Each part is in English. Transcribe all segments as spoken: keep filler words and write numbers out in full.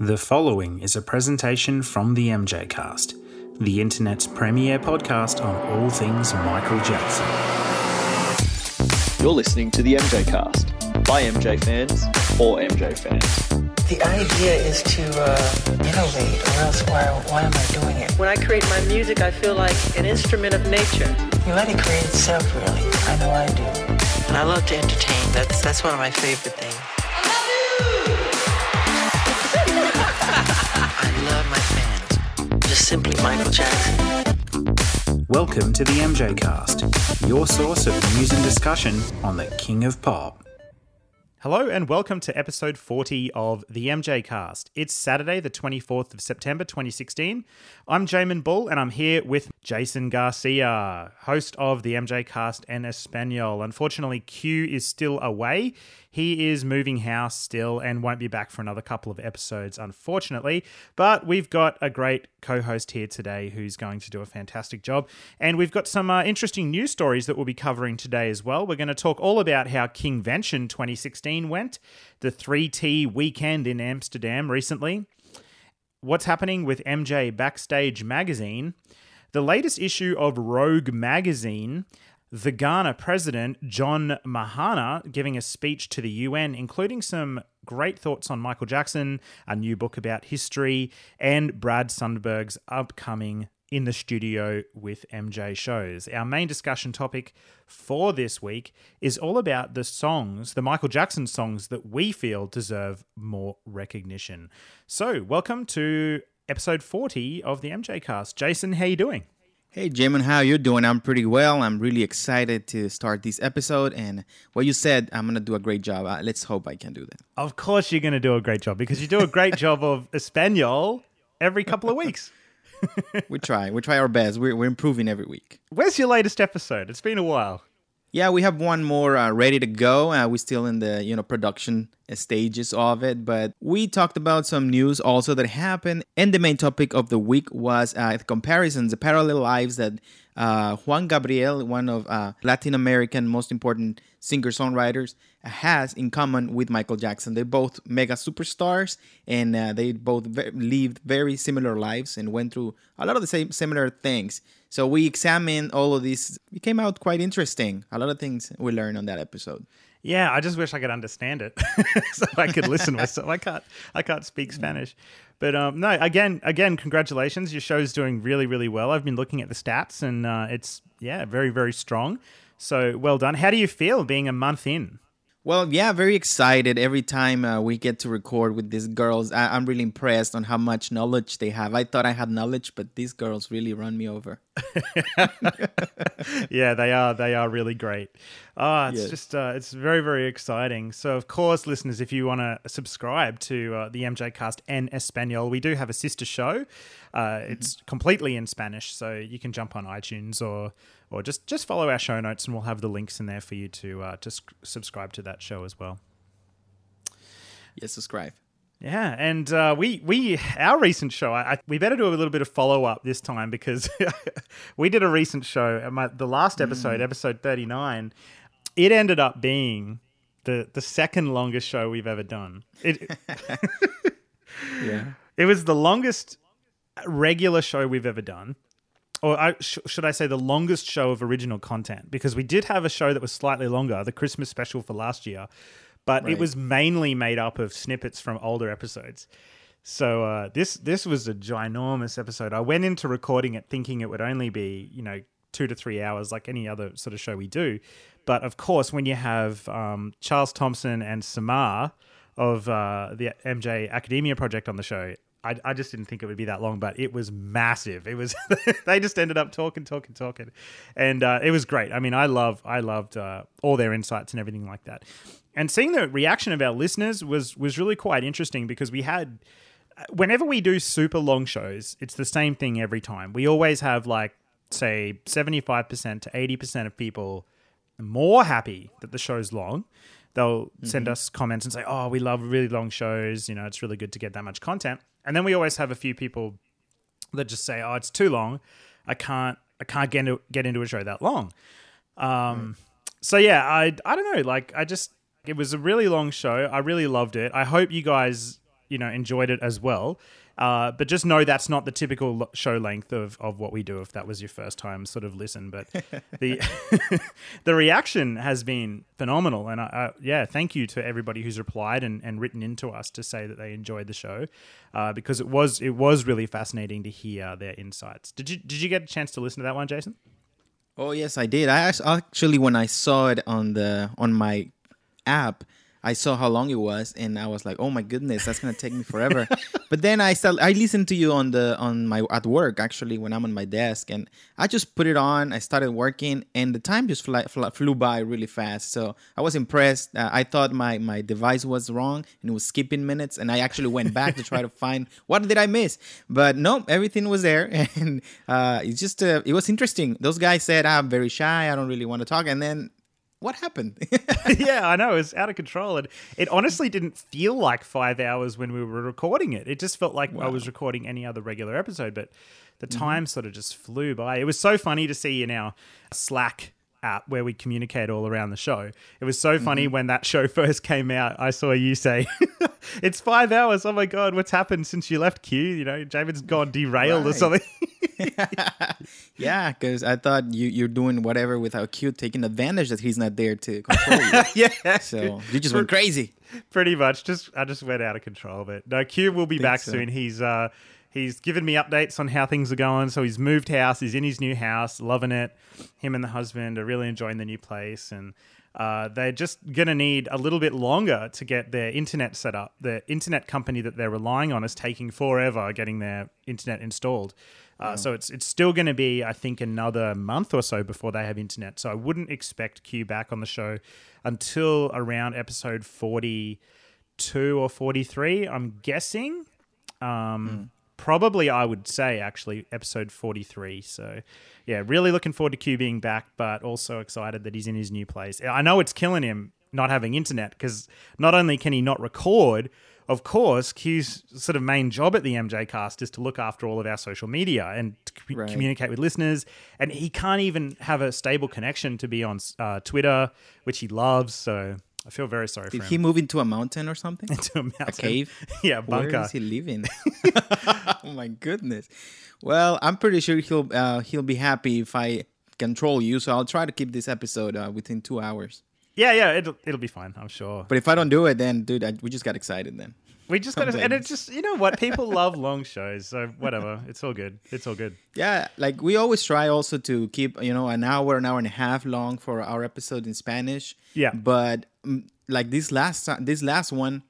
The following is a presentation from the M J Cast, the internet's premier podcast on all things Michael Jackson. You're listening to the M J Cast, by M J fans, for M J fans. The idea is to uh, innovate, or else why, why am I doing it? When I create my music, I feel like an instrument of nature. You let it create itself, really. I know I do. And I love to entertain. That's, that's one of my favorite things. I love my fans. Just simply Michael Jackson. Welcome to the M J Cast, your source of news and discussion on the King of Pop. Hello and welcome to episode forty of the M J Cast. It's Saturday, the twenty-fourth of September twenty sixteen. I'm Jamin Bull and I'm here with Jason Garcia, host of the M J Cast en Espanol. Unfortunately, Q is still away. He is moving house still and won't be back for another couple of episodes, unfortunately. But we've got a great co-host here today who's going to do a fantastic job. And we've got some uh, interesting news stories that we'll be covering today as well. We're going to talk all about how Kingvention twenty sixteen went, the three T weekend in Amsterdam recently, what's happening with M J Backstage Magazine, the latest issue of Rogue Magazine, the Ghana president, John Mahama, giving a speech to the U N, including some great thoughts on Michael Jackson, a new book about history, and Brad Sundberg's upcoming In the Studio with M J shows. Our main discussion topic for this week is all about the songs, the Michael Jackson songs that we feel deserve more recognition. So welcome to episode forty of the M J Cast. Jason, how are you doing? Hey, Jamin, how you doing? I'm pretty well. I'm really excited to start this episode. And what you said, I'm going to do a great job. Uh, let's hope I can do that. Of course you're going to do a great job because you do a great job of Espanol every couple of weeks. we try. We try our best. We're, we're improving every week. Where's your latest episode? It's been a while. Yeah, we have one more uh, ready to go. Uh, we're still in the you know production stages of it, but we talked about some news also that happened. And the main topic of the week was uh, the comparisons, the parallel lives that uh, Juan Gabriel, one of uh, Latin American most important singer-songwriters, has in common with Michael Jackson. They're both mega superstars, and uh, they both ve- lived very similar lives and went through a lot of the same similar things. So we examined all of this. It came out quite interesting. A lot of things we learned on that episode. Yeah, I just wish I could understand it so I could listen myself. I can't I can't speak Spanish. But um, no, again, again, congratulations. Your show's doing really, really well. I've been looking at the stats and uh, it's, yeah, very, very strong. So well done. How do you feel being a month in? Well, yeah, very excited every time uh, we get to record with these girls. I- I'm really impressed on how much knowledge they have. I thought I had knowledge, but these girls really run me over. yeah, they are. They are really great. Oh, it's yes. just uh, it's very, very exciting. So, of course, listeners, if you want to subscribe to uh, the M J Cast en Espanol, we do have a sister show. Uh, mm-hmm. It's completely in Spanish, so you can jump on iTunes or... Or just, just follow our show notes and we'll have the links in there for you to uh, just subscribe to that show as well. Yes, subscribe. Yeah, and uh, we we our recent show, I, I, we better do a little bit of follow-up this time because we did a recent show, my, the last episode, mm. episode thirty-nine, it ended up being the, the second longest show we've ever done. It, yeah. It was the longest regular show we've ever done. Or I, sh- should I say the longest show of original content, because we did have a show that was slightly longer, the Christmas special for last year, but right. It was mainly made up of snippets from older episodes. So uh, this this was a ginormous episode. I went into recording it thinking it would only be, you know, two to three hours like any other sort of show we do. But of course, when you have um, Charles Thompson and Samar of uh, the M J Academia Project on the show, I, I just didn't think it would be that long, but it was massive. It was they just ended up talking, talking, talking, and uh, it was great. I mean, I love, I loved uh, all their insights and everything like that. And seeing the reaction of our listeners was was really quite interesting because we had, whenever we do super long shows, it's the same thing every time. We always have like say seventy-five percent to eighty percent of people more happy that the show's long. They'll send mm-hmm. us comments and say, "Oh, we love really long shows. You know, it's really good to get that much content." And then we always have a few people that just say, "Oh, it's too long. I can't. I can't get into get into a show that long." Um, mm. So yeah, I I don't know. Like I just, it was a really long show. I really loved it. I hope you guys you know, enjoyed it as well. Uh, but just know that's not the typical show length of, of what we do if that was your first time sort of listen. But the the reaction has been phenomenal. And, I, I, yeah, thank you to everybody who's replied and, and written into us to say that they enjoyed the show uh, because it was it was really fascinating to hear their insights. Did you, did you get a chance to listen to that one, Jason? Oh, yes, I did. I actually, when I saw it on the on my app, I saw how long it was, and I was like, "Oh my goodness, that's gonna take me forever." But then I started, I listened to you on the on my at work actually when I'm on my desk, and I just put it on. I started working, and the time just fly, fly, flew by really fast. So I was impressed. Uh, I thought my my device was wrong and it was skipping minutes, and I actually went back to try to find what did I miss. But no, everything was there, and uh, it's just uh, it was interesting. Those guys said, "I'm very shy. I don't really want to talk," and then. What happened? Yeah, I know. It's out of control. And it honestly didn't feel like five hours when we were recording it. It just felt like wow. I was recording any other regular episode, but the time mm-hmm. sort of just flew by. It was so funny to see in our Slack app where we communicate all around the show. It was so funny mm-hmm. when that show first came out, I saw you say, it's five hours. Oh my God, what's happened since you left Q? You know, Jamin's gone derailed right. or something. Yeah, because I thought you, you're doing whatever without Q, taking advantage that he's not there to control you. Yeah. So you just went crazy. Pretty much. Just I just went out of control. But no, Q will be back so. soon. He's uh he's given me updates on how things are going. So he's moved house. He's in his new house, loving it. Him and the husband are really enjoying the new place. And uh, they're just going to need a little bit longer to get their internet set up. The internet company that they're relying on is taking forever getting their internet installed. Uh, oh. So it's it's still going to be, I think, another month or so before they have internet. So I wouldn't expect Q back on the show until around episode forty-two or forty-three, I'm guessing. Um, mm. Probably, I would say, actually, episode forty-three. So, yeah, really looking forward to Q being back, but also excited that he's in his new place. I know it's killing him not having internet because not only can he not record, of course, Q's sort of main job at the M J Cast is to look after all of our social media and to right. communicate with listeners. And he can't even have a stable connection to be on uh, Twitter, which he loves. So I feel very sorry Did for him. Did he move into a mountain or something? Into a mountain. A cave? Yeah, a bunker. Where is he living? Oh, my goodness. Well, I'm pretty sure he'll uh, he'll be happy if I control you. So I'll try to keep this episode uh, within two hours. Yeah, yeah, it'll, it'll be fine, I'm sure. But if I don't do it, then, dude, I, we just got excited then. We just got, and it's just, you know what, people love long shows, so whatever, it's all good, it's all good. Yeah, like we always try also to keep, you know, an hour, an hour and a half long for our episode in Spanish. Yeah. But like this last this last one,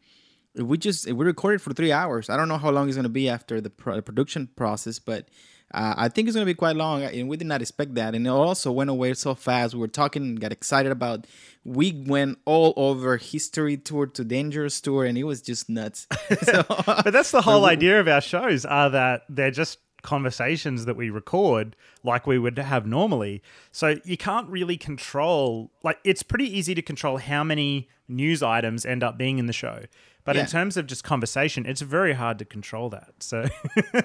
we just, we recorded for three hours. I don't know how long it's going to be after the pro- production process, but... Uh, I think it's going to be quite long, and we did not expect that. And it also went away so fast. We were talking and got excited about. We went all over History Tour to Dangerous Tour, and it was just nuts. So, but that's the whole we, idea of our shows, are that they're just conversations that we record like we would have normally. So you can't really control... Like, it's pretty easy to control how many news items end up being in the show. But yeah. in terms of just conversation, it's very hard to control that. So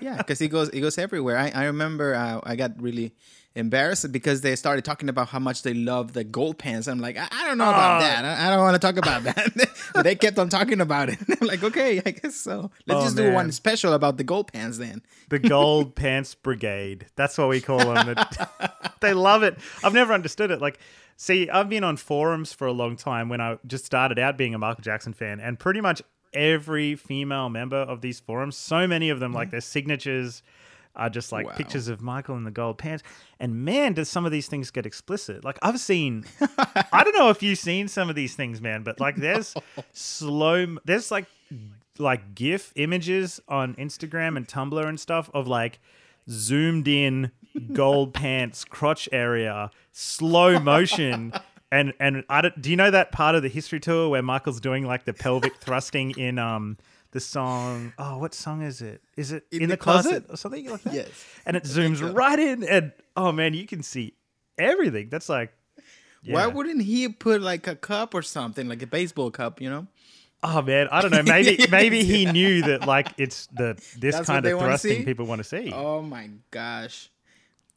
yeah, because it goes it goes everywhere. I, I remember uh, I got really embarrassed because they started talking about how much they love the gold pants. I'm like, I, I don't know oh. about that. I, I don't want to talk about that. They kept on talking about it. I'm like, okay, I guess so. Let's oh, just man. do one special about the gold pants then. The gold pants brigade. That's what we call them. They love it. I've never understood it. Like. See, I've been on forums for a long time when I just started out being a Michael Jackson fan, and pretty much every female member of these forums, so many of them, like their signatures are just like wow. pictures of Michael in the gold pants. And man, does some of these things get explicit. Like I've seen, I don't know if you've seen some of these things, man, but like there's no. slow, there's like, like GIF images on Instagram and Tumblr and stuff of like zoomed in gold pants, crotch area, slow motion, and and I don't, do you know that part of the History Tour where Michael's doing like the pelvic thrusting in um the song? Oh, what song is it? Is it in, in the, the closet? closet or something like that? Yes, and it zooms right in, and oh man, you can see everything. That's like, yeah. Why wouldn't he put like a cup or something, like a baseball cup? You know. Oh man, I don't know. Maybe maybe he knew that like it's the this That's kind of thrusting people want to see. Oh my gosh.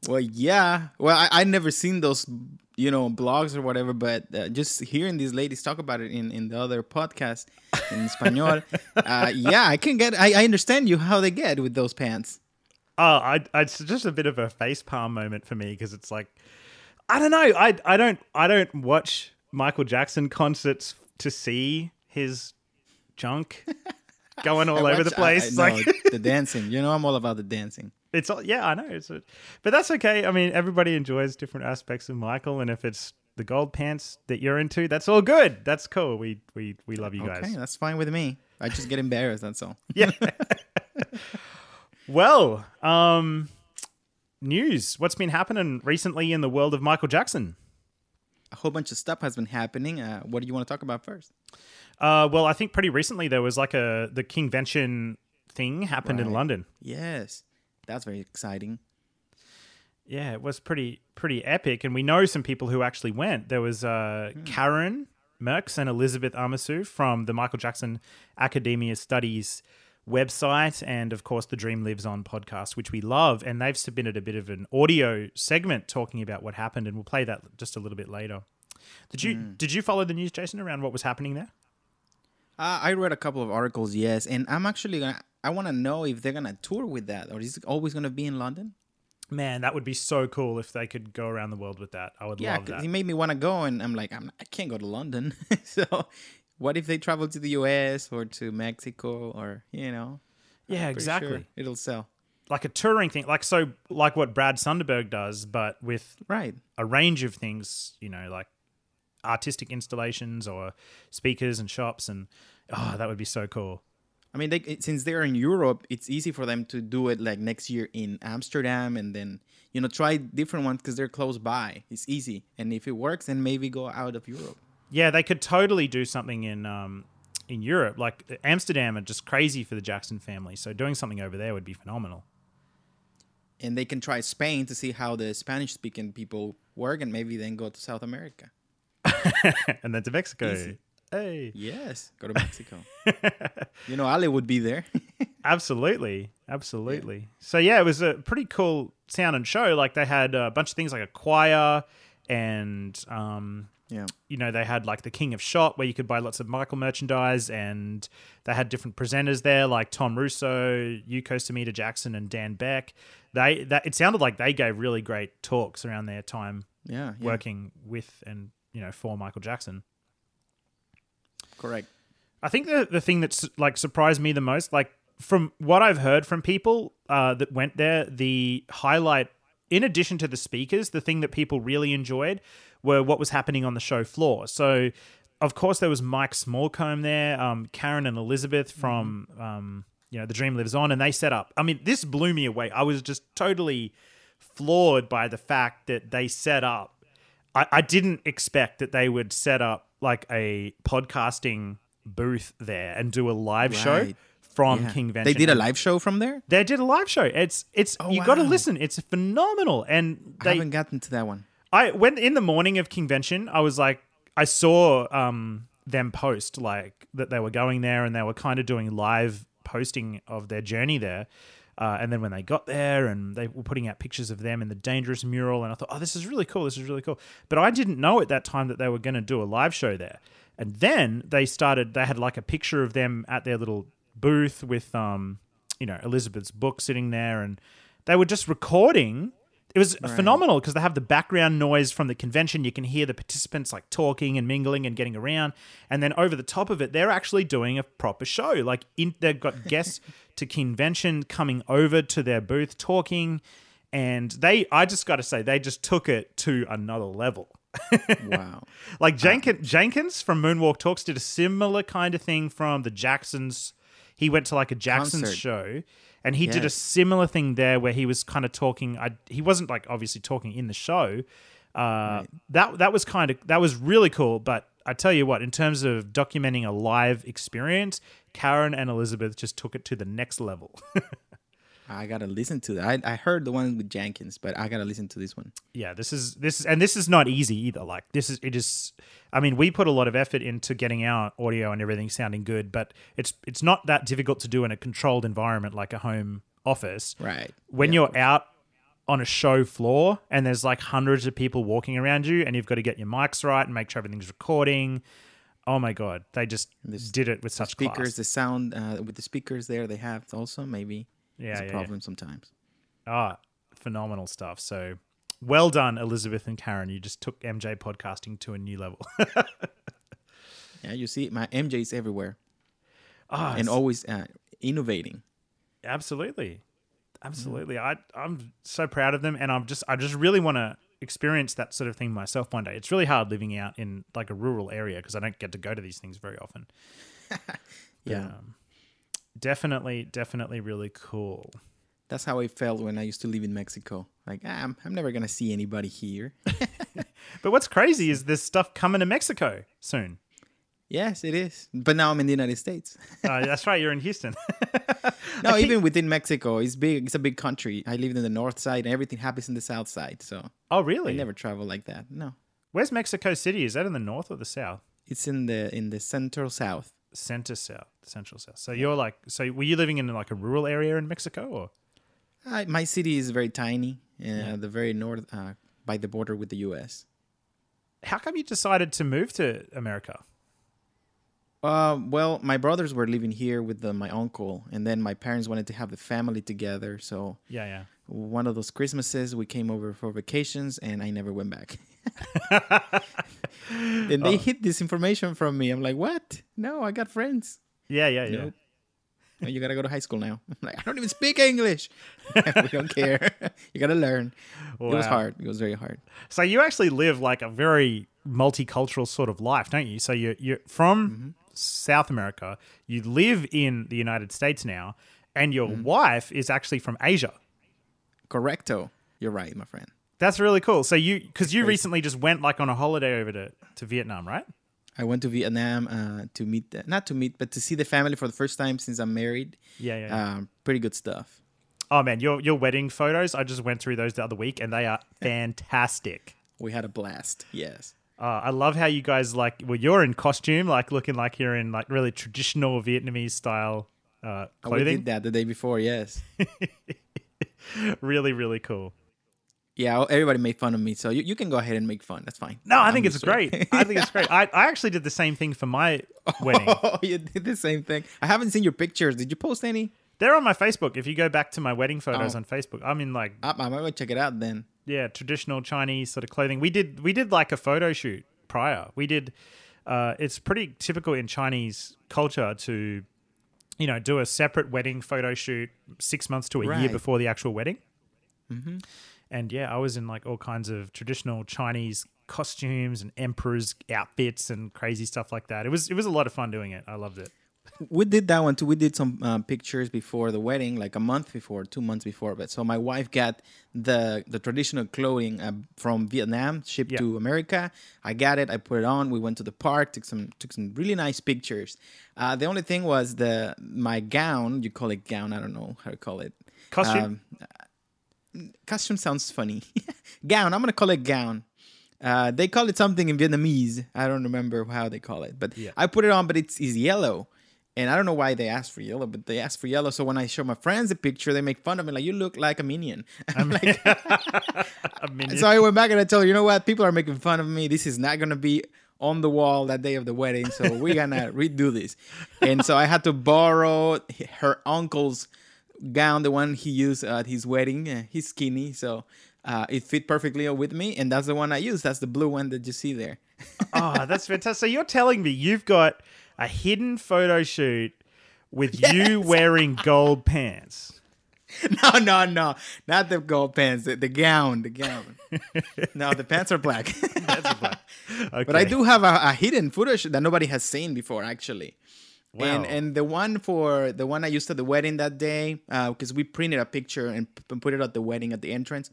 Well, yeah. Well, I I never seen those, you know, blogs or whatever, but uh, just hearing these ladies talk about it in, in the other podcast in Espanol, uh, yeah, I can get, I, I understand you how they get with those pants. Oh, I, I, it's just a bit of a facepalm moment for me because it's like, I don't know, I, I don't, I don't watch Michael Jackson concerts to see his junk going all watch, over the place. I, I, like no, the dancing, you know, I'm all about the dancing. It's all, yeah, I know. It's a, but that's okay. I mean, everybody enjoys different aspects of Michael, and if it's the gold pants that you're into, that's all good. That's cool. We we we love you okay, guys. Okay, that's fine with me. I just get embarrassed. That's all. Yeah. Well, um, news. What's been happening recently in the world of Michael Jackson? A whole bunch of stuff has been happening. Uh, what do you want to talk about first? Uh, well, I think pretty recently there was like a the Kingvention thing happened right. in London. Yes. That's very exciting. Yeah, it was pretty pretty epic, and we know some people who actually went. There was uh, mm. Karen Merckx and Elizabeth Amisu from the Michael Jackson Academia Studies website, and of course the Dream Lives On podcast, which we love, and they've submitted a bit of an audio segment talking about what happened, and we'll play that just a little bit later. Did you mm. did you follow the news, Jason, around what was happening there? Uh, I read a couple of articles, yes, and I'm actually going to... I want to know if they're going to tour with that, or is it always going to be in London? Man, that would be so cool if they could go around the world with that. I would yeah, love that. Yeah, it made me want to go, and I'm like, I'm, I can't go to London. So what if they travel to the U S or to Mexico or, you know? Yeah, exactly. Sure it'll sell. Like a touring thing, like so, like what Brad Sundberg does, but with right. a range of things, you know, like artistic installations or speakers and shops, and oh, that would be so cool. I mean, they, since they're in Europe, it's easy for them to do it like next year in Amsterdam, and then, you know, try different ones because they're close by. It's easy. And if it works, then maybe go out of Europe. Yeah, they could totally do something in um, in Europe. Like Amsterdam are just crazy for the Jackson family. So doing something over there would be phenomenal. And they can try Spain to see how the Spanish-speaking people work, and maybe then go to South America. And then to Mexico. Easy. Hey. Yes, go to Mexico. You know, Ale would be there. Absolutely. Absolutely. Yeah. So, yeah, it was a pretty cool sound and show. Like, they had a bunch of things like a choir and, um, yeah. you know, they had, like, the King of Shop where you could buy lots of Michael merchandise, and they had different presenters there like Tom Russo, Yuko Sumida Jackson, and Dan Beck. They that It sounded like they gave really great talks around their time yeah, yeah. working with and, you know, for Michael Jackson. Correct. I think the the thing that's like surprised me the most, like from what I've heard from people uh, that went there, the highlight, in addition to the speakers, the thing that people really enjoyed were what was happening on the show floor. So, of course, there was Mike Smallcomb there, um, Karen and Elizabeth from um, you know, The Dream Lives On, and they set up. I mean, this blew me away. I was just totally floored by the fact that they set up. I, I didn't expect that they would set up like a podcasting booth there and do a live right. show from yeah. Kingvention. They did a live show from there? They did a live show. It's it's oh, you wow. got to listen. It's phenomenal. And they, I haven't gotten to that one. I went in the morning of Kingvention. I was like, I saw um, them post like that they were going there, and they were kind of doing live posting of their journey there. Uh, and then when they got there, and they were putting out pictures of them in the Dangerous mural, and I thought, oh, this is really cool, this is really cool. But I didn't know at that time that they were going to do a live show there. And then they started, they had like a picture of them at their little booth with, um, you know, Elizabeth's book sitting there, and they were just recording. It was right. phenomenal because they have the background noise from the convention. You can hear the participants like talking and mingling and getting around. And then over the top of it, they're actually doing a proper show. Like in, they've got guests to convention coming over to their booth talking. And they, I just got to say, they just took it to another level. Wow. Like Jenkins, um, Jenkins from Moonwalk Talks did a similar kind of thing from the Jacksons. He went to like a Jackson's concert. show. And he yes. did a similar thing there where he was kind of talking. I, he wasn't like obviously talking in the show. Uh, right. That that was kind of that was really cool. But I tell you what, in terms of documenting a live experience, Karen and Elizabeth just took it to the next level. I gotta listen to that. I, I heard the one with Jenkins, but I gotta listen to this one. Yeah, this is this is, and this is not easy either. Like this is it is. I mean, we put a lot of effort into getting our audio and everything sounding good, but it's it's not that difficult to do in a controlled environment like a home office. Right. When yeah. you're out on a show floor and there's like hundreds of people walking around you and you've got to get your mics right and make sure everything's recording. Oh my God, they just this, did it with such speakers, class. The sound uh, with the speakers there they have also maybe yeah, is a yeah, problem yeah. sometimes. Ah, phenomenal stuff. So well done, Elizabeth and Karen. You just took M J podcasting to a new level. Yeah, you see, my M J's everywhere oh, and always uh, innovating. Absolutely. Absolutely. Mm. I, I'm so proud of them. And I'm just, I just really want to experience that sort of thing myself one day. It's really hard living out in like a rural area because I don't get to go to these things very often. Yeah. But, um, definitely, definitely really cool. That's how I felt when I used to live in Mexico. Like, ah, I'm, I'm never going to see anybody here. But what's crazy is there's stuff coming to Mexico soon. Yes, it is. But now I'm in the United States. uh, that's right. You're in Houston. No, even within Mexico, it's big. It's a big country. I lived in the north side and everything happens in the south side. So. Oh, really? I never travel like that. No. Where's Mexico City? Is that in the north or the south? It's in the in the central south. Center south. Central south. So you're like, so were you living in like a rural area in Mexico or? Uh, my city is very tiny. Uh, yeah. The very north uh, by the border with the U S. How come you decided to move to America? Uh, well, my brothers were living here with the, my uncle, and then my parents wanted to have the family together. So yeah, yeah. One of those Christmases, we came over for vacations, and I never went back. And they oh. hid this information from me. I'm like, what? No, I got friends. Yeah, yeah, yeah. Nope. You gotta go to high school now. I'm like, I don't even speak English. We don't care. You gotta learn. Wow. It was hard. It was very hard. So you actually live like a very multicultural sort of life, don't you? So you're you're from. Mm-hmm. South America, you live in the United States now, and your mm. wife is actually from Asia. Correcto. You're right, my friend. That's really cool. So you, because you recently just went like on a holiday over to, to Vietnam, right? I went to Vietnam uh, to meet, the, not to meet, but to see the family for the first time since I'm married. Yeah, yeah, yeah. Um, pretty good stuff. Oh man, your your wedding photos, I just went through those the other week and they are fantastic. We had a blast, yes. Uh, I love how you guys like, well, you're in costume, like looking like you're in like really traditional Vietnamese style uh, clothing. Oh, we did that the day before, yes. Really, really cool. Yeah, everybody made fun of me, so you, you can go ahead and make fun. That's fine. No, I think I'm it's sorry. great. I think it's great. I, I actually did the same thing for my wedding. Oh, you did the same thing. I haven't seen your pictures. Did you post any? They're on my Facebook. If you go back to my wedding photos oh. on Facebook, I'm in like... I, I might go check it out then. Yeah, traditional Chinese sort of clothing. We did we did like a photo shoot prior. We did. Uh, it's pretty typical in Chinese culture to, you know, do a separate wedding photo shoot six months to a right. year before the actual wedding. Mm-hmm. And yeah, I was in like all kinds of traditional Chinese costumes and emperor's outfits and crazy stuff like that. It was it was a lot of fun doing it. I loved it. We did that one too. We did some uh, pictures before the wedding, like a month before, two months before. But so my wife got the the traditional clothing uh, from Vietnam shipped yeah. to America. I got it. I put it on. We went to the park, took some took some really nice pictures. Uh, the only thing was the my gown. You call it gown? I don't know how to call it. Costume. Um, costume sounds funny. Gown. I'm gonna call it gown. Uh, they call it something in Vietnamese. I don't remember how they call it. But yeah. I put it on, but it's, it's yellow. And I don't know why they asked for yellow, but they asked for yellow. So when I show my friends a picture, they make fun of me. Like, you look like a minion. I'm like, a minion. So I went back and I told her, you know what? People are making fun of me. This is not going to be on the wall that day of the wedding. So we're going to redo this. And so I had to borrow her uncle's gown, the one he used at his wedding. He's skinny. So uh, it fit perfectly with me. And that's the one I used. That's the blue one that you see there. Oh, that's fantastic. So you're telling me you've got... a hidden photo shoot with yes. you wearing gold pants. No, no, no. Not the gold pants. The, the gown. The gown. No, the pants are black. Pants are black. Okay. But I do have a, a hidden photo shoot that nobody has seen before, actually. Wow. And, and the one for the one I used at the wedding that day, because uh, we printed a picture and put it at the wedding at the entrance.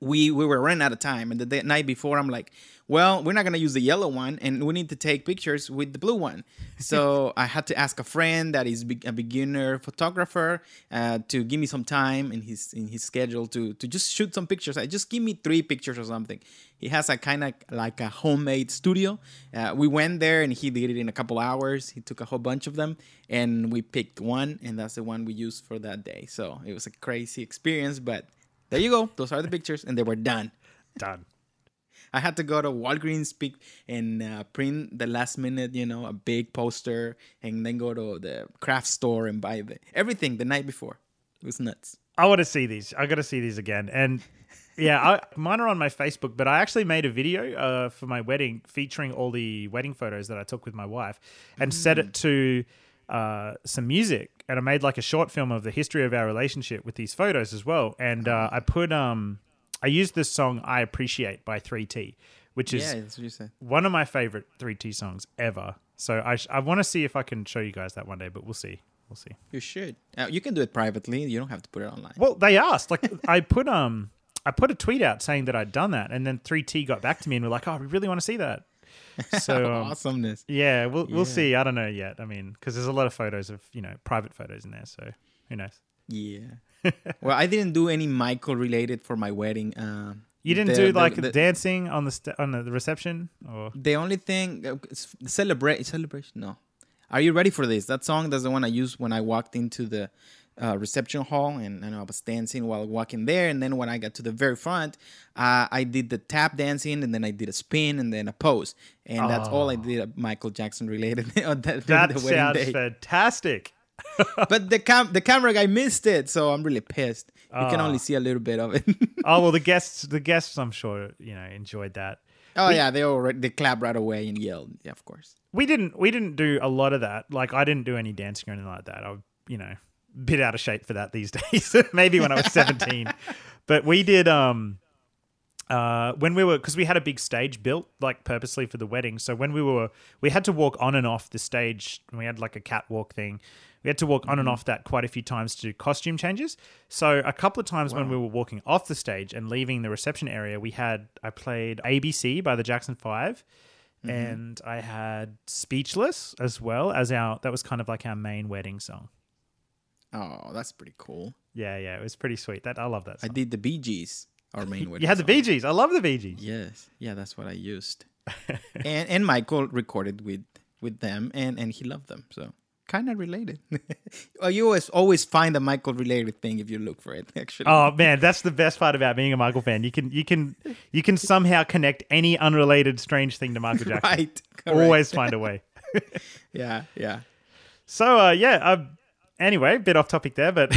We we were running out of time, and the day, night before, I'm like, well, we're not going to use the yellow one, and we need to take pictures with the blue one. So I had to ask a friend that is be- a beginner photographer uh, to give me some time in his in his schedule to to just shoot some pictures. I just give me three pictures or something. He has a kind of like a homemade studio. Uh, we went there, and he did it in a couple hours. He took a whole bunch of them, and we picked one, and that's the one we used for that day. So it was a crazy experience, but... There you go. Those are the pictures, and they were done. Done. I had to go to Walgreens pick and uh, print the last minute, you know, a big poster, and then go to the craft store and buy the, everything the night before. It was nuts. I want to see these. I got to see these again. And yeah, I, mine are on my Facebook, but I actually made a video uh, for my wedding featuring all the wedding photos that I took with my wife and mm. set it to uh, some music. And I made like a short film of the history of our relationship with these photos as well. And uh, I put... um. I used this song, I Appreciate by three T, which is yeah, that's what you said. One of my favorite three T songs ever. So I sh- I want to see if I can show you guys that one day, but we'll see. We'll see. You should. Uh, you can do it privately. You don't have to put it online. Well, they asked. Like I put um I put a tweet out saying that I'd done that, and then three T got back to me and were like, "Oh, we really want to see that." So um, awesomeness. Yeah, we'll we'll yeah. see. I don't know yet. I mean, because there's a lot of photos of, you know, private photos in there, so who knows? Yeah. Well, I didn't do any Michael related for my wedding. Um, you didn't the, do like the, the, dancing on the st- on the reception, or the only thing uh, celebrate celebration. No, are you ready for this? That song that's the one I used when I walked into the uh, reception hall, and, and I was dancing while walking there. And then when I got to the very front, uh, I did the tap dancing, and then I did a spin, and then a pose, and oh. that's all I did. Michael Jackson related. on that that the sounds day. Fantastic. But the cam the camera guy missed it, so I'm really pissed. You uh, can only see a little bit of it. Oh well, the guests the guests I'm sure, you know, enjoyed that. Oh we, yeah, they already they clapped right away and yelled. Yeah, of course. We didn't we didn't do a lot of that. Like I didn't do any dancing or anything like that. I'm, you know, a bit out of shape for that these days. Maybe when I was seventeen. But we did um Uh, when we were, because we had a big stage built like purposely for the wedding. So when we were, we had to walk on and off the stage, and we had like a catwalk thing. We had to walk mm-hmm. on and off that quite a few times to do costume changes. So a couple of times wow. when we were walking off the stage and leaving the reception area, we had, I played A B C by the Jackson Five mm-hmm. and I had Speechless as well as our, that was kind of like our main wedding song. Oh, that's pretty cool. Yeah. Yeah. It was pretty sweet. That I love that song. I did the Bee Gees. Our main wedding. You had the Bee Gees. I love the Bee Gees. Yes. Yeah, that's what I used. and and Michael recorded with with them, and, and he loved them. So kind of related. You always always find a Michael related thing if you look for it, actually. Oh man, that's the best part about being a Michael fan. You can you can you can somehow connect any unrelated strange thing to Michael Jackson. Right. Correct. Always find a way. yeah, yeah. So uh, yeah, uh, anyway, a bit off topic there, but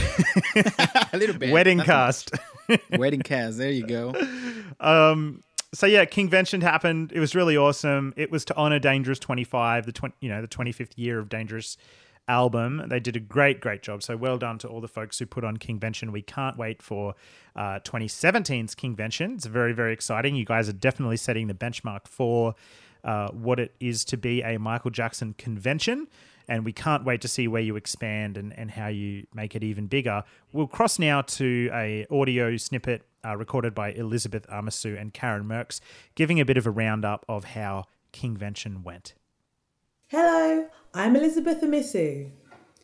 a little bit. Wedding that's cast. Much. Wedding cast, there you go. Um, so yeah, Kingvention happened. It was really awesome. It was to honor Dangerous twenty-five, the twenty, you know, the twenty-fifth year of Dangerous album. They did a great, great job. So well done to all the folks who put on Kingvention. We can't wait for uh, twenty seventeen's Kingvention. It's very, very exciting. You guys are definitely setting the benchmark for uh, what it is to be a Michael Jackson convention. And we can't wait to see where you expand and, and how you make it even bigger. We'll cross now to a audio snippet uh, recorded by Elizabeth Amisu and Karen Merckx, giving a bit of a roundup of how Kingvention went. Hello, I'm Elizabeth Amisu.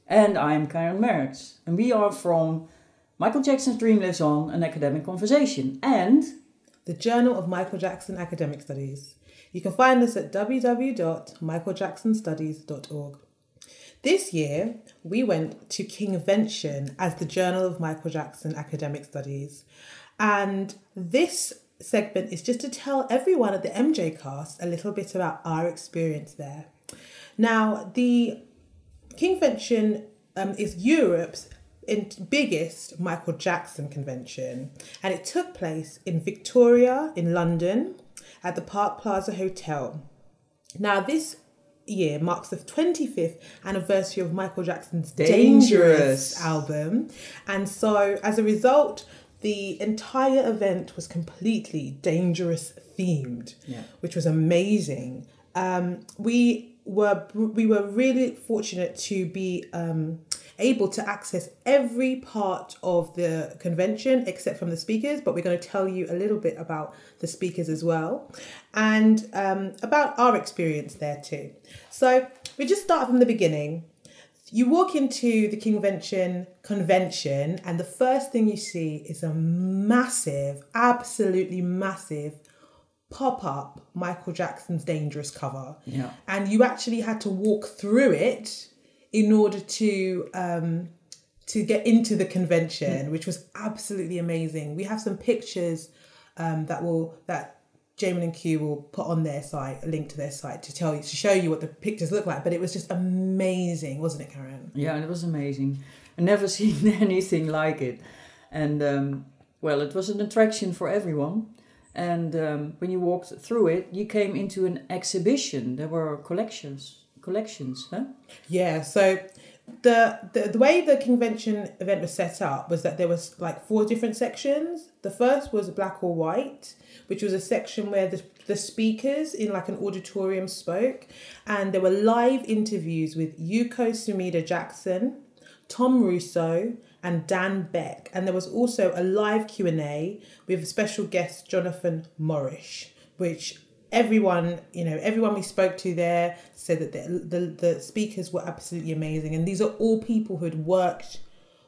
And I'm Karen Merckx. And we are from Michael Jackson's Dream Lives On, an Academic Conversation, and the Journal of Michael Jackson Academic Studies. You can find us at w w w dot michael jackson studies dot org. This year, we went to Kingvention as the Journal of Michael Jackson Academic Studies. And this segment is just to tell everyone at the M J cast a little bit about our experience there. Now, the Kingvention um, is Europe's biggest Michael Jackson convention. And it took place in Victoria, in London, at the Park Plaza Hotel. Now, this year marks the twenty-fifth anniversary of Michael Jackson's Dangerous. Dangerous album, and so as a result the entire event was completely Dangerous themed, yeah. which was amazing. Um, we were we were really fortunate to be um, able to access every part of the convention except from the speakers, but we're going to tell you a little bit about the speakers as well, and um, about our experience there too. So we just start from the beginning. You walk into the Kingvention convention and the first thing you see is a massive, absolutely massive pop up Michael Jackson's Dangerous cover. Yeah. And you actually had to walk through it in order to um, to get into the convention, which was absolutely amazing. We have some pictures um, that will that Jamin and Q will put on their site, a link to their site to tell you, to show you what the pictures look like. But it was just amazing, wasn't it, Karen? Yeah, it was amazing. I've never seen anything like it. And um, well, it was an attraction for everyone. And um, when you walked through it, you came into an exhibition. There were collections, collections, huh? Yeah, so the, the the way the convention event was set up was that there was like four different sections. The first was black or white, which was a section where the, the speakers in like an auditorium spoke, and there were live interviews with Yuko Sumida Jackson, Tom Russo and Dan Beck, and there was also a live Q and A with special guest Jonathan Morrish, which everyone, you know, everyone we spoke to there said that the, the, the speakers were absolutely amazing. And these are all people who had worked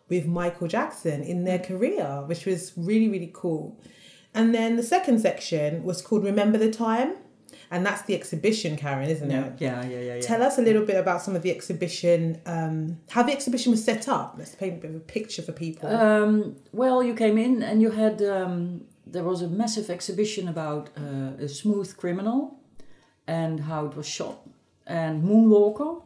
with Michael Jackson in their career, which was really, really cool. And then the second section was called Remember the Time. And that's the exhibition, Karen, isn't yeah, it? Yeah, yeah, yeah, yeah. Tell us a little bit about some of the exhibition, um, how the exhibition was set up. Let's paint a bit of a picture for people. Um, well, you came in and you had, um, there was a massive exhibition about uh, a smooth criminal and how it was shot. And Moonwalker,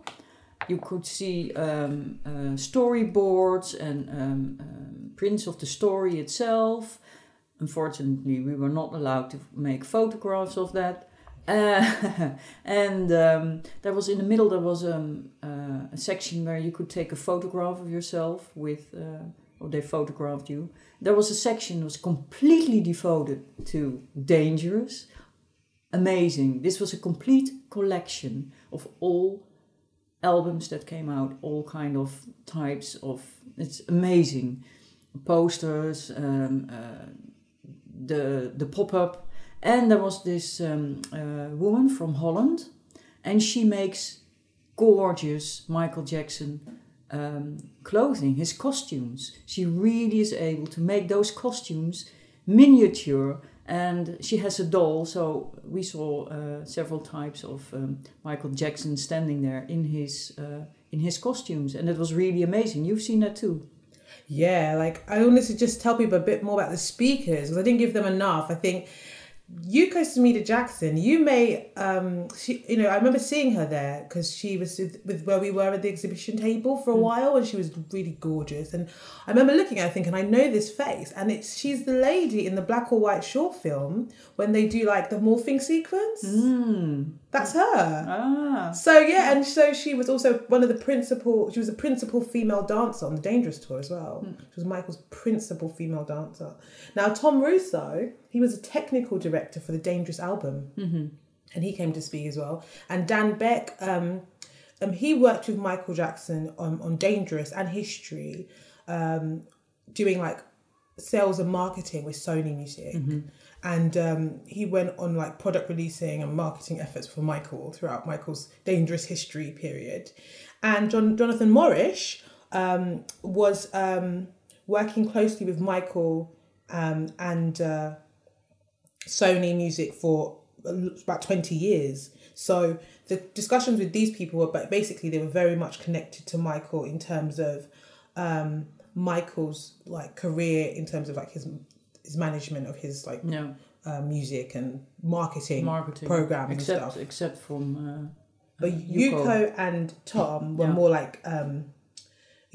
you could see um, uh, storyboards and um, um, prints of the story itself. Unfortunately, we were not allowed to make photographs of that. Uh, and um, there was in the middle there was um, uh, a section where you could take a photograph of yourself with, uh, or they photographed you. There was a section that was completely devoted to Dangerous. Amazing. This was a complete collection of all albums that came out, all kind of types of. It's amazing. Posters, um, uh, the the pop up. And there was this um, uh, woman from Holland, and she makes gorgeous Michael Jackson um, clothing, his costumes. She really is able to make those costumes miniature, and she has a doll. So we saw uh, several types of um, Michael Jackson standing there in his uh, in his costumes, and it was really amazing. You've seen that too. Yeah, like I wanted to just tell people a bit more about the speakers because I didn't give them enough. I think. Yuko Sumida Jackson, you may, um, she, you know, I remember seeing her there because she was with, with where we were at the exhibition table for a mm. while, and she was really gorgeous. And I remember looking at her thinking, I know this face, and it's she's the lady in the black or white short film when they do like the morphing sequence. Mm. That's her. Ah. So yeah, and so she was also one of the principal. She was a principal female dancer on the Dangerous tour as well. Mm. She was Michael's principal female dancer. Now Tom Russo. He was a technical director for the Dangerous album, mm-hmm. and he came to speak as well. And Dan Beck, um, um, he worked with Michael Jackson on, on Dangerous and History, um, doing like sales and marketing with Sony Music, mm-hmm. and um, he went on like product releasing and marketing efforts for Michael throughout Michael's Dangerous History period. And John, Jonathan Morrish um, was um, working closely with Michael um, and. Uh, Sony Music for about twenty years. So the discussions with these people were, but basically they were very much connected to Michael in terms of um, Michael's like career, in terms of like his his management of his like no. uh, music and marketing, marketing. program and except, stuff. Except from, uh, but uh, Yuko. Yuko and Tom were yeah. more like. Um,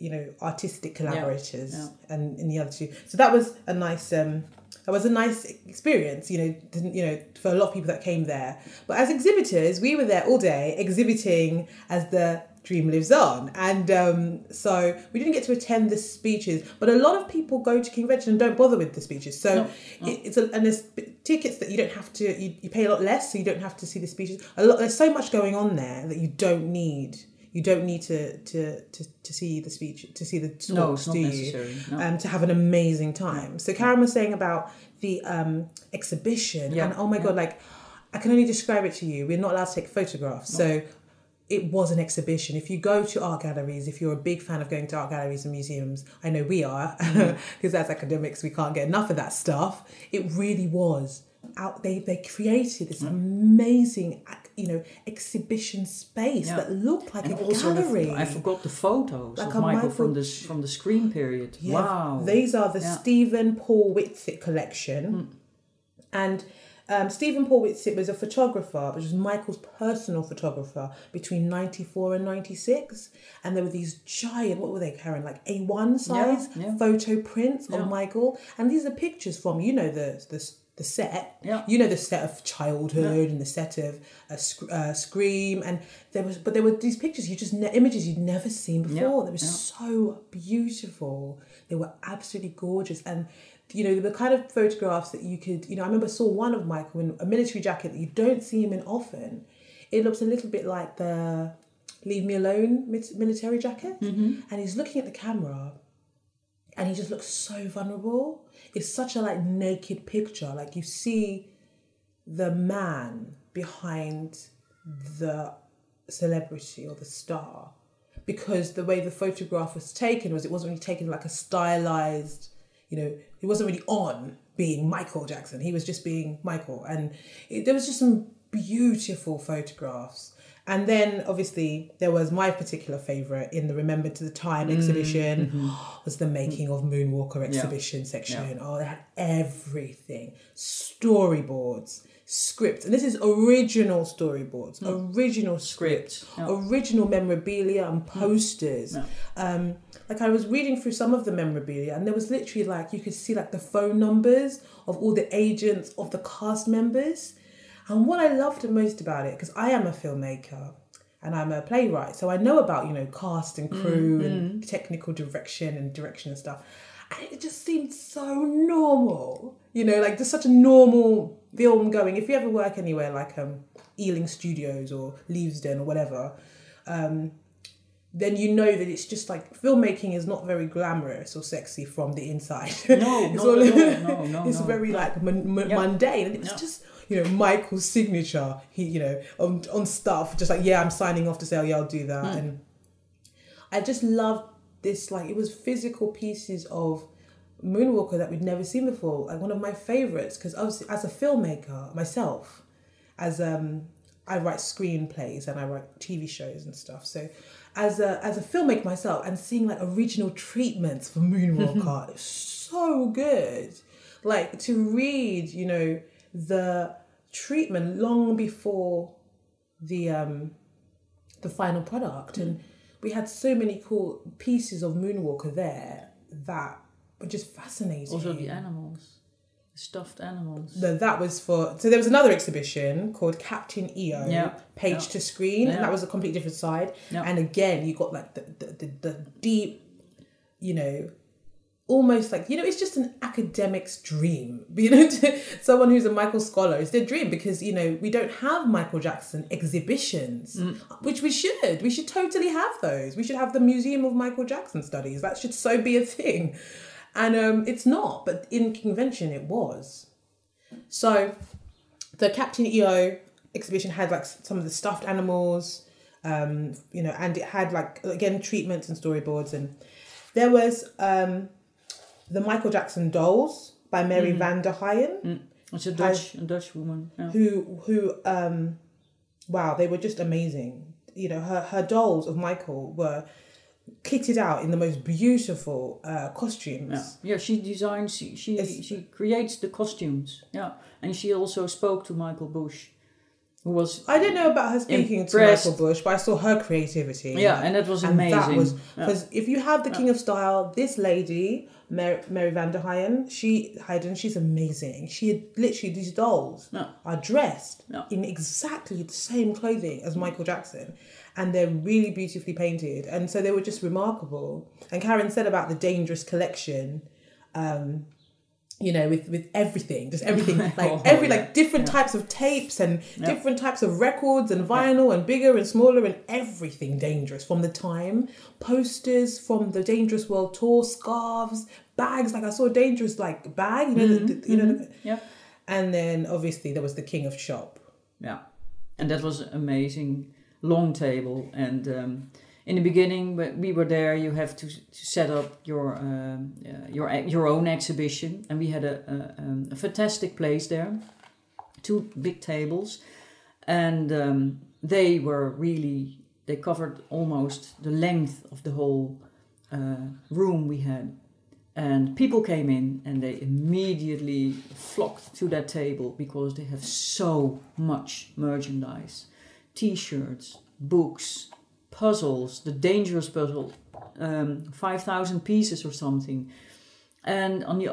you know, artistic collaborators yeah, yeah. and in the other two. So that was a nice, um, that was a nice experience, you know, didn't, you know, for a lot of people that came there. But as exhibitors, we were there all day exhibiting as the Dream Lives On. And um, so we didn't get to attend the speeches, but a lot of people go to Kingvention and don't bother with the speeches. So no, no. It, it's, a, and there's tickets that you don't have to, you, you pay a lot less, so you don't have to see the speeches. A lot, there's so much going on there that you don't need You don't need to, to, to, to see the speech, to see the talks, no, it's not do necessary. you? No. Um, to have an amazing time. So Karen was saying about the um, exhibition, yeah. and oh my yeah. God, like, I can only describe it to you. We're not allowed to take photographs. No. So it was an exhibition. If you go to art galleries, if you're a big fan of going to art galleries and museums, I know we are, because mm-hmm. as academics, we can't get enough of that stuff. It really was. Out, they, they created this mm-hmm. amazing you know, exhibition space yeah. that looked like and a also gallery. The, I forgot the photos like of Michael, Michael from the from the screen period. Yeah. Wow, these are the yeah. Stephen Paul Whitsitt collection, mm. and. Um, Stephen Paul Whitsitt was a photographer, which was Michael's personal photographer between ninety-four and ninety-six. And there were these giant, what were they, Karen? Like A one size yeah, yeah. photo prints yeah. of Michael. And these are pictures from, you know, the the, the set. Yeah. You know, the set of childhood yeah. and the set of a sc- uh, Scream. And there was, but there were these pictures, you just ne- images you'd never seen before. Yeah. They were yeah. so beautiful. They were absolutely gorgeous. And you know, the kind of photographs that you could, you know, I remember I saw one of Michael in a military jacket that you don't see him in often. It looks a little bit like the Leave Me Alone military jacket. Mm-hmm. And he's looking at the camera and he just looks so vulnerable. It's such a like naked picture. Like you see the man behind the celebrity or the star, because the way the photograph was taken was it wasn't really taken like a stylized, you know, he wasn't really on being Michael Jackson. He was just being Michael. And it, there was just some beautiful photographs. And then, obviously, there was my particular favourite in the Remember to the Time mm. exhibition. Mm-hmm. was the Making of Moonwalker exhibition yeah. section. Yeah. Oh, they had everything. Storyboards, scripts. And this is original storyboards, mm. original scripts, yeah. original memorabilia and posters. Yeah. Um, like, I was reading through some of the memorabilia and there was literally, like, you could see, like, the phone numbers of all the agents of the cast members. And what I loved the most about it, because I am a filmmaker and I'm a playwright, so I know about, you know, cast and crew mm-hmm. and technical direction and direction and stuff. And it just seemed so normal, you know, like just such a normal film going. If you ever work anywhere like um, Ealing Studios or Leavesden or whatever, um, then you know that it's just like filmmaking is not very glamorous or sexy from the inside. No, no, all, no, no, no. It's no. very like m- m- yeah. mundane. And it's yeah. just... you know, Michael's signature, he, you know, on, on stuff, just like, yeah, I'm signing off to say, oh, yeah, I'll do that. Mm. And I just loved this, like, it was physical pieces of Moonwalker that we'd never seen before. Like, one of my favourites, because obviously, as a filmmaker, myself, as um, I write screenplays and I write T V shows and stuff, so as a as a filmmaker myself, and seeing, like, original treatments for Moonwalker, it was so good. Like, to read, you know, the treatment long before the um the final product, mm. and we had so many cool pieces of Moonwalker there that were just fascinating. Also the animals, the stuffed animals. No, that was for so there was another exhibition called Captain E O, yeah. Page yeah. to Screen, yeah. and that was a completely different side. Yeah. And again, you got like the the, the the deep, you know. Almost like, you know, it's just an academic's dream, you know, to someone who's a Michael scholar, it's their dream because, you know, we don't have Michael Jackson exhibitions, mm. which we should. We should totally have those. We should have the Museum of Michael Jackson Studies. That should so be a thing. And um, it's not, but in Kingvention it was. So the Captain E O exhibition had like some of the stuffed animals, um, you know, and it had like, again, treatments and storyboards. And there was... Um, The Michael Jackson Dolls by Mary mm. van der Heyen. Mm. It's a Dutch, a Dutch woman. Yeah. Who, who, um, wow, they were just amazing. You know, her, her dolls of Michael were kitted out in the most beautiful uh, costumes. Yeah. yeah, she designs, she she, she creates the costumes. Yeah, and she also spoke to Michael Bush. Was I don't know about her speaking impressed. to Michael Bush, but I saw her creativity. Yeah, and that was and amazing. That was because yeah. if you have the King yeah. of Style, this lady Mary, Mary van der Heyen, she Hayden, she's amazing. She had literally these dolls yeah. are dressed yeah. in exactly the same clothing as Michael Jackson, and they're really beautifully painted, and so they were just remarkable. And Karen said about the Dangerous collection. Um, You know, with, with everything, just everything, like oh, every yeah. like different yeah. types of tapes and yeah. different types of records and vinyl yeah. and bigger and smaller and everything Dangerous from the time, posters from the Dangerous World Tour, scarves, bags. Like I saw a Dangerous like bag, you know, mm-hmm. the, the, you know, mm-hmm. the, yeah. And then obviously there was the King of Shop, yeah, and that was amazing. Long table and. Um, In the beginning, when we were there, you have to, to set up your um, uh, your your own exhibition, and we had a, a, um, a fantastic place there, two big tables, And um, they were really, they covered almost the length of the whole uh, room we had. And people came in and they immediately flocked to that table because they have so much merchandise. T-shirts, books, puzzles, the Dangerous puzzle, um, five thousand pieces or something. And on the,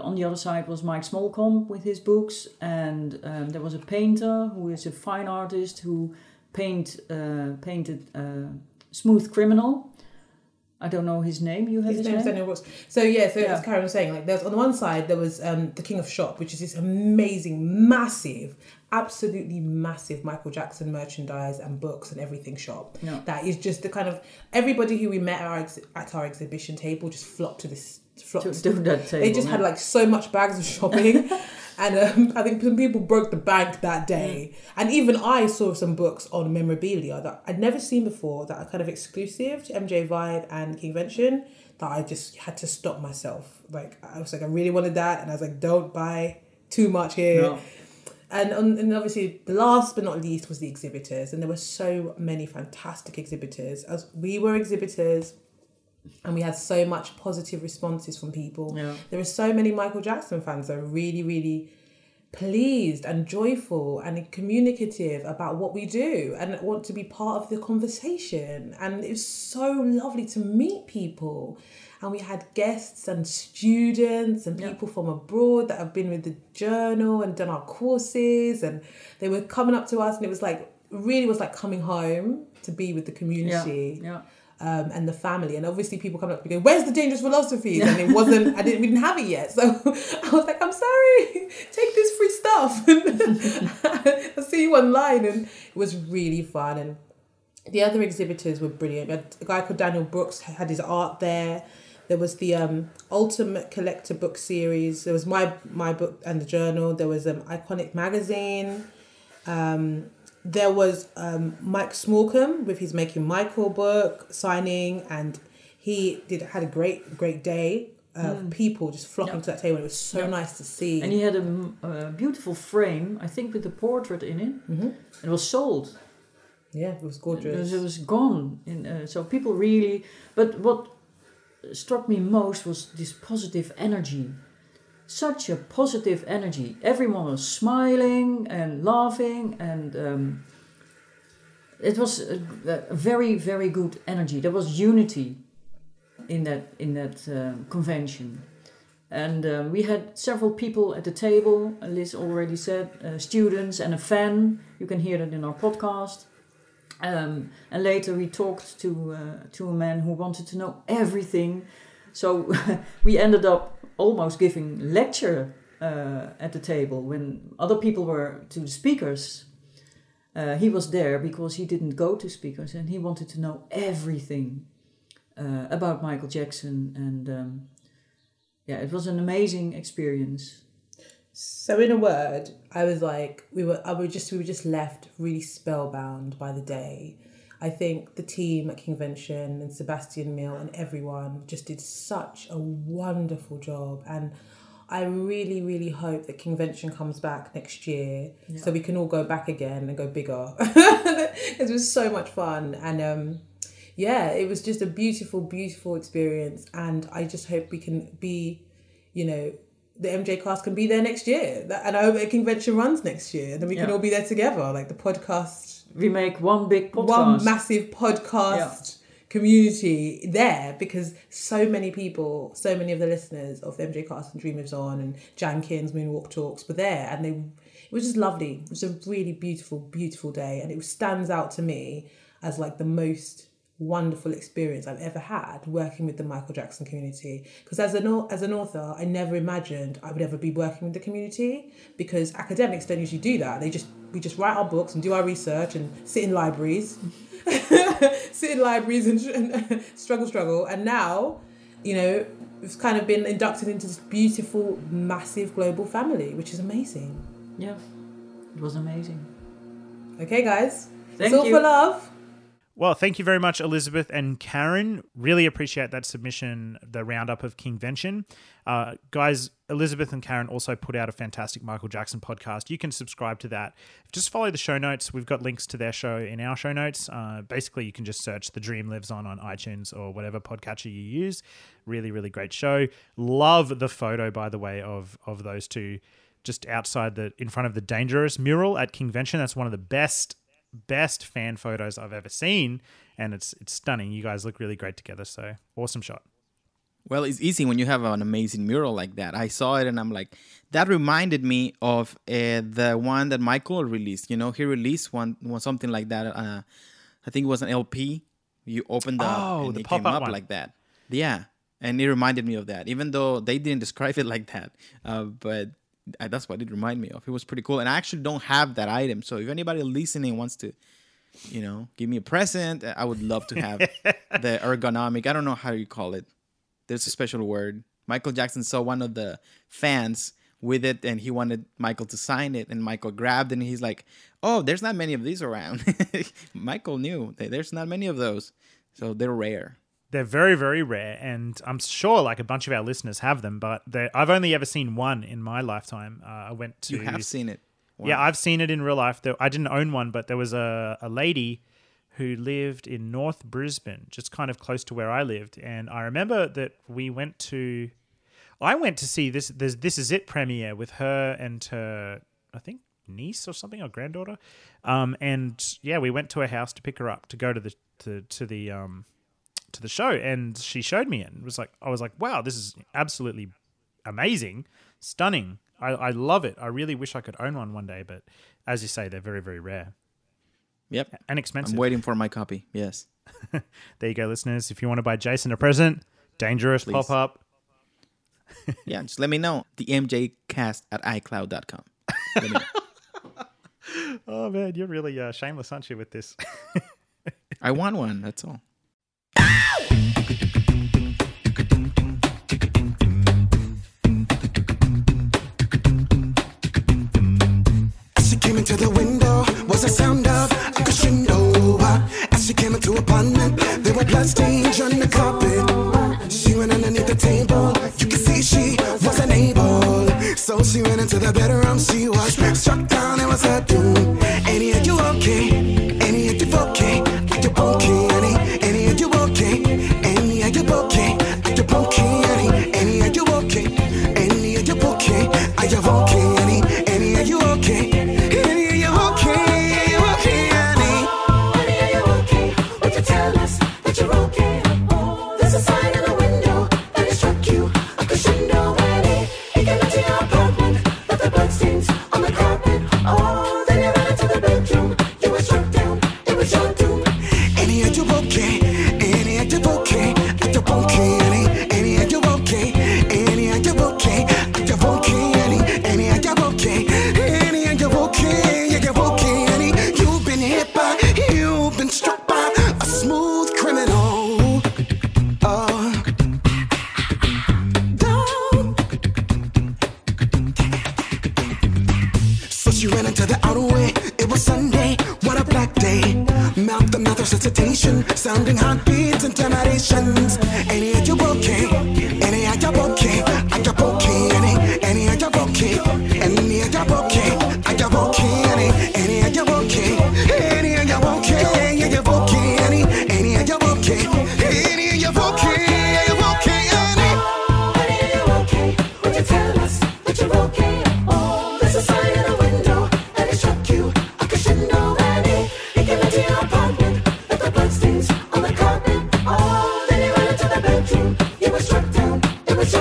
on the other side was Mike Smolcomb with his books. And um, there was a painter who is a fine artist who paint, uh, painted uh, Smooth Criminal. I don't know his name. You have his, his name? Name? I don't know what's... So, yeah, so yeah. as Karen was saying, like, there was, on the one side, there was um, the King of Shop, which is this amazing, massive, absolutely massive Michael Jackson merchandise and books and everything shop. No. That is just the kind of... Everybody who we met at our, ex at our exhibition table just flocked to this... Flocked to, to that table. They just yeah. had, like, so much bags of shopping. And um, I think some people broke the bank that day. And even I saw some books on memorabilia that I'd never seen before that are kind of exclusive to M J Vibe and Kingvention that I just had to stop myself. Like, I was like, I really wanted that. And I was like, don't buy too much here. No. And, and obviously, the last but not least was the exhibitors. And there were so many fantastic exhibitors. As we were exhibitors... And we had so much positive responses from people. Yeah. There are so many Michael Jackson fans that are really, really pleased and joyful and communicative about what we do and want to be part of the conversation. And it was so lovely to meet people. And we had guests and students and people yeah. from abroad that have been with the journal and done our courses. And they were coming up to us and it was like, really was like coming home to be with the community. Yeah, yeah. Um, and the family, and obviously people come up and go, "Where's the Dangerous philosophies?" And it wasn't, I didn't, we didn't have it yet, so I was like, "I'm sorry, take this free stuff." I'll see you online, and it was really fun. And the other exhibitors were brilliant. A guy called Daniel Brooks had his art there. There was the um, Ultimate Collector book series. There was my my book and the journal. There was an Iconic magazine. Um, There was um, Mike Smolcomb with his Making Michael book signing, and he did had a great, great day of mm. people just flocking yep. to that table. It was so yep. nice to see. And he had a, a beautiful frame, I think, with a portrait in it. Mm -hmm. It was sold. Yeah, it was gorgeous. It was, it was gone. In, uh, so people really... But what struck me most was this positive energy. Such a positive energy. Everyone was smiling and laughing, and um, it was a, a very, very good energy. There was unity in that in that um, convention, and um, we had several people at the table. Liz already said, uh, students and a fan. You can hear that in our podcast. Um, and later we talked to uh, to a man who wanted to know everything, so we ended up almost giving lecture uh, at the table when other people were to the speakers. Uh, he was there because he didn't go to speakers and he wanted to know everything uh, about Michael Jackson. And um, yeah, it was an amazing experience. So in a word, I was like, we were, I were just, we were just left really spellbound by the day. I think the team at Kingvention and Sebastian Mill and everyone just did such a wonderful job. And I really, really hope that Kingvention comes back next year yeah. so we can all go back again and go bigger. It was so much fun. And um, yeah, it was just a beautiful, beautiful experience. And I just hope we can be, you know, the M J cast can be there next year. And I hope that Kingvention runs next year. And then we yeah. can all be there together, like the podcast... We make one big podcast. One massive podcast yeah. community there, because so many people, so many of the listeners of the M J Cast and Dream Lives On and Jankins, Moonwalk Talks were there. And they, it was just lovely. It was a really beautiful, beautiful day. And it stands out to me as like the most wonderful experience I've ever had working with the Michael Jackson community. Because as an as an author, I never imagined I would ever be working with the community, because academics don't usually do that. They just we just write our books and do our research and sit in libraries, sit in libraries and, and struggle, struggle. And now, you know, we've kind of been inducted into this beautiful, massive global family, which is amazing. Yeah, it was amazing. Okay, guys, thank you. It's all for love. Well, thank you very much, Elizabeth and Karen. Really appreciate that submission, the roundup of Kingvention. Uh, guys, Elizabeth and Karen also put out a fantastic Michael Jackson podcast. You can subscribe to that. Just follow the show notes. We've got links to their show in our show notes. Uh, basically, you can just search The Dream Lives On on iTunes or whatever podcatcher you use. Really, really great show. Love the photo, by the way, of, of those two just outside the, in front of the Dangerous mural at Kingvention. That's one of the best Best fan photos I've ever seen, and it's it's stunning. You guys look really great together, so awesome shot. Well, it's easy when you have an amazing mural like that. I saw it and I'm like, that reminded me of uh, the one that Michael released. You know, he released one, one something like that. Uh, I think it was an L P. You opened up oh, and the it came up one. Like that. Yeah, and it reminded me of that, even though they didn't describe it like that. Uh, but that's what it reminded me of. It was pretty cool, and I actually don't have that item, so if anybody listening wants to, you know, give me a present, I would love to have the ergonomic, I don't know how you call it, there's a special word. Michael Jackson saw one of the fans with it and he wanted Michael to sign it, and Michael grabbed it and he's like, oh, there's not many of these around. Michael knew that there's not many of those, so they're rare. They're very, very rare, and I'm sure like a bunch of our listeners have them, but I've only ever seen one in my lifetime. Uh, I went to... You have seen it? Wow. Yeah, I've seen it in real life. I didn't own one, but there was a, a lady who lived in North Brisbane, just kind of close to where I lived, and I remember that we went to... I went to see this this, this Is It premiere with her and her, I think, niece or something, or granddaughter. Um, and yeah, we went to her house to pick her up, to go to the... To, to the um, to the show, and she showed me it and was like, I was like, wow, this is absolutely amazing, stunning. I, I love it. I really wish I could own one one day, but as you say, they're very, very rare. Yep. And expensive. I'm waiting for my copy. Yes. There you go, listeners. If you want to buy Jason a present, Dangerous Please. Pop up. Yeah. Just let me know. The MJcast at iCloud dot com. Let me know. Oh man, you're really uh, shameless, aren't you, with this? I want one. That's all. To the window was a sound of a crescendo. As she came into apartment, there were bloodstains on the carpet. She went underneath the table. You could see she wasn't able. So she went into the bedroom. She was struck down. It was her doom. Annie, are you okay? Annie, are you okay? Are you okay, Annie? Annie, are you okay? Annie, are you okay? Are you okay, Annie? Annie, are you okay? Annie, are you okay? Are you okay, Annie? Annie, are you okay? Sounding heartbeats and generations. Annie, are you okay? Annie, are you okay? Are you okay? Annie, Annie, are you okay? Annie, are you okay? Are you okay? Annie, Annie, are you okay? Annie, are you okay? Annie, are you okay? Annie, Annie, are you okay? Annie, are you okay? Are you okay? Annie, are you okay? Would you tell us that you're okay? Oh, there's a sign in the window and it struck you. I couldn't know, Annie. It came into your apartment. Bloodstains on the carpet. Oh, then you ran into the bedroom. You were struck down. It was.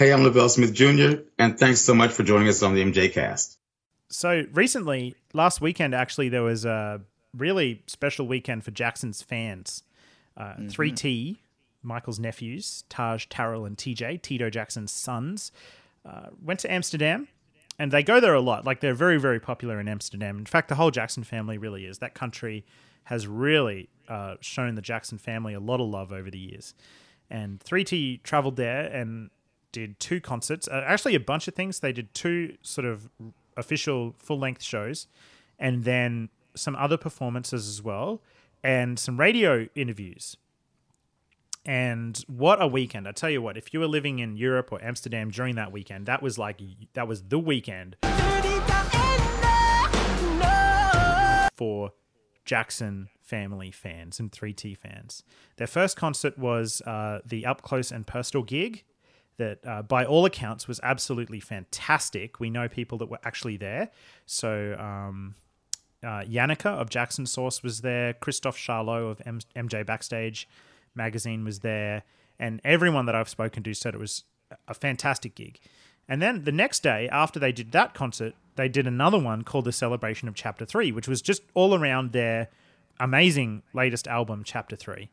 Hey, I'm Lavelle Smith Junior, and thanks so much for joining us on the M J Cast. So recently, last weekend, actually, there was a really special weekend for Jackson's fans. Uh, mm-hmm. three T, Michael's nephews, Taj, Taryll, and T J, Tito Jackson's sons, uh, went to Amsterdam, and they go there a lot. Like, they're very, very popular in Amsterdam. In fact, the whole Jackson family really is. That country has really uh, shown the Jackson family a lot of love over the years. And three T traveled there and did two concerts, uh, actually a bunch of things. They did two sort of official full-length shows and then some other performances as well and some radio interviews. And what a weekend. I tell you what, if you were living in Europe or Amsterdam during that weekend, that was like, that was the weekend for Jackson family fans and three T fans. Their first concert was uh, the Up Close and Personal gig that uh, by all accounts was absolutely fantastic. We know people that were actually there. So um, uh, Yannicka of Jackson Source was there. Christophe Charlot of M- MJ Backstage Magazine was there. And everyone that I've spoken to said it was a fantastic gig. And then the next day after they did that concert, they did another one called The Celebration of Chapter three, which was just all around their amazing latest album, Chapter three.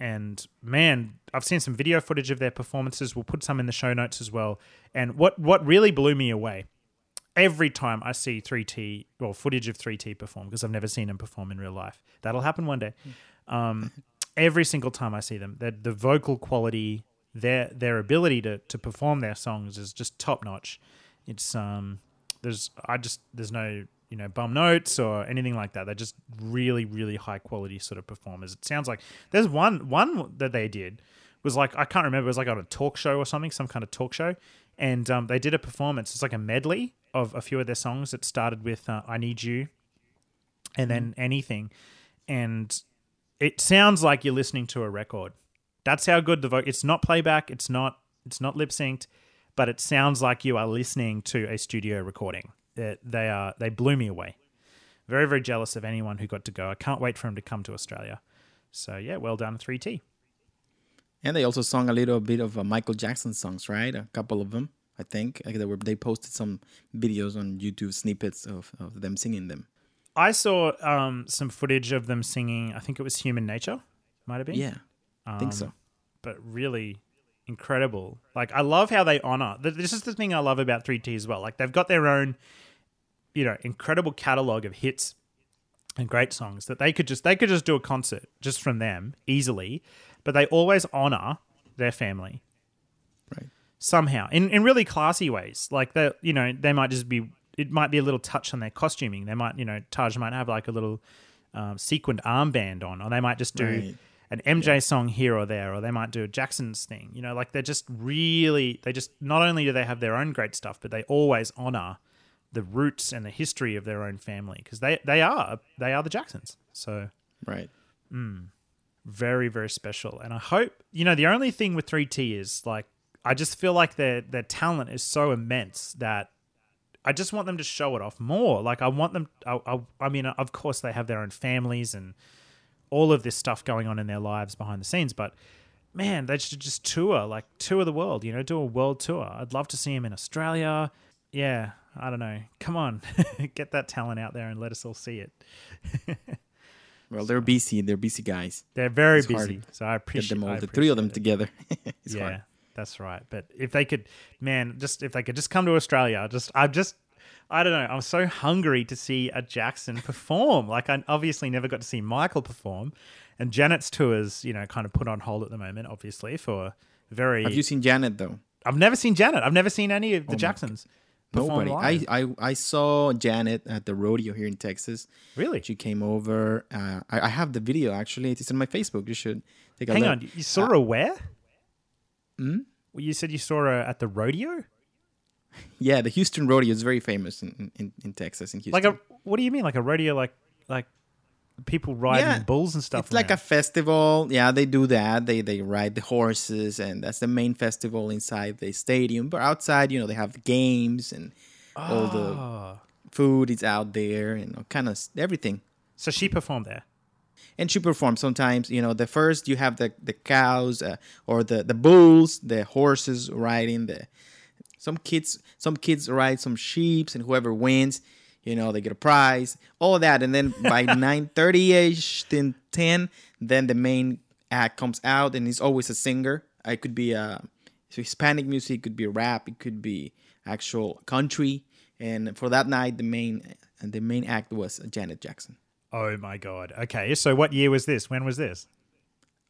And man, I've seen some video footage of their performances. We'll put some in the show notes as well. And what, what really blew me away every time I see three T, well, footage of three T perform, because I've never seen them perform in real life. That'll happen one day. Um, every single time I see them, the, the vocal quality, their their ability to to perform their songs is just top notch. It's um, there's I just there's no. you know, bum notes or anything like that. They're just really, really high quality sort of performers. It sounds like there's one, one that they did was like, I can't remember, it was like on a talk show or something, some kind of talk show. And um, they did a performance. It's like a medley of a few of their songs. It started with uh, I Need You and then Anything. And it sounds like you're listening to a record. That's how good the vocal, it's not playback. It's not, it's not lip synced, but it sounds like you are listening to a studio recording. They are they blew me away. Very, very jealous of anyone who got to go. I can't wait for him to come to Australia. So, yeah, well done, three T. And they also sung a little bit of uh, Michael Jackson songs, right? A couple of them, I think. Like they, were, they posted some videos on YouTube, snippets of, of them singing them. I saw um, some footage of them singing, I think it was Human Nature, might have been. Yeah, I um, think so. But really incredible. Like, I love how they honor. This is the thing I love about three T as well. Like, they've got their own, you know, incredible catalog of hits and great songs that they could just they could just do a concert just from them easily, but they always honor their family, right? Somehow, in in really classy ways. Like they, you know, they might just be it might be a little touch on their costuming. They might, you know, Taj might have like a little um, sequined armband on, or they might just do right. an M J yeah. song here or there, or they might do a Jackson's thing. You know, like they're just really they just not only do they have their own great stuff, but they always honor the roots and the history of their own family, because they, they are they are the Jacksons. So right, mm, very very special. And I hope you know the only thing with three T is like I just feel like their their talent is so immense that I just want them to show it off more. Like I want them. I I, I mean, of course they have their own families and all of this stuff going on in their lives behind the scenes, but man, they should just tour like tour the world. You know, do a world tour. I'd love to see them in Australia. Yeah. I don't know. Come on, get that talent out there and let us all see it. Well, they're busy. They're busy guys. They're very it's busy. So I appreciate them all. The three of them it. together. It's yeah, hard. That's right. But if they could, man, just if they could just come to Australia, just I just I don't know. I'm so hungry to see a Jackson perform. Like I obviously never got to see Michael perform, and Janet's tours, you know, kind of put on hold at the moment, obviously for very. Have you seen Janet though? I've never seen Janet. I've never seen any of the oh Jacksons. Nobody. I, I, I saw Janet at the rodeo here in Texas. Really? She came over. Uh, I, I have the video, actually. It's on my Facebook. You should take a look. Hang on. You saw uh, her where? Hmm? Well, you said you saw her at the rodeo? Yeah, the Houston rodeo is very famous in, in, in Texas, in Houston. Like a, what do you mean? Like a rodeo, like like people riding yeah, bulls and stuff? It's around. Like a festival. Yeah, they do that. They, they ride the horses, and that's the main festival inside the stadium. But outside, you know, they have the games and oh. all the food is out there and kind of everything. So she performed there? and she performs. Sometimes, you know, the first you have the the cows uh, or the the bulls, the horses riding the some kids some kids ride some sheep, and whoever wins, you know, they get a prize, all that. And then by nine thirty-ish, then ten, then the main act comes out, and it's always a singer. It could be uh, Hispanic music, it could be rap, it could be actual country. And for that night, the main the main act was Janet Jackson. Oh, my God. Okay, so what year was this? When was this?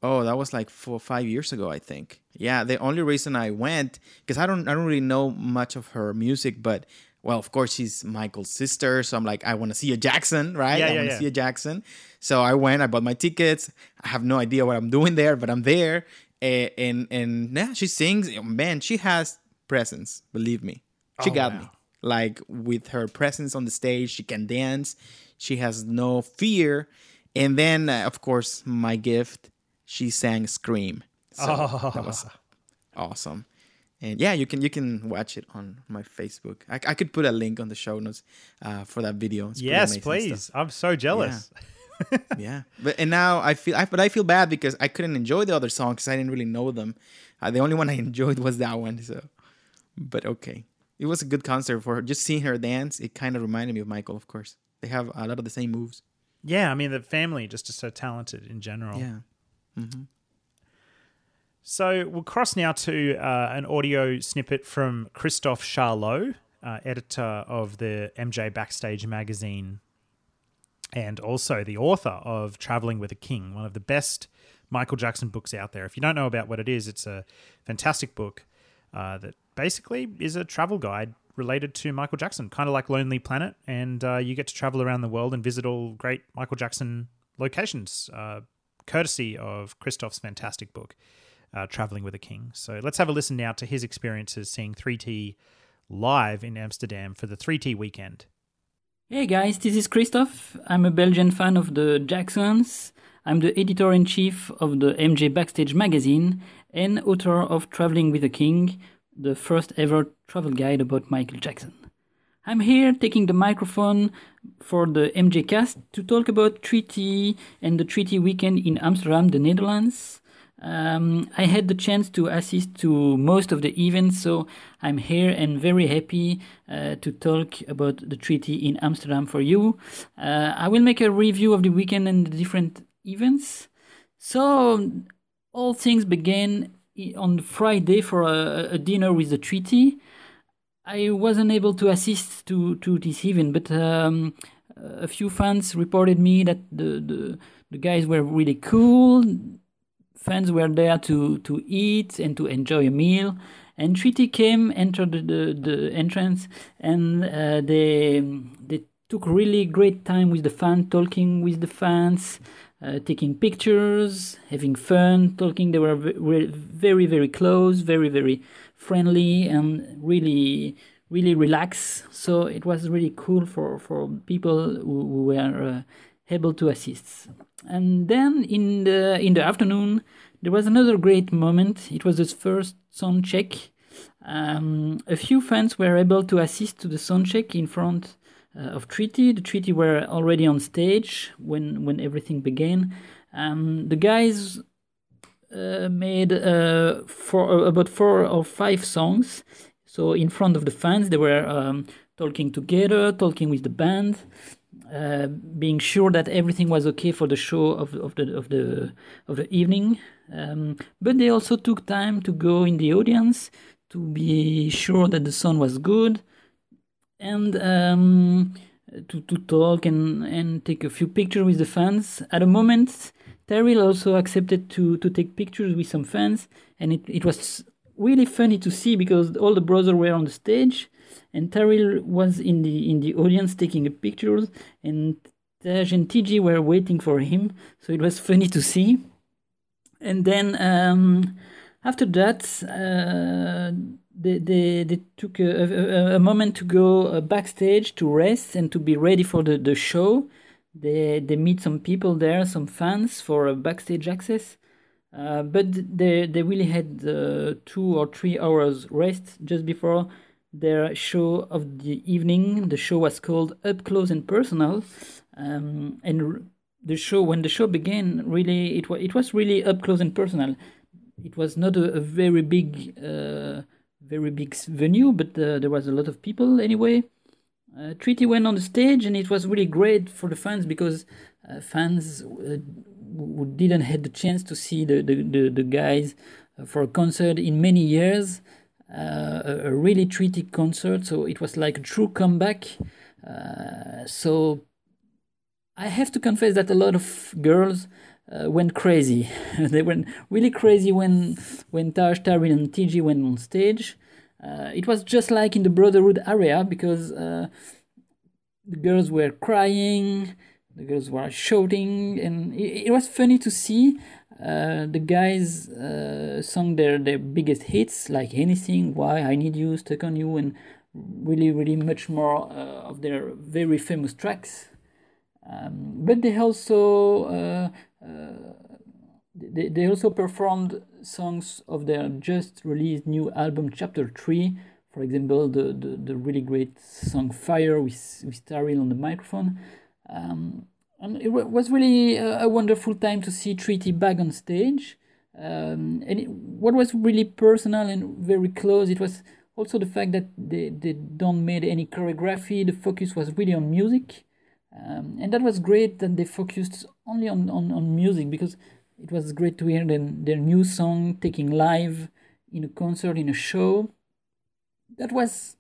Oh, that was like four or five years ago, I think. Yeah, the only reason I went, because I don't, I don't really know much of her music, but... Well, of course, she's Michael's sister, so I'm like, I want to see a Jackson, right? Yeah, I yeah, want to yeah. see a Jackson. So I went, I bought my tickets. I have no idea what I'm doing there, but I'm there. And and, and yeah, she sings. Man, she has presence, believe me. She oh, got wow. me. Like, with her presence on the stage, she can dance. She has no fear. And then, uh, of course, my gift, she sang Scream. So oh. that was awesome. And yeah, you can you can watch it on my Facebook. I, I could put a link on the show notes uh, for that video. It's yes, please. Stuff. I'm so jealous. Yeah. yeah, but and now I feel, I, but I feel bad because I couldn't enjoy the other songs because I didn't really know them. Uh, the only one I enjoyed was that one. So, but okay, it was a good concert for her. Just seeing her dance. It kind of reminded me of Michael. Of course, they have a lot of the same moves. Yeah, I mean the family just is so talented in general. Yeah. Mm-hmm. So we'll cross now to uh, an audio snippet from Christophe Charlot, uh, editor of the M J Backstage Magazine and also the author of Travelling with the King, one of the best Michael Jackson books out there. If you don't know about what it is, it's a fantastic book uh, that basically is a travel guide related to Michael Jackson, kind of like Lonely Planet, and uh, you get to travel around the world and visit all great Michael Jackson locations, uh, courtesy of Christophe's fantastic book. Uh, Travelling with the King. So let's have a listen now to his experiences seeing three T live in Amsterdam for the three T weekend. Hey guys, this is Christophe. I'm a Belgian fan of the Jacksons. I'm the editor-in-chief of the M J Backstage magazine and author of Travelling with the King, the first ever travel guide about Michael Jackson. I'm here taking the microphone for the M J cast to talk about three T and the three T weekend in Amsterdam, the Netherlands. Um, I had the chance to assist to most of the events, so I'm here and very happy uh, to talk about the three T in Amsterdam for you. Uh, I will make a review of the weekend and the different events. So all things began on Friday for a, a dinner with the three T. I wasn't able to assist to, to this event, but um, a few fans reported me that the, the, the guys were really cool. Fans were there to, to eat and to enjoy a meal. And three T came, entered the, the, the entrance, and uh, they they took really great time with the fans, talking with the fans, uh, taking pictures, having fun, talking. They were very, very close, very, very friendly, and really, really relaxed. So it was really cool for, for people who, who were uh, able to assist. And then in the in the afternoon, there was another great moment. It was the first sound check. Um, a few fans were able to assist to the sound check in front uh, of three T. The three T were already on stage when, when everything began. Um, the guys uh, made uh, four, about four or five songs. So in front of the fans, they were um, talking together, talking with the band. Uh, being sure that everything was okay for the show of, of the of the of the evening, um, but they also took time to go in the audience to be sure that the sound was good, and um, to to talk and, and take a few pictures with the fans. At a moment, Taryll also accepted to to take pictures with some fans, and it, it was really funny to see because all the brothers were on the stage. And Taryll was in the in the audience taking a pictures, and Taj and T J were waiting for him, so it was funny to see. And then um, after that, uh, they, they they took a, a, a moment to go backstage to rest and to be ready for the, the show. They they meet some people there, some fans for a backstage access. Uh, but they they really had uh, two or three hours rest just before their show of the evening. The show was called Up Close and Personal, um, and the show, when the show began, really, it was it was really up close and personal. It was not a, a very big, uh, very big venue, but uh, there was a lot of people anyway. Uh, three T went on the stage, and it was really great for the fans because uh, fans uh, who didn't have the chance to see the the, the, the guys uh, for a concert in many years, uh, a, a really three T concert. So it was like a true comeback. Uh, so I have to confess that a lot of girls uh, went crazy. They went really crazy when when Taj, Taryll, and T J went on stage. Uh, it was just like in the Brotherhood area, because uh, the girls were crying, the girls were shouting, and it, it was funny to see. Uh, the guys uh, sung their, their biggest hits, like Anything, Why, I Need You, Stuck on You, and really, really much more uh, of their very famous tracks. Um, but they also uh, uh, they, they also performed songs of their just released new album Chapter Three. For example, the the, the really great song Fire with with Taryll on the microphone. Um, and it w- was really a, a wonderful time to see three T back on stage. Um, and it, what was really personal and very close, it was also the fact that they, they don't made any choreography. The focus was really on music. Um, and that was great that they focused only on, on, on music, because it was great to hear them, their new song taking live in a concert, in a show. That was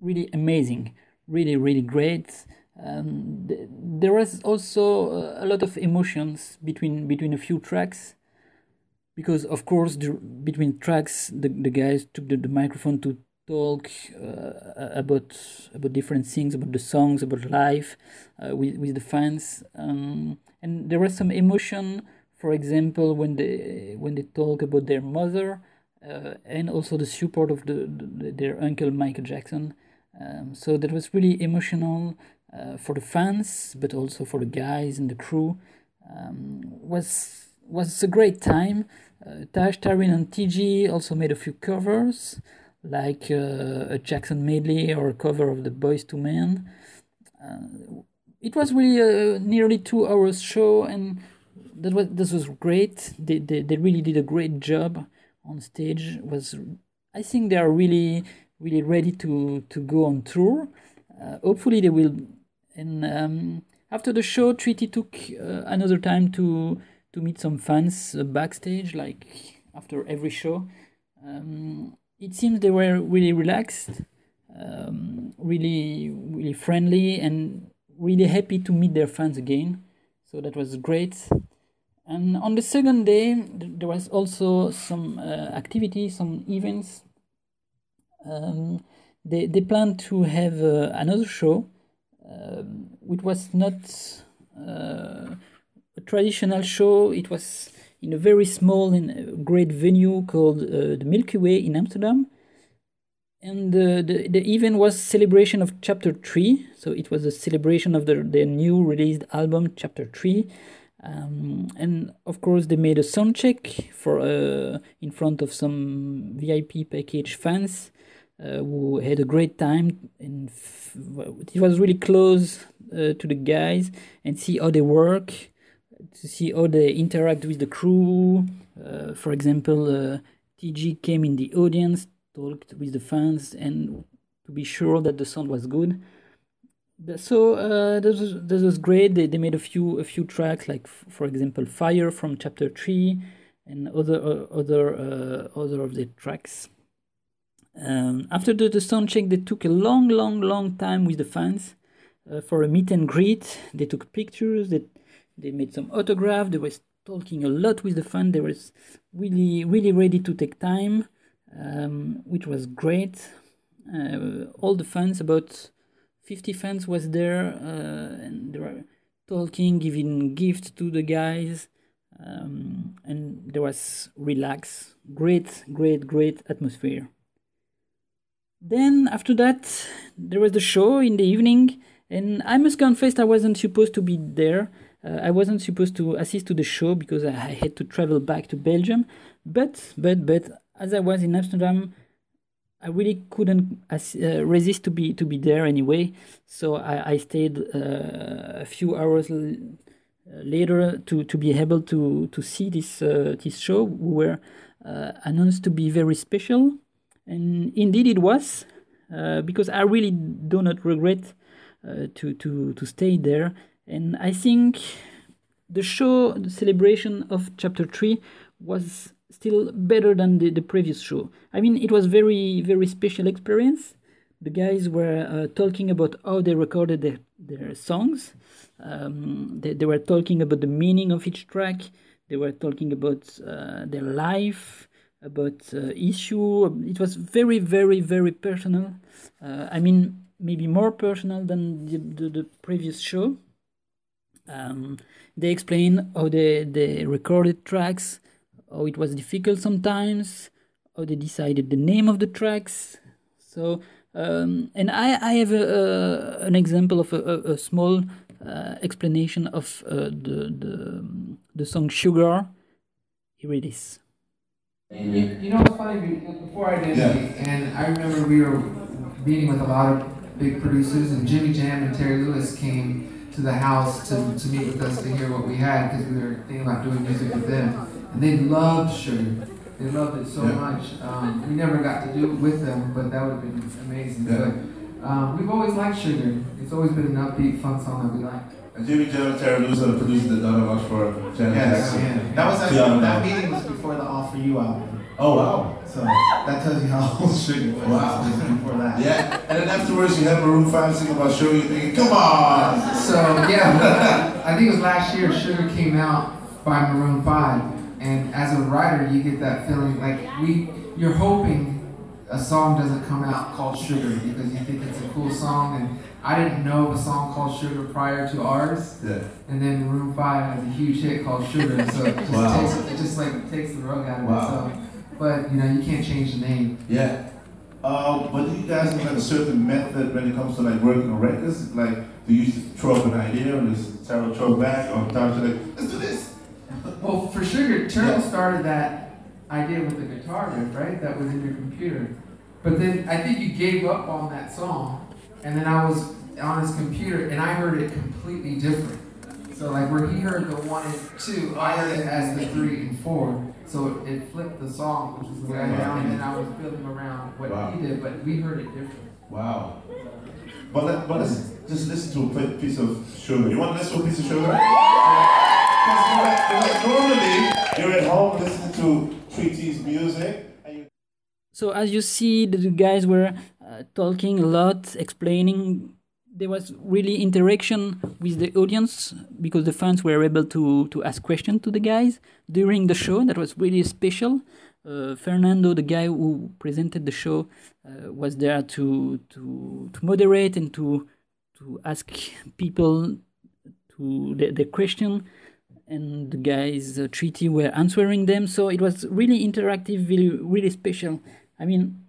really amazing, really, really great. Um, th- there was also a lot of emotions between between a few tracks. Because, of course, the, between tracks, the, the guys took the, the microphone to talk uh, about about different things, about the songs, about life, uh, with, with the fans. Um, and there was some emotion, for example, when they when they talk about their mother, uh, and also the support of the, the their uncle, Michael Jackson. Um, so that was really emotional uh, for the fans, but also for the guys and the crew. Um, was... was a great time. Uh, Taj, Taryll, and T J also made a few covers, like uh, a Jackson medley or a cover of the Boys to Men. Uh, it was really a nearly two hours show, and that was this was great. They, they they really did a great job on stage. Was I think they are really really ready to to go on tour. Uh, hopefully they will. And um, after the show, three T took uh, another time to. to meet some fans backstage, like after every show. Um, it seems they were really relaxed, um, really, really friendly, and really happy to meet their fans again. So that was great. And on the second day, th- there was also some uh, activity, some events. Um, they, they planned to have uh, another show, uh, which was not... Uh, traditional show. It was in a very small and great venue called uh, the Milky Way in Amsterdam, and uh, the the event was celebration of Chapter Three. So it was a celebration of their their new released album Chapter Three, um, and of course they made a sound check for uh, in front of some V I P package fans uh, who had a great time, and f- it was really close uh, to the guys and see how they work. To see how they interact with the crew. Uh, for example, uh, T J came in the audience, talked with the fans, and to be sure that the sound was good. So uh, this was this was great. They, they made a few a few tracks, like f- for example, Fire from Chapter Three, and other uh, other uh, other of the tracks. Um, after the, the sound check, they took a long, long, long time with the fans uh, for a meet and greet. They took pictures. They They made some autograph. They were talking a lot with the fans. They were really, really ready to take time, um, which was great. Uh, all the fans, about fifty fans was there, uh, and they were talking, giving gifts to the guys, um, and there was relaxed, great, great, great atmosphere. Then after that, there was the show in the evening, and I must confess I wasn't supposed to be there. Uh, I wasn't supposed to assist to the show because I had to travel back to Belgium, but but but as I was in Amsterdam, I really couldn't as, uh, resist to be to be there anyway. So I I stayed uh, a few hours l- later to, to be able to, to see this, uh, this show were uh, announced to be very special. And indeed it was, uh, because I really do not regret uh, to, to, to stay there. And I think the show, the celebration of Chapter three was still better than the, the previous show. I mean, it was very, very special experience. The guys were uh, talking about how they recorded their, their songs. Um, they, they were talking about the meaning of each track. They were talking about uh, their life, about uh, issue. It was very, very, very personal. Uh, I mean, maybe more personal than the, the, the previous show. Um, they explained how they, they recorded tracks, how it was difficult sometimes, how they decided the name of the tracks. So... Um, and I, I have a, a, an example of a, a, a small uh, explanation of uh, the, the the song Sugar. Here it is. You, you know what's funny? Before I did yeah. and I remember we were meeting with a lot of big producers, and Jimmy Jam and Terry Lewis came to the house to, to meet with us to hear what we had, because we were thinking about doing music with them. And they loved Sugar. They loved it so yeah. much. Um, we never got to do it with them, but that would have been amazing. Yeah. But um, we've always liked Sugar. It's always been an upbeat, fun song that we liked. And Jimmy Jam and Taryll Jackson produced the Donna Watch for Jamin yes, Bull. Yeah, yeah. That was actually, yeah, that yeah. meeting was before the All For You album. Oh wow! So that tells you how old Sugar was. Wow. Before that. Yeah. And then afterwards, you have Maroon Five sing about Sugar. You're thinking, come on. So yeah, I think it was last year. Sugar came out by Maroon Five. And as a writer, you get that feeling like we, you're hoping a song doesn't come out called Sugar because you think it's a cool song. And I didn't know a song called Sugar prior to ours. Yeah. And then Room Five has a huge hit called Sugar, so it just wow. takes it just like takes the rug out of wow. itself. But you know, you can't change the name. Yeah. Uh, but do you guys have like a certain method when it comes to like working on records? Like, do you just throw up an idea and just Taryll throw back or Taryll like, let's do this? Well, for Sugar, Taryll started that idea with the guitar riff, right? That was in your computer. But then I think you gave up on that song, and then I was on his computer, and I heard it completely different. So like where he heard the one and two, I heard it as the three and four. So it, it flipped the song, which was the way down, and then I was feeling around what wow. he did, but we heard it different. Wow. But, let, but let's just listen to a piece of Sugar. You want to listen to a piece of Sugar? Because normally you're at home listening to three T's music. And you... So as you see, the guys were uh, talking a lot, explaining. There was really interaction with the audience because the fans were able to, to ask questions to the guys during the show. That was really special. Uh, Fernando, the guy who presented the show, uh, was there to, to to moderate and to to ask people to their, their question. And the guys, uh, three T, were answering them. So it was really interactive, really, really special. I mean,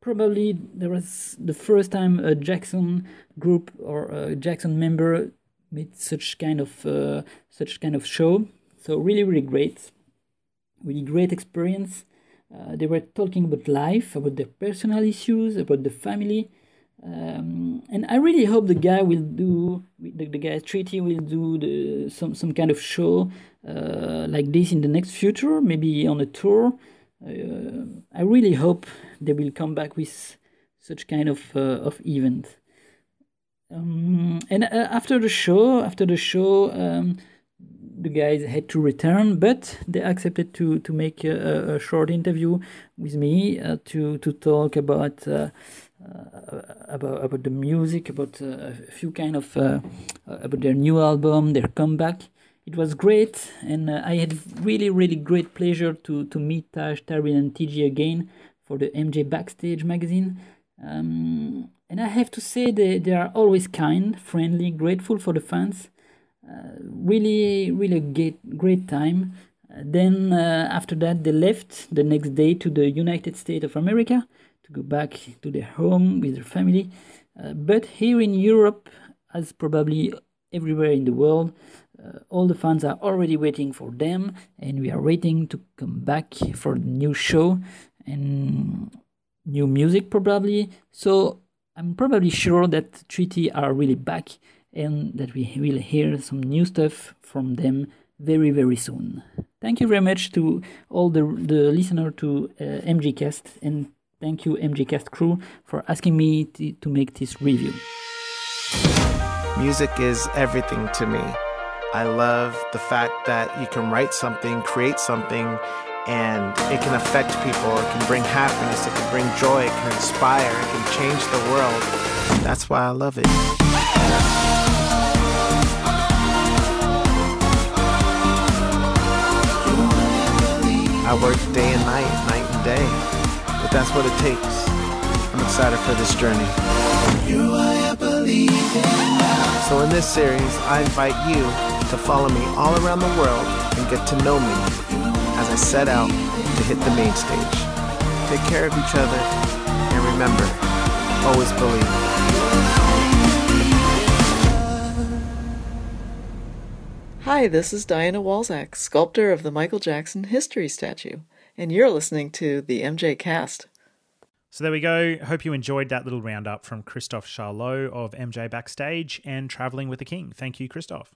probably there was the first time a Jackson group or a Jackson member made such kind of uh, such kind of show. So really, really great, really great experience. Uh, they were talking about life, about their personal issues, about the family. Um, and I really hope the guy will do the, the guy three T will do the, some some kind of show uh, like this in the next future, maybe on a tour. Uh, I really hope they will come back with such kind of uh, of event. Um, and uh, after the show, after the show, um, the guys had to return, but they accepted to to make a, a short interview with me uh, to to talk about. Uh, Uh, about about the music, about uh, a few kind of uh, about their new album, their comeback. It was great, and uh, I had really really great pleasure to to meet Taj, Taryll, and T J again for the M J Backstage Magazine. Um, and I have to say they they are always kind, friendly, grateful for the fans. Uh, really really great great time. Uh, then uh, after that they left the next day to the United States of America. Go back to their home with their family, uh, but here in Europe, as probably everywhere in the world, uh, all the fans are already waiting for them, and we are waiting to come back for the new show and new music probably. So I'm probably sure that three T are really back, and that we will hear some new stuff from them very, very soon. Thank you very much to all the, the listeners to uh, MGCast, and thank you MGCast crew for asking me t- to make this review. Music is everything to me. I love the fact that you can write something, create something, and it can affect people, it can bring happiness, it can bring joy, it can inspire, it can change the world. That's why I love it. I work day and night, night and day, but that's what it takes. I'm excited for this journey. So in this series, I invite you to follow me all around the world and get to know me as I set out to hit the main stage. Take care of each other, and remember, always believe. Hi, this is Diana Walczak, sculptor of the Michael Jackson History statue, and you're listening to the M J Cast. So there we go. Hope you enjoyed that little roundup from Christophe Charlot of M J Backstage and Travelling with the King. Thank you, Christophe.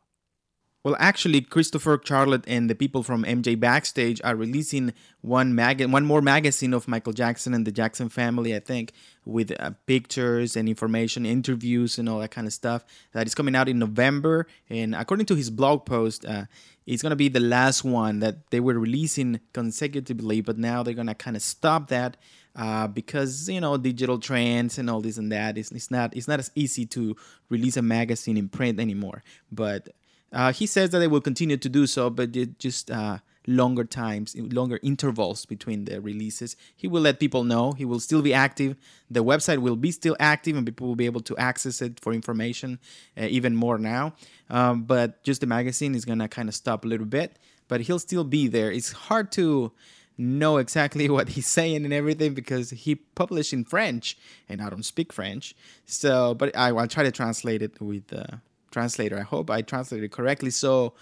Well, actually, Christopher Charlot and the people from M J Backstage are releasing one mag- one more magazine of Michael Jackson and the Jackson family, I think, with uh, pictures and information, interviews and all that kind of stuff that is coming out in November. And according to his blog post, uh, it's going to be the last one that they were releasing consecutively, but now they're going to kind of stop that uh, because, you know, digital trends and all this and that. It's, it's not it's not as easy to release a magazine in print anymore, but... Uh, he says that they will continue to do so, but just uh, longer times, longer intervals between the releases. He will let people know. He will still be active. The website will be still active, and people will be able to access it for information uh, even more now. Um, but just the magazine is going to kind of stop a little bit, but he'll still be there. It's hard to know exactly what he's saying and everything because he published in French, and I don't speak French. So, but I, I'll try to translate it with... Uh, translator. I hope I translated correctly. So,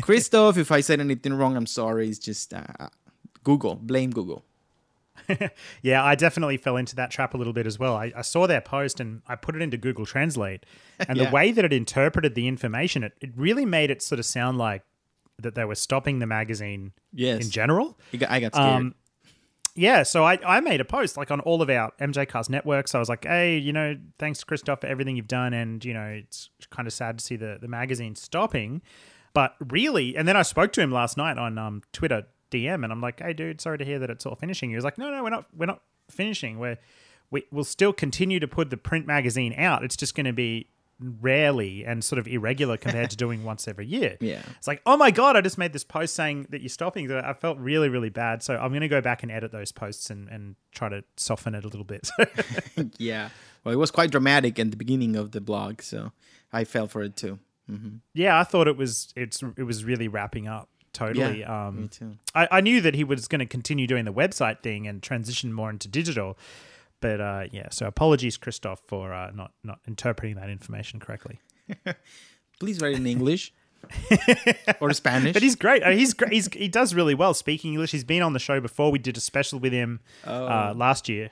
Christophe, if I said anything wrong, I'm sorry. It's just uh, Google. Blame Google. Yeah, I definitely fell into that trap a little bit as well. I, I saw their post and I put it into Google Translate. And yeah. The way that it interpreted the information, it, it really made it sort of sound like that they were stopping the magazine yes. in general. Got, I got scared. Um, Yeah, so I, I made a post like on all of our MJCast networks. I was like, hey, you know, thanks, Christophe, for everything you've done. And, you know, it's kind of sad to see the, the magazine stopping. But really, and then I spoke to him last night on um, Twitter D M, and I'm like, hey, dude, sorry to hear that it's all finishing. He was like, no, no, we're not we're not finishing. We're, we, we'll still continue to put the print magazine out. It's just going to be rarely and sort of irregular compared to doing once every year. Yeah. It's like, oh my God, I just made this post saying that you're stopping. I felt really, really bad. So I'm going to go back and edit those posts and, and try to soften it a little bit. Yeah. Well, it was quite dramatic in the beginning of the blog. So I fell for it too. Mm-hmm. Yeah. I thought it was, it's, it was really wrapping up totally. Yeah, um, me too. I, I knew that he was going to continue doing the website thing and transition more into digital. But uh, yeah, so apologies, Christophe, for uh, not, not interpreting that information correctly. Please write in English or Spanish. But he's great. He's great. He's, he does really well speaking English. He's been on the show before. We did a special with him oh. uh, last year.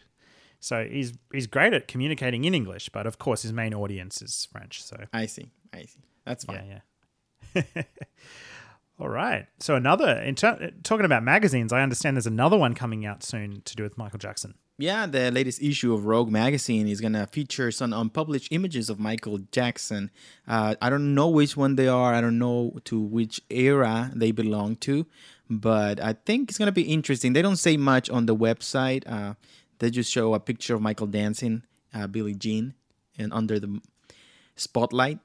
So he's he's great at communicating in English. But of course, his main audience is French. So I see. I see. That's fine. Yeah, yeah. All right. So another, in ter- talking about magazines, I understand there's another one coming out soon to do with Michael Jackson. Yeah, the latest issue of Rogue Magazine is going to feature some unpublished images of Michael Jackson. Uh, I don't know which one they are. I don't know to which era they belong to, but I think it's going to be interesting. They don't say much on the website. Uh, they just show a picture of Michael dancing, uh, Billie Jean, and under the spotlight.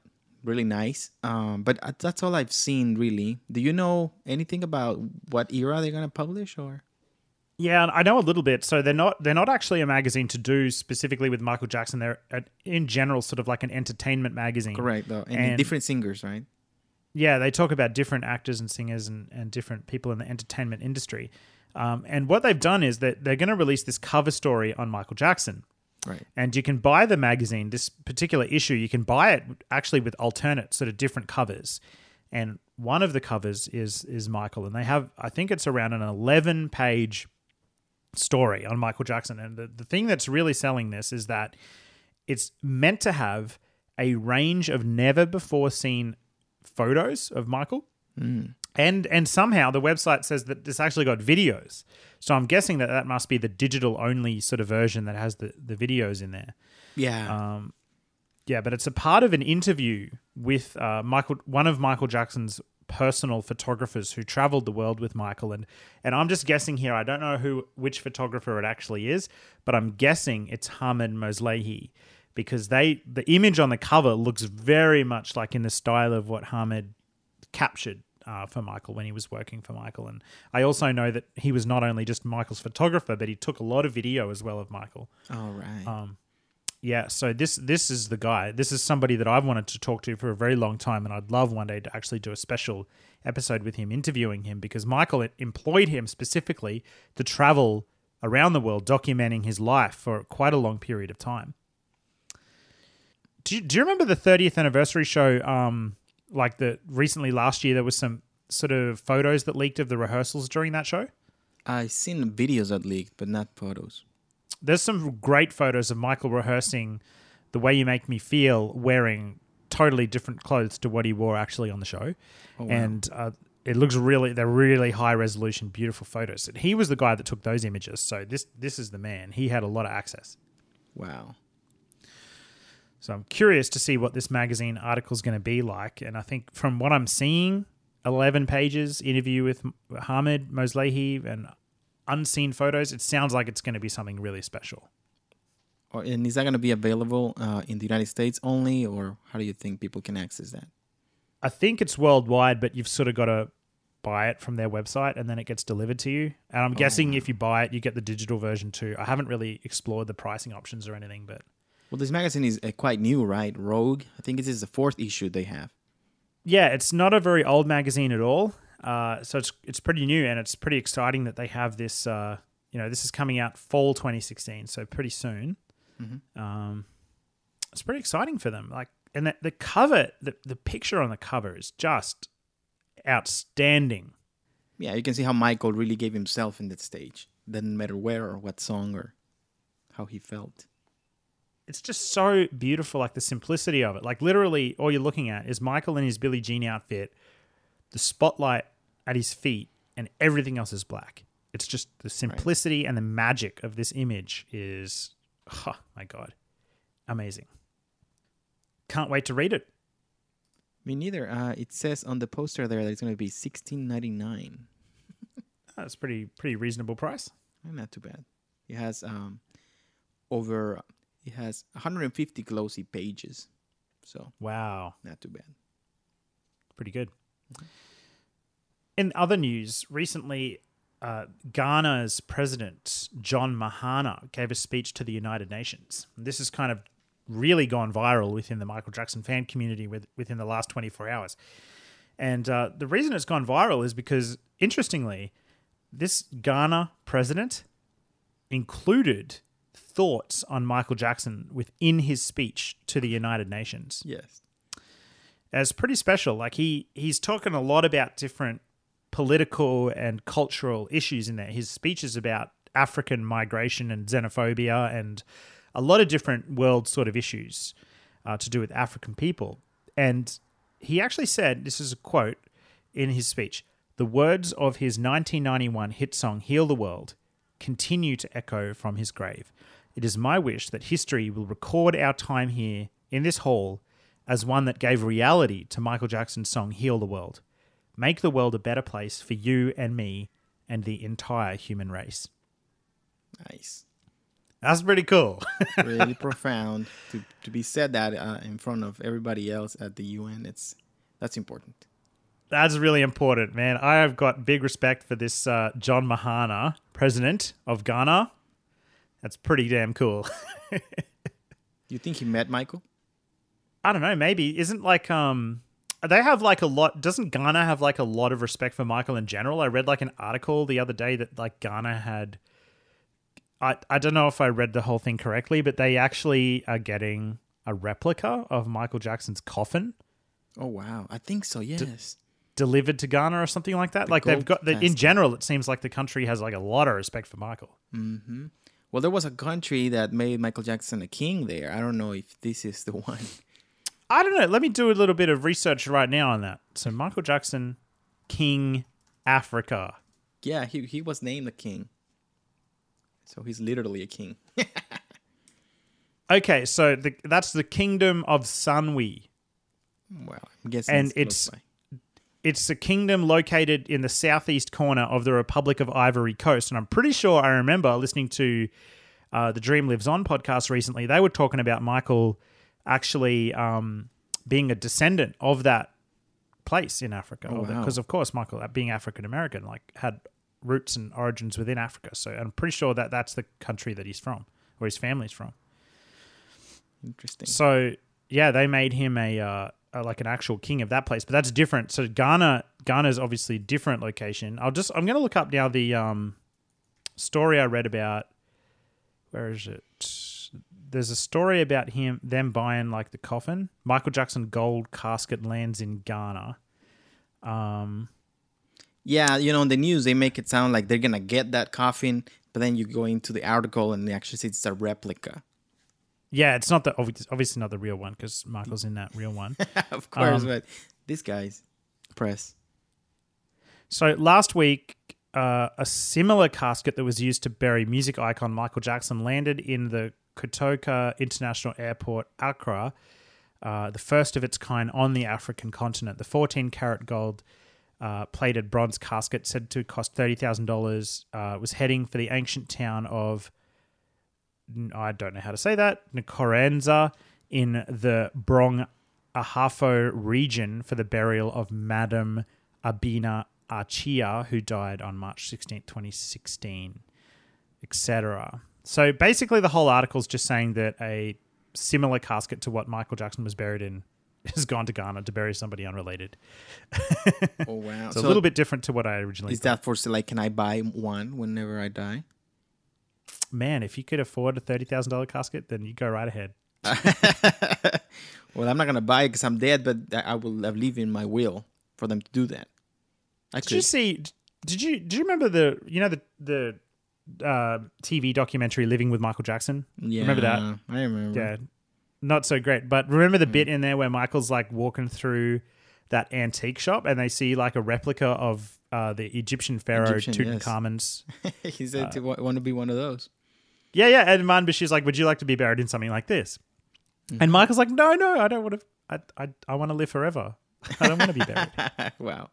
Really nice. Um, but that's all I've seen, really. Do you know anything about what era they're going to publish or...? Yeah, I know a little bit. So they're not they're not actually a magazine to do specifically with Michael Jackson. They're a, in general sort of like an entertainment magazine. Correct, though. And, and different singers, right? Yeah, they talk about different actors and singers and, and different people in the entertainment industry. Um, and what they've done is that they're going to release this cover story on Michael Jackson. Right. And you can buy the magazine, this particular issue, you can buy it actually with alternate sort of different covers. And one of the covers is is Michael. And they have, I think it's around an eleven-page story on Michael Jackson. And the, the thing that's really selling this is that it's meant to have a range of never-before-seen photos of Michael. Mm. And and somehow the website says that it's actually got videos. So I'm guessing that that must be the digital-only sort of version that has the, the videos in there. Yeah. Um, yeah, but it's a part of an interview with uh, Michael, one of Michael Jackson's personal photographers who traveled the world with Michael. And and I'm just guessing here. I don't know who which photographer it actually is, but I'm guessing it's Hamed Moslehi, because they the image on the cover looks very much like in the style of what Hamed captured uh, for Michael when he was working for Michael. And I also know that he was not only just Michael's photographer, but he took a lot of video as well of Michael. All right. Um, Yeah, so this this is the guy. This is somebody that I've wanted to talk to for a very long time, and I'd love one day to actually do a special episode with him, interviewing him, because Michael employed him specifically to travel around the world documenting his life for quite a long period of time. Do you, do you remember the thirtieth anniversary show, um, like the recently last year there was some sort of photos that leaked of the rehearsals during that show? I've seen videos that leaked, but not photos. There's some great photos of Michael rehearsing The Way You Make Me Feel wearing totally different clothes to what he wore actually on the show. Oh, wow. And uh, it looks really, they're really high resolution, beautiful photos. And he was the guy that took those images. So this, this is the man. He had a lot of access. Wow. So I'm curious to see what this magazine article is going to be like. And I think from what I'm seeing, eleven pages, interview with Hamed Moslehi and unseen photos, it sounds like it's going to be something really special. Or, and is that going to be available uh, in the United States only, or how do you think people can access that? I think it's worldwide, but you've sort of got to buy it from their website and then it gets delivered to you. And I'm oh. guessing if you buy it, you get the digital version too. I haven't really explored the pricing options or anything, but... Well, this magazine is uh, quite new, right? Rogue. I think this is the fourth issue they have. Yeah, it's not a very old magazine at all. Uh, so it's it's pretty new, and it's pretty exciting that they have this, uh, you know, this is coming out fall twenty sixteen, so pretty soon. Mm-hmm. Um, it's pretty exciting for them. Like, and the, the cover, the, the picture on the cover is just outstanding. Yeah, you can see how Michael really gave himself in that stage. Doesn't matter where or what song or how he felt. It's just so beautiful, like the simplicity of it. Like literally all you're looking at is Michael in his Billie Jean outfit, the spotlight at his feet, and everything else is black. It's just the simplicity right. and the magic of this image is, oh my God, amazing. Can't wait to read it. Me neither. Uh, it says on the poster there that it's going to be sixteen ninety-nine dollars. That's pretty pretty reasonable price. Not too bad. It has um over it has one hundred fifty glossy pages. So wow, not too bad. Pretty good. In other news, recently uh, Ghana's president, John Mahama, gave a speech to the United Nations. This has kind of really gone viral within the Michael Jackson fan community with, within the last twenty-four hours. And uh, the reason it's gone viral is because, interestingly, this Ghana president included thoughts on Michael Jackson within his speech to the United Nations. Yes. It's pretty special. Like he, he's talking a lot about different political and cultural issues in there. His speech is about African migration and xenophobia and a lot of different world sort of issues uh, to do with African people. And he actually said, this is a quote in his speech, the words of his nineteen ninety-one hit song Heal the World continue to echo from his grave. It is my wish that history will record our time here in this hall as one that gave reality to Michael Jackson's song Heal the World. Make the world a better place for you and me and the entire human race. Nice. That's pretty cool. Really profound. To to be said that uh, in front of everybody else at the U N, it's that's important. That's really important, man. I have got big respect for this uh, John Mahama, president of Ghana. That's pretty damn cool. You think he met Michael? I don't know, maybe. Isn't like, um, they have like a lot, doesn't Ghana have like a lot of respect for Michael in general? I read like an article the other day that like Ghana had, I, I don't know if I read the whole thing correctly, but they actually are getting a replica of Michael Jackson's coffin. Oh, wow. I think so, yes. De- delivered to Ghana or something like that. The like they've got, the, in general, it seems like the country has like a lot of respect for Michael. Mm-hmm. Well, there was a country that made Michael Jackson a king there. I don't know if this is the one. I don't know. Let me do a little bit of research right now on that. So Michael Jackson, King Africa. Yeah, he he was named the king. So he's literally a king. Okay, so the, that's the kingdom of Sanwi. Well, I'm guessing and it's it's, it's a kingdom located in the southeast corner of the Republic of Ivory Coast. And I'm pretty sure I remember listening to uh, the Dream Lives On podcast recently. They were talking about Michael actually um, being a descendant of that place in Africa. Oh, wow. Because, of course, Michael, being African-American, like had roots and origins within Africa. So I'm pretty sure that that's the country that he's from or his family's from. Interesting. So, yeah, they made him a, uh, a like an actual king of that place, but that's different. So Ghana, Ghana's obviously a different location. I'll just I'm going to look up now the um, story I read about. Where is it? There's a story about him them buying like the coffin. Michael Jackson gold casket lands in Ghana. Um, yeah, you know, in the news they make it sound like they're going to get that coffin, but then you go into the article and they actually say it's a replica. Yeah, it's not the obviously not the real one because Michael's in that real one. Of course, um, but this guy's press. So last week, uh, a similar casket that was used to bury music icon Michael Jackson landed in the Kotoka International Airport, Accra, uh, the first of its kind on the African continent. The fourteen karat gold uh, plated bronze casket, said to cost thirty thousand dollars, uh, was heading for the ancient town of... I don't know how to say that, Nkorenza in the Brong Ahafo region for the burial of Madam Abina Achia, who died on March sixteenth, twenty sixteen, et cetera. So basically the whole article is just saying that a similar casket to what Michael Jackson was buried in has gone to Ghana to bury somebody unrelated. Oh, wow. It's so a little bit different to what I originally is thought. Is that for, so like, can I buy one whenever I die? Man, if you could afford a thirty thousand dollars casket, then you go right ahead. Well, I'm not going to buy it because I'm dead, but I will leave in my will for them to do that. I did could. you see, did you do you remember the, you know, the the uh, T V documentary Living with Michael Jackson? Yeah. Remember that? I remember. Yeah. Not so great, but remember the mm. bit in there where Michael's like walking through that antique shop and they see like a replica of uh, the Egyptian pharaoh Egyptian, Tutankhamun's. Yes. He said, uh, want to be one of those. Yeah, yeah. And Manbashir's like, would you like to be buried in something like this? Mm-hmm. And Michael's like, no, no, I don't want to. I I, I want to live forever. I don't want to be buried. Wow.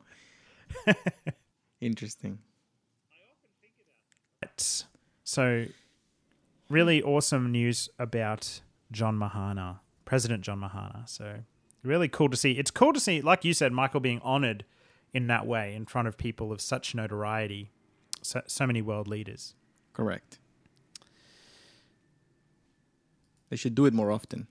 Interesting. So really awesome news about John Mahama, President John Mahama. So really cool to see. It's cool to see, like you said, Michael being honored in that way in front of people of such notoriety, so, so many world leaders. Correct. They should do it more often.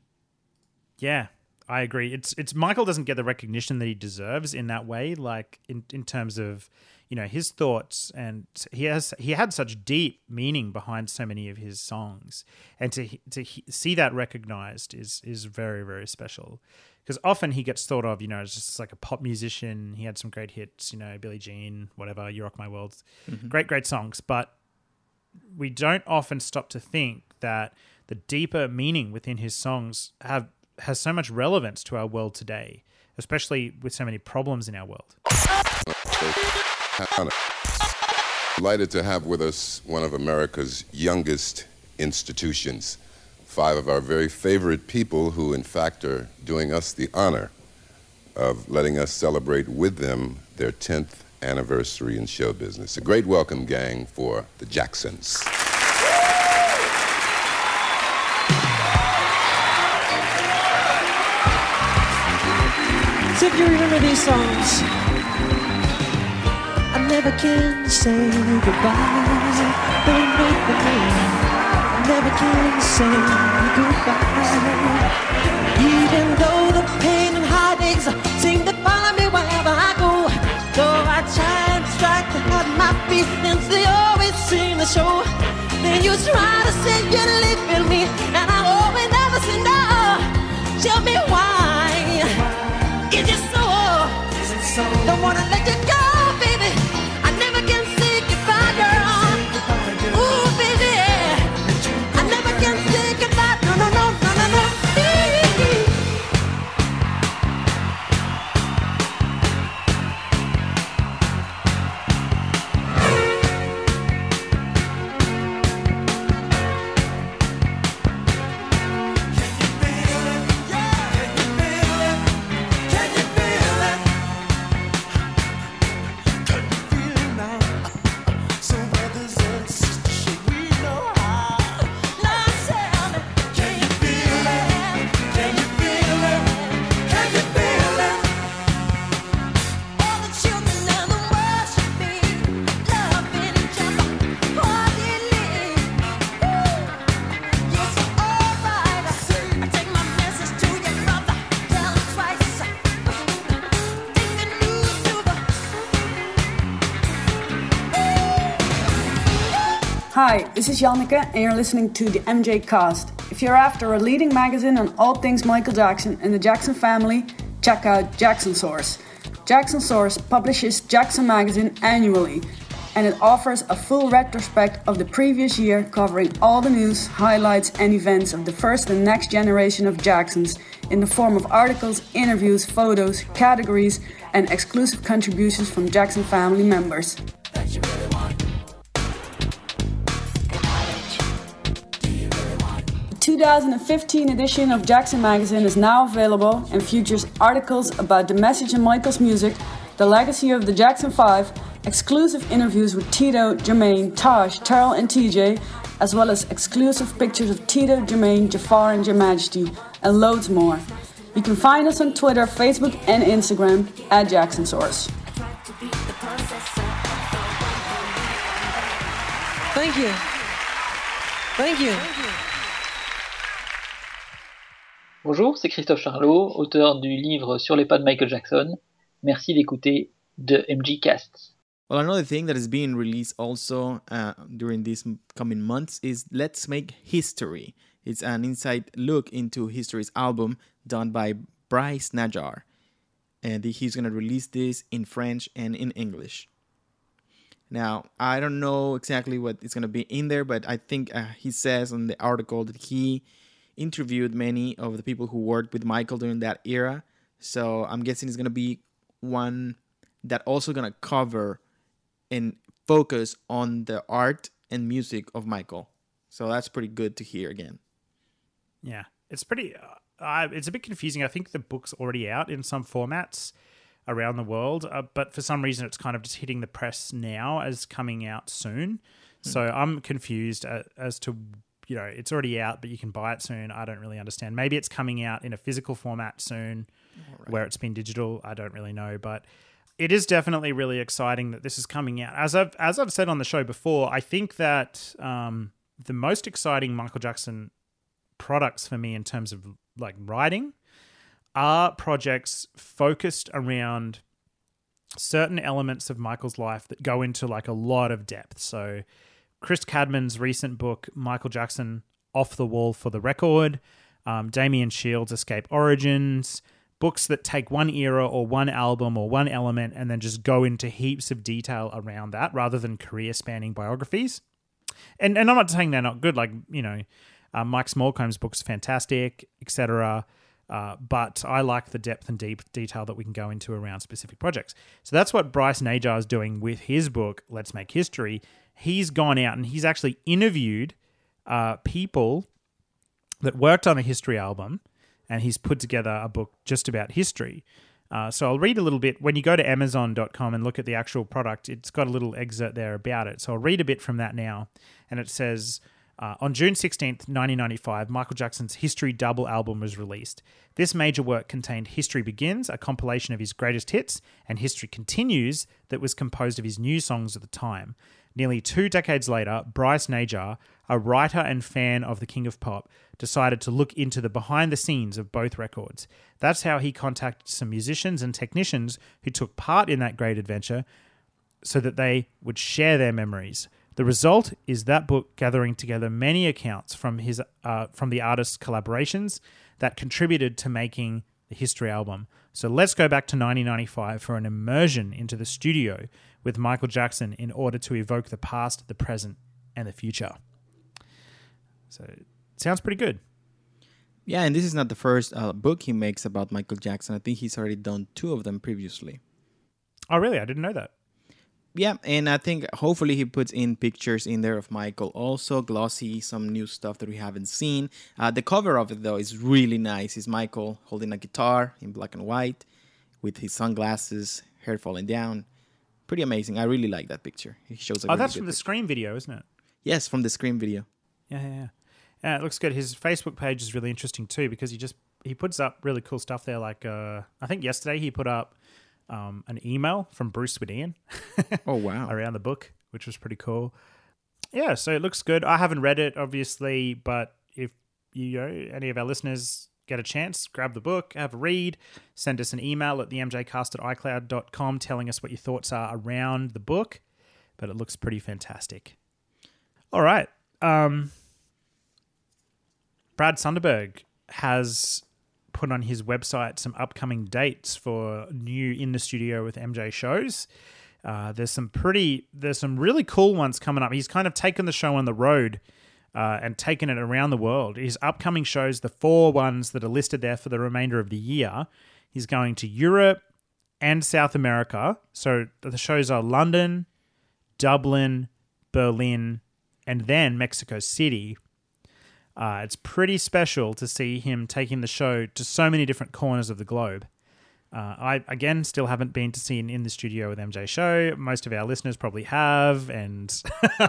Yeah, I agree. It's it's Michael doesn't get the recognition that he deserves in that way, like in, in terms of, you know, his thoughts, and he has he had such deep meaning behind so many of his songs, and to to see that recognized is is very, very special. Because often he gets thought of, you know, as just like a pop musician. He had some great hits, you know, Billie Jean, whatever, You Rock My World, mm-hmm. great, great songs. But we don't often stop to think that the deeper meaning within his songs have has so much relevance to our world today, especially with so many problems in our world. Delighted to have with us one of America's youngest institutions, five of our very favorite people who, in fact, are doing us the honor of letting us celebrate with them their tenth anniversary in show business. A great welcome, gang, for the Jacksons. If you remember these songs, I never can say goodbye. They make the name. I never can say goodbye. Even though the pain and heartaches seem to follow me wherever I go, though I try and strike to hide my feelings, they always seem to show. Then you try to say you live with me, and I always never say no. Tell me why. Is it so? Is it so? Don't wanna let you go, baby. I never can say goodbye, girl. Ooh, baby, I never can say goodbye. No, no, no, no, no, no. Hi, this is Janneke and you're listening to the M J Cast. If you're after a leading magazine on all things Michael Jackson and the Jackson family, check out Jackson Source. Jackson Source publishes Jackson Magazine annually, and it offers a full retrospect of the previous year, covering all the news, highlights and events of the first and next generation of Jacksons in the form of articles, interviews, photos, categories and exclusive contributions from Jackson family members. The twenty fifteen edition of Jackson Magazine is now available and features articles about the message in Michael's music, the legacy of the Jackson five, exclusive interviews with Tito, Jermaine, Taj, Taryll and T J, as well as exclusive pictures of Tito, Jermaine, Jafar and Your Majesty, and loads more. You can find us on Twitter, Facebook and Instagram at Jackson Source. Thank you. Thank you. Bonjour, c'est Christophe Charlot, auteur du livre Sur les pas de Michael Jackson. Merci d'écouter The M J Cast. Well, another thing that is being released also uh, during these coming months is Let's Make History. It's an inside look into History's album done by Bryce Najjar. And he's going to release this in French and in English. Now, I don't know exactly what is going to be in there, but I think uh, he says on the article that he interviewed many of the people who worked with Michael during that era, so I'm guessing it's going to be one that also going to cover and focus on the art and music of Michael. So that's pretty good to hear again. Yeah, it's pretty, uh, it's a bit confusing. I think the book's already out in some formats around the world, uh, but for some reason it's kind of just hitting the press now as coming out soon. Mm-hmm. So I'm confused uh, as to you know, it's already out, but you can buy it soon. I don't really understand. Maybe it's coming out in a physical format soon, right, where it's been digital. I don't really know, but it is definitely really exciting that this is coming out. As I've as I've said on the show before, I think that um, the most exciting Michael Jackson products for me in terms of like writing are projects focused around certain elements of Michael's life that go into like a lot of depth. So Chris Cadman's recent book, Michael Jackson, Off the Wall for the Record, um, Damien Shields' Escape Origins, books that take one era or one album or one element and then just go into heaps of detail around that rather than career-spanning biographies. And and I'm not saying they're not good. Like, you know, uh, Mike Smallcomb's book's fantastic, et cetera. Uh, but I like the depth and deep detail that we can go into around specific projects. So that's what Bryce Najjar is doing with his book, Let's Make History. He's gone out and he's actually interviewed uh, people that worked on the History album, and he's put together a book just about history. Uh, so I'll read a little bit. When you go to amazon dot com and look at the actual product, it's got a little excerpt there about it. So I'll read a bit from that now. And it says, uh, on June sixteenth, nineteen ninety-five, Michael Jackson's History double album was released. This major work contained History Begins, a compilation of his greatest hits, and History Continues that was composed of his new songs at the time. Nearly two decades later, Bryce Najjar, a writer and fan of the King of Pop, decided to look into the behind the scenes of both records. That's how he contacted some musicians and technicians who took part in that great adventure so that they would share their memories. The result is that book gathering together many accounts from his uh, from the artists' collaborations that contributed to making the History album. So let's go back to nineteen ninety-five for an immersion into the studio with Michael Jackson in order to evoke the past, the present, and the future. So it sounds pretty good. Yeah, and this is not the first uh, book he makes about Michael Jackson. I think he's already done two of them previously. Oh, really? I didn't know that. Yeah, and I think hopefully he puts in pictures in there of Michael also, glossy, some new stuff that we haven't seen. Uh, the cover of it, though, is really nice. It's Michael holding a guitar in black and white with his sunglasses, hair falling down. Pretty amazing. I really like that picture. He shows a oh, really that's from the picture. Scream video, isn't it? Yes, from the Scream video. Yeah, yeah, yeah. Uh, it looks good. His Facebook page is really interesting, too, because he just he puts up really cool stuff there. Like, uh, I think yesterday he put up Um, an email from Bruce Swedian. Oh, wow. Around the book, which was pretty cool. Yeah, so it looks good. I haven't read it, obviously, but if you know any of our listeners get a chance, grab the book, have a read, send us an email at the m j cast at i cloud dot com telling us what your thoughts are around the book, but it looks pretty fantastic. All right. Um, Brad Sundberg has put on his website some upcoming dates for new In the Studio with M J shows. Uh, there's some pretty, there's some really cool ones coming up. He's kind of taken the show on the road uh, and taken it around the world. His upcoming shows, the four ones that are listed there for the remainder of the year, he's going to Europe and South America. So the shows are London, Dublin, Berlin, and then Mexico City. Uh, it's pretty special to see him taking the show to so many different corners of the globe. Uh, I, again, still haven't been to see an In the Studio with M J show. Most of our listeners probably have, and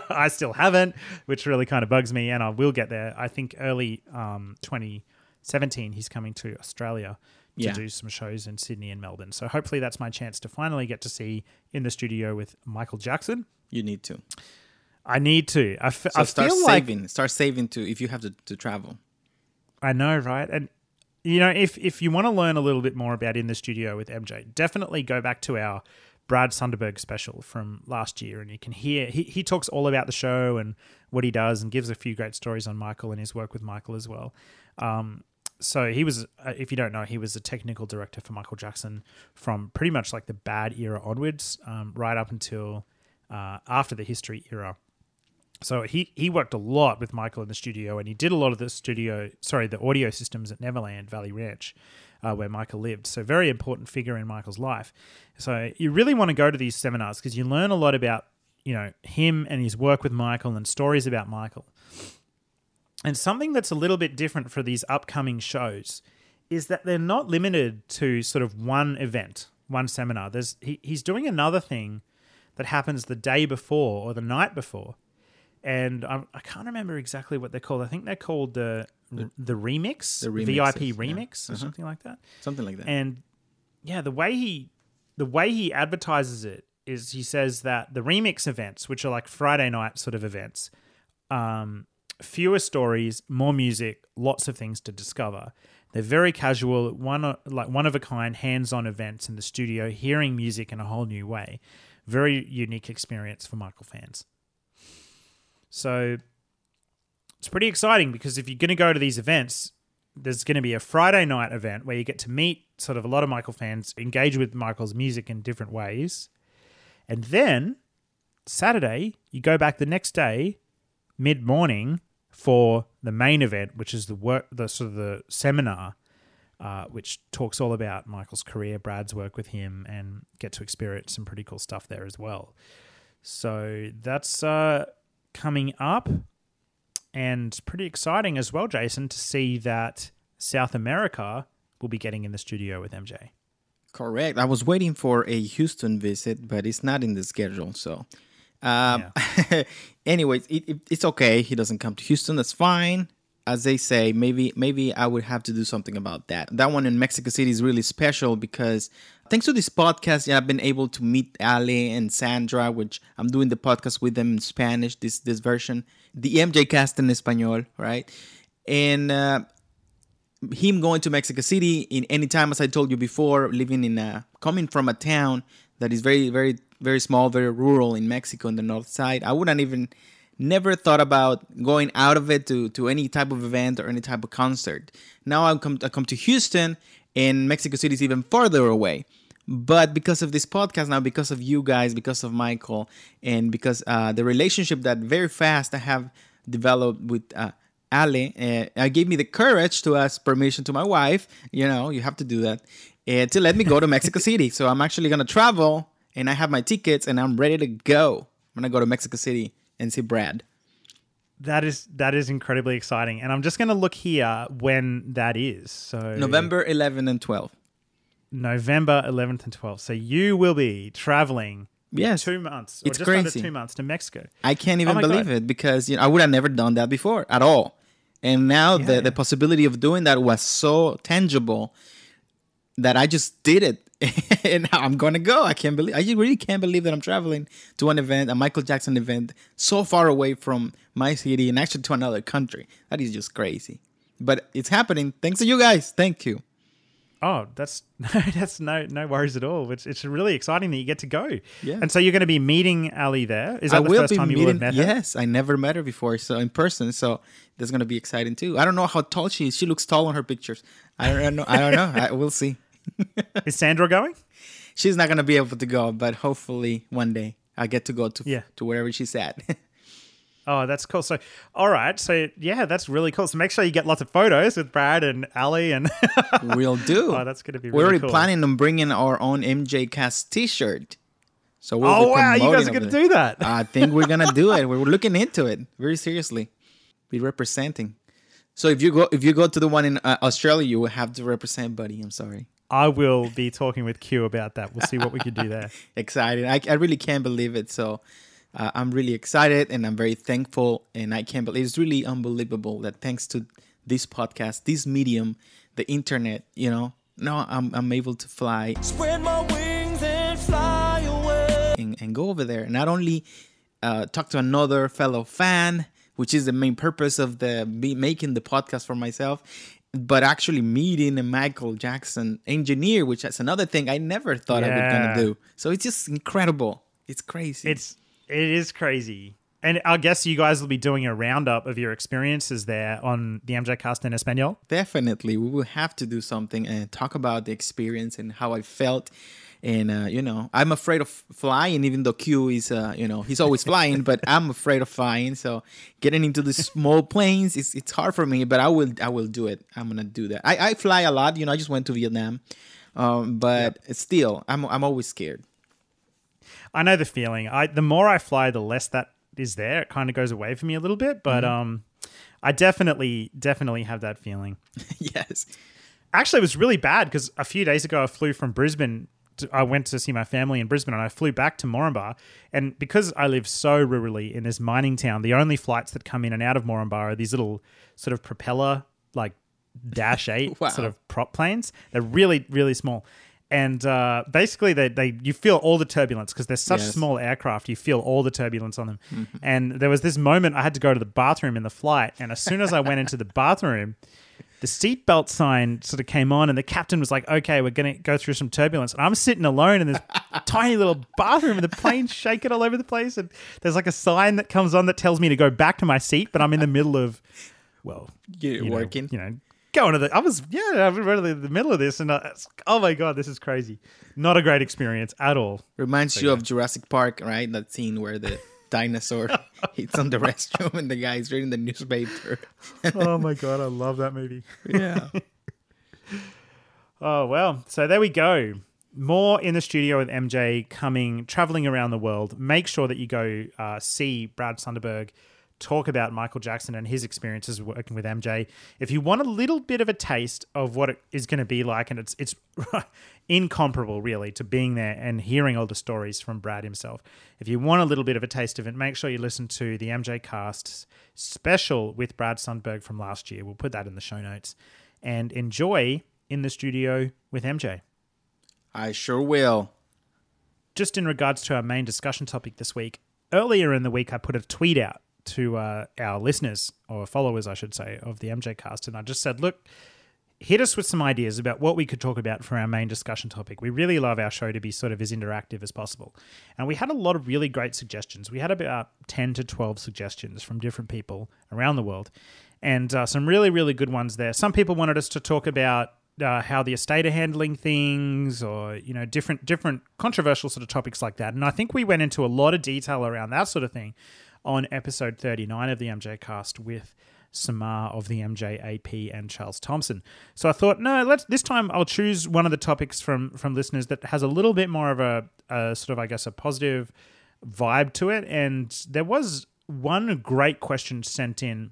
I still haven't, which really kind of bugs me, and I will get there. I think early um, twenty seventeen, he's coming to Australia to yeah. do some shows in Sydney and Melbourne. So hopefully that's my chance to finally get to see In the Studio with Michael Jackson. You need to. I need to. I, f- so I start feel saving. Like start saving to if you have to, to travel. I know, right? And you know, if if you want to learn a little bit more about In the Studio with M J, definitely go back to our Brad Sundberg special from last year, and you can hear he he talks all about the show and what he does, and gives a few great stories on Michael and his work with Michael as well. Um, so he was, uh, if you don't know, he was a technical director for Michael Jackson from pretty much like the Bad era onwards, um, right up until uh, after the History era. So he, he worked a lot with Michael in the studio, and he did a lot of the studio, sorry, the audio systems at Neverland Valley Ranch, uh, where Michael lived. So very important figure in Michael's life. So you really want to go to these seminars because you learn a lot about, you know, him and his work with Michael and stories about Michael. And something that's a little bit different for these upcoming shows is that they're not limited to sort of one event, one seminar. There's he, he's doing another thing that happens the day before or the night before. And I, I can't remember exactly what they're called. I think they're called the the, the remix, the V I P remix, yeah. or uh-huh. something like that. Something like that. And yeah, the way he the way he advertises it is he says that the remix events, which are like Friday night sort of events, um, fewer stories, more music, lots of things to discover. They're very casual, one like one of a kind, hands-on events in the studio, hearing music in a whole new way. Very unique experience for Michael fans. So it's pretty exciting because if you're going to go to these events, there's going to be a Friday night event where you get to meet sort of a lot of Michael fans, engage with Michael's music in different ways. And then Saturday, you go back the next day, mid-morning, for the main event, which is the work, the sort of the seminar, uh, which talks all about Michael's career, Brad's work with him, and get to experience some pretty cool stuff there as well. So that's... Uh, coming up, and pretty exciting as well, Jason, to see that South America will be getting In the Studio with M J. Correct. I was waiting for a Houston visit, but it's not in the schedule. So um, yeah. anyways, it, it, it's okay. He doesn't come to Houston. That's fine. As they say, maybe maybe I would have to do something about that. That one in Mexico City is really special because thanks to this podcast, yeah, I've been able to meet Ale and Sandra, which I'm doing the podcast with them in Spanish, this this version, the M J cast in Español, right? And uh, him going to Mexico City in any time, as I told you before, living in a, coming from a town that is very, very, very small, very rural in Mexico on the north side. I wouldn't even... Never thought about going out of it to, to any type of event or any type of concert. Now I come I come to Houston, and Mexico City is even farther away. But because of this podcast now, because of you guys, because of Michael, and because uh, the relationship that very fast I have developed with uh, Ale, uh, gave me the courage to ask permission to my wife. You know, you have to do that uh, to let me go to Mexico City. So I'm actually gonna travel, and I have my tickets, and I'm ready to go. I'm gonna go to Mexico City and see Brad. That is that is incredibly exciting. And I'm just going to look here when that is. So November eleventh and twelfth. November eleventh and twelfth. So you will be traveling yes. two months. It's or just crazy. Under two months to Mexico. I can't even oh believe God. it because you know I would have never done that before at all. And now yeah, the, yeah. the possibility of doing that was so tangible that I just did it. And now I'm gonna go. I can't believe I really can't believe that I'm traveling to an event, a Michael Jackson event, so far away from my city and actually to another country. That is just crazy. But it's happening. Thanks to you guys. Thank you. Oh, that's no, that's no, no worries at all. It's it's really exciting that you get to go. Yeah. And so you're going to be meeting Ali there. Is that I the first time meeting, you will have met her? Yes, I never met her before, so in person. So that's going to be exciting too. I don't know how tall she is. She looks tall on her pictures. I don't know. I don't know. I, we'll see. Is Sandra going? She's not going to be able to go, but hopefully one day I get to go to yeah. to wherever she's at. Oh, that's cool. So, all right. So, yeah, that's really cool. So, make sure you get lots of photos with Brad and Ali. And we'll do. Oh, that's going to be really cool. We're already cool. planning on bringing our own M J Cast t-shirt. So we'll oh, wow. You guys are going to do that? I think we're going to do it. We're looking into it very seriously. We're representing. So, if you go if you go to the one in uh, Australia, you will have to represent, buddy. I'm sorry. I will be talking with Q about that. We'll see what we can do there. Excited. I, I really can't believe it. So, Uh, I'm really excited and I'm very thankful, and I can't believe it's really unbelievable that thanks to this podcast, this medium, the internet, you know, now I'm I'm able to fly, spread my wings and fly away, and, and go over there and not only uh, talk to another fellow fan, which is the main purpose of the be making the podcast for myself, but actually meeting a Michael Jackson engineer, which is another thing I never thought yeah. I was gonna do. So it's just incredible. It's crazy. It's It is crazy. And I guess you guys will be doing a roundup of your experiences there on the M J Cast in Espanol. Definitely. We will have to do something and talk about the experience and how I felt. And, uh, you know, I'm afraid of flying, even though Q is, uh, you know, he's always flying, but I'm afraid of flying. So getting into the small planes, it's, it's hard for me, but I will I will do it. I'm going to do that. I, I fly a lot. You know, I just went to Vietnam. Um, but yep. still, I'm I'm always scared. I know the feeling. I the more I fly, the less that is there. It kind of goes away for me a little bit, but mm-hmm. um, I definitely, definitely have that feeling. Yes. Actually, it was really bad because a few days ago I flew from Brisbane. To, I went to see my family in Brisbane and I flew back to Moranbah. And because I live so rurally in this mining town, the only flights that come in and out of Moranbah are these little sort of propeller, like Dash eight wow. sort of prop planes. They're really, really small. And uh, basically, they, they you feel all the turbulence because they're such yes. small aircraft. You feel all the turbulence on them. Mm-hmm. And there was this moment I had to go to the bathroom in the flight. And as soon as I went into the bathroom, the seatbelt sign sort of came on and the captain was like, okay, we're going to go through some turbulence. And I'm sitting alone in this tiny little bathroom and the plane's shaking all over the place. And there's like a sign that comes on that tells me to go back to my seat. But I'm in the middle of, well, Get it you working. Know, you know. Going to the, I was yeah, I was really in the middle of this, and I, oh my god, this is crazy. Not a great experience at all. Reminds so, you yeah. of Jurassic Park, right? That scene where the dinosaur hits on the restroom and the guy's reading the newspaper. Oh my god, I love that movie. Yeah. Oh well, so there we go. More In the Studio with M J coming, traveling around the world. Make sure that you go uh, see Brad Sundberg. Talk about Michael Jackson and his experiences working with M J. If you want a little bit of a taste of what it is going to be like, and it's it's incomparable, really, to being there and hearing all the stories from Brad himself. If you want a little bit of a taste of it, make sure you listen to the M J Cast special with Brad Sundberg from last year. We'll put that in the show notes. And enjoy In the Studio with M J. I sure will. Just in regards to our main discussion topic this week, earlier in the week I put a tweet out to uh, our listeners, or followers, I should say, of the M J Cast. And I just said, look, hit us with some ideas about what we could talk about for our main discussion topic. We really love our show to be sort of as interactive as possible. And we had a lot of really great suggestions. We had about ten to twelve suggestions from different people around the world. And uh, some really, really good ones there. Some people wanted us to talk about Uh, how the estate are handling things, or you know, different different controversial sort of topics like that. And I think we went into a lot of detail around that sort of thing on episode thirty-nine of the M J Cast with Samar of the M J A P and Charles Thompson. So I thought, no, let's this time I'll choose one of the topics from from listeners that has a little bit more of a, a sort of, I guess, a positive vibe to it. And there was one great question sent in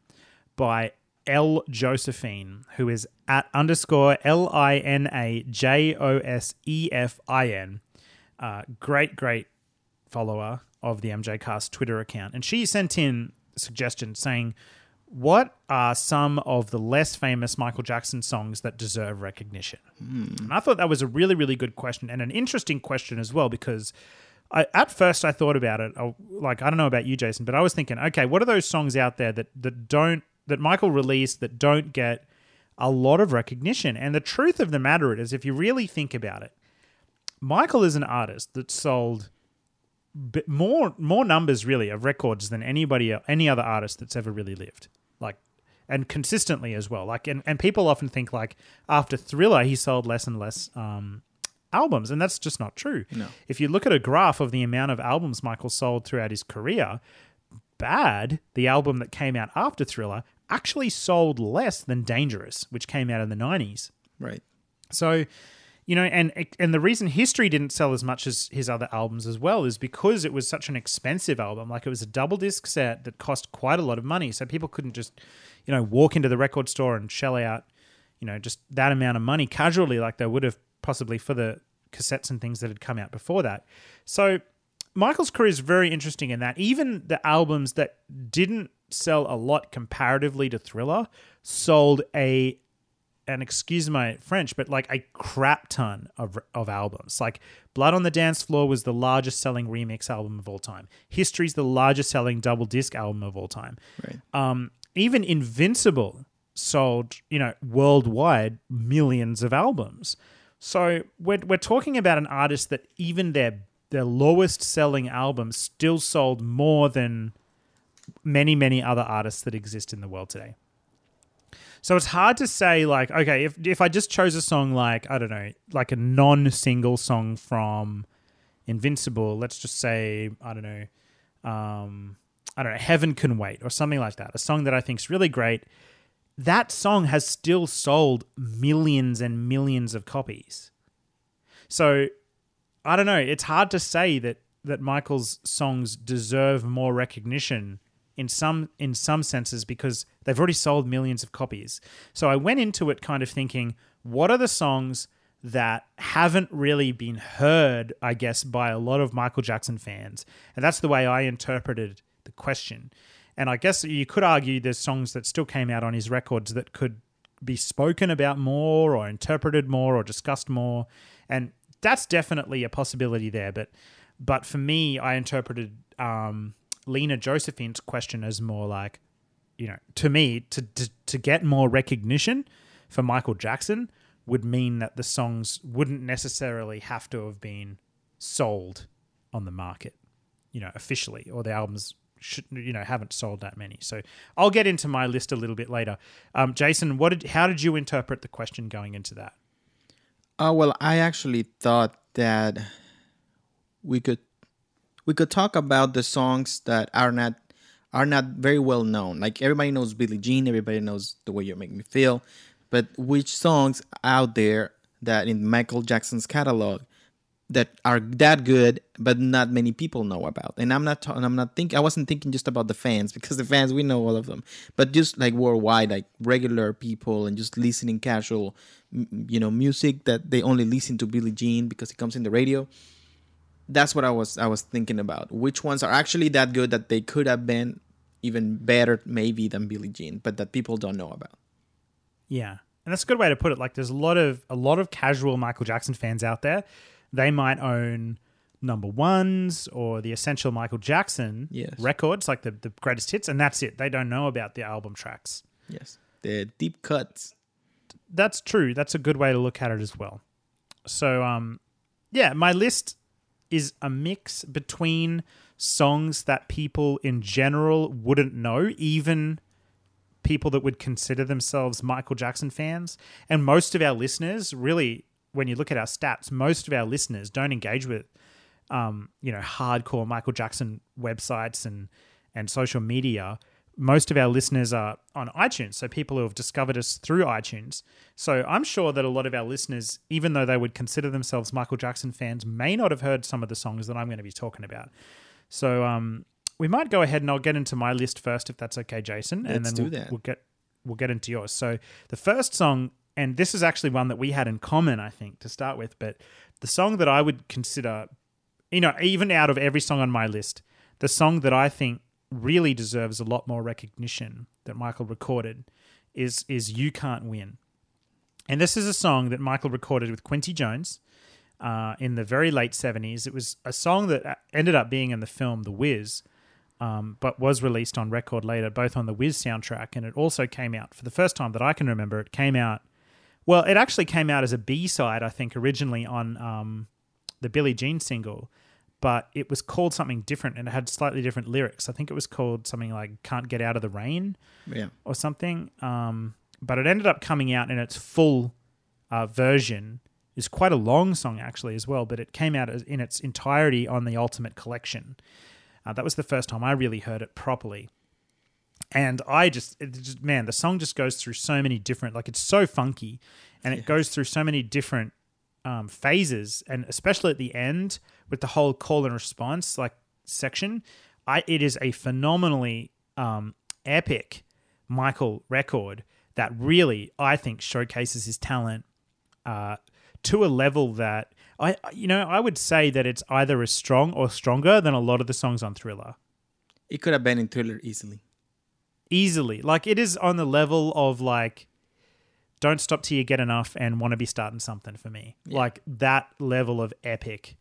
by L. Josephine, who is at underscore L I N A J O S E F I N. Uh, great, great follower of the M J Cast Twitter account. And she sent in suggestions saying, what are some of the less famous Michael Jackson songs that deserve recognition? Mm. And I thought that was a really, really good question and an interesting question as well, because I, at first I thought about it, I, like, I don't know about you, Jason, but I was thinking, okay, what are those songs out there that, that don't that Michael released that don't get a lot of recognition. And the truth of the matter is, if you really think about it, Michael is an artist that sold more more numbers really of records than anybody any other artist that's ever really lived. Like, and consistently as well. Like, and, and people often think like after Thriller he sold less and less um, albums, and that's just not true. No. If you look at a graph of the amount of albums Michael sold throughout his career, Bad, the album that came out after Thriller, actually sold less than Dangerous, which came out in the nineties. Right. So, you know, and and the reason History didn't sell as much as his other albums as well is because it was such an expensive album. Like, it was a double disc set that cost quite a lot of money, so people couldn't just, you know, walk into the record store and shell out, you know, just that amount of money casually like they would have possibly for the cassettes and things that had come out before that. So Michael's career is very interesting in that even the albums that didn't sell a lot comparatively to Thriller sold a, and excuse my French, but like a crap ton of of albums. Like Blood on the Dance Floor was the largest selling remix album of all time. History's the largest selling double disc album of all time. Right. Um, even Invincible sold, you know, worldwide millions of albums. So we're we're talking about an artist that even their their lowest selling album still sold more than many, many other artists that exist in the world today. So it's hard to say, like, okay, if if I just chose a song like, I don't know, like a non-single song from Invincible, let's just say, I don't know, um, I don't know, Heaven Can Wait or something like that, a song that I think is really great, that song has still sold millions and millions of copies. So I don't know, it's hard to say that that Michael's songs deserve more recognition in some in some senses because they've already sold millions of copies. So I went into it kind of thinking, what are the songs that haven't really been heard, I guess, by a lot of Michael Jackson fans? And that's the way I interpreted the question. And I guess you could argue there's songs that still came out on his records that could be spoken about more or interpreted more or discussed more. And that's definitely a possibility there. But But for me, I interpreted um, Lena Josephine's question as more like, you know, to me, to, to to get more recognition for Michael Jackson would mean that the songs wouldn't necessarily have to have been sold on the market, you know, officially, or the albums should, you know, haven't sold that many. So I'll get into my list a little bit later. Um, Jason, what did how did you interpret the question going into that? Uh, well, I actually thought that we could we could talk about the songs that are not are not very well known. Like, everybody knows Billie Jean, everybody knows The Way You Make Me Feel, but which songs out there that in Michael Jackson's catalog that are that good but not many people know about? And I'm not ta- I'm not think I wasn't thinking just about the fans, because the fans, we know all of them, but just like worldwide, like regular people and just listening casual, you know, music that they only listen to Billie Jean because it comes in the radio. That's what I was I was thinking about. Which ones are actually that good that they could have been even better maybe than Billie Jean, but that people don't know about. Yeah. And that's a good way to put it. Like, there's a lot of a lot of casual Michael Jackson fans out there. They might own number ones or the essential Michael Jackson yes. records, like the, the greatest hits, and that's it. They don't know about the album tracks. Yes. The deep cuts. That's true. That's a good way to look at it as well. So um yeah, my list is a mix between songs that people in general wouldn't know, even people that would consider themselves Michael Jackson fans. And most of our listeners, really, when you look at our stats, most of our listeners don't engage with, um, you know, hardcore Michael Jackson websites and, and social media. Most of our listeners are on iTunes, so people who have discovered us through iTunes. So I'm sure that a lot of our listeners, even though they would consider themselves Michael Jackson fans, may not have heard some of the songs that I'm going to be talking about. So um, we might go ahead and I'll get into my list first, if that's okay, Jason. Let's and then do we'll, that. We'll get we'll get into yours. So the first song, and this is actually one that we had in common, I think, to start with, but the song that I would consider, you know, even out of every song on my list, the song that I think really deserves a lot more recognition that Michael recorded is is You Can't Win. And this is a song that Michael recorded with Quincy Jones uh, in the very late seventies. It was a song that ended up being in the film The Wiz, um, but was released on record later, both on the Wiz soundtrack, and it also came out for the first time that I can remember. It came out, well, it actually came out as a B-side, I think, originally on um, the Billie Jean single, but it was called something different and it had slightly different lyrics. I think it was called something like Can't Get Out of the Rain yeah. or something. Um, but it ended up coming out in its full uh, version. It's quite a long song actually as well, but it came out in its entirety on the Ultimate Collection. Uh, that was the first time I really heard it properly. And I just, it just, man, the song just goes through so many different, like it's so funky and it yeah. goes through so many different um, phases, and especially at the end with the whole call and response like section. I, it is a phenomenally um, epic Michael record that really, I think, showcases his talent uh, to a level that, I, you know, I would say that it's either as strong or stronger than a lot of the songs on Thriller. It could have been in Thriller easily. Easily. Like, it is on the level of, like, Don't Stop Till You Get Enough and Wanna Be Starting Something for me. Yeah. Like, that level of epic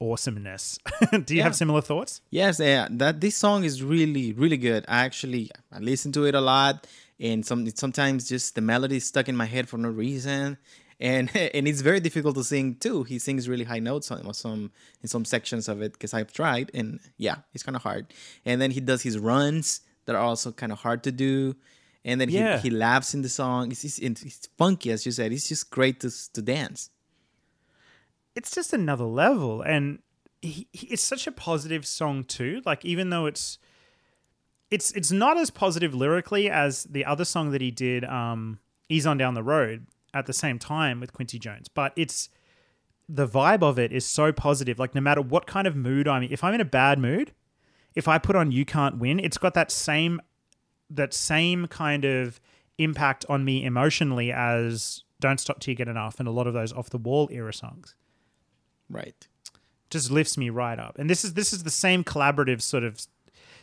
awesomeness. Do you yeah. have similar thoughts? Yes, yeah. That this song is really, really good. I actually I listen to it a lot, and some sometimes just the melody is stuck in my head for no reason, and and it's very difficult to sing too. He sings really high notes on some in some sections of it because I've tried, and yeah, it's kind of hard. And then he does his runs that are also kind of hard to do, and then yeah. he he laughs in the song. It's, it's it's funky, as you said. It's just great to to dance. It's just another level, and he, he, it's such a positive song too. Like, even though it's it's it's not as positive lyrically as the other song that he did, um, Ease on Down the Road, at the same time with Quincy Jones, but it's the vibe of it is so positive. Like, no matter what kind of mood I'm in, if I'm in a bad mood, if I put on You Can't Win, it's got that same that same kind of impact on me emotionally as Don't Stop Till You Get Enough and a lot of those Off the Wall era songs. Right. Just lifts me right up. And this is this is the same collaborative sort of...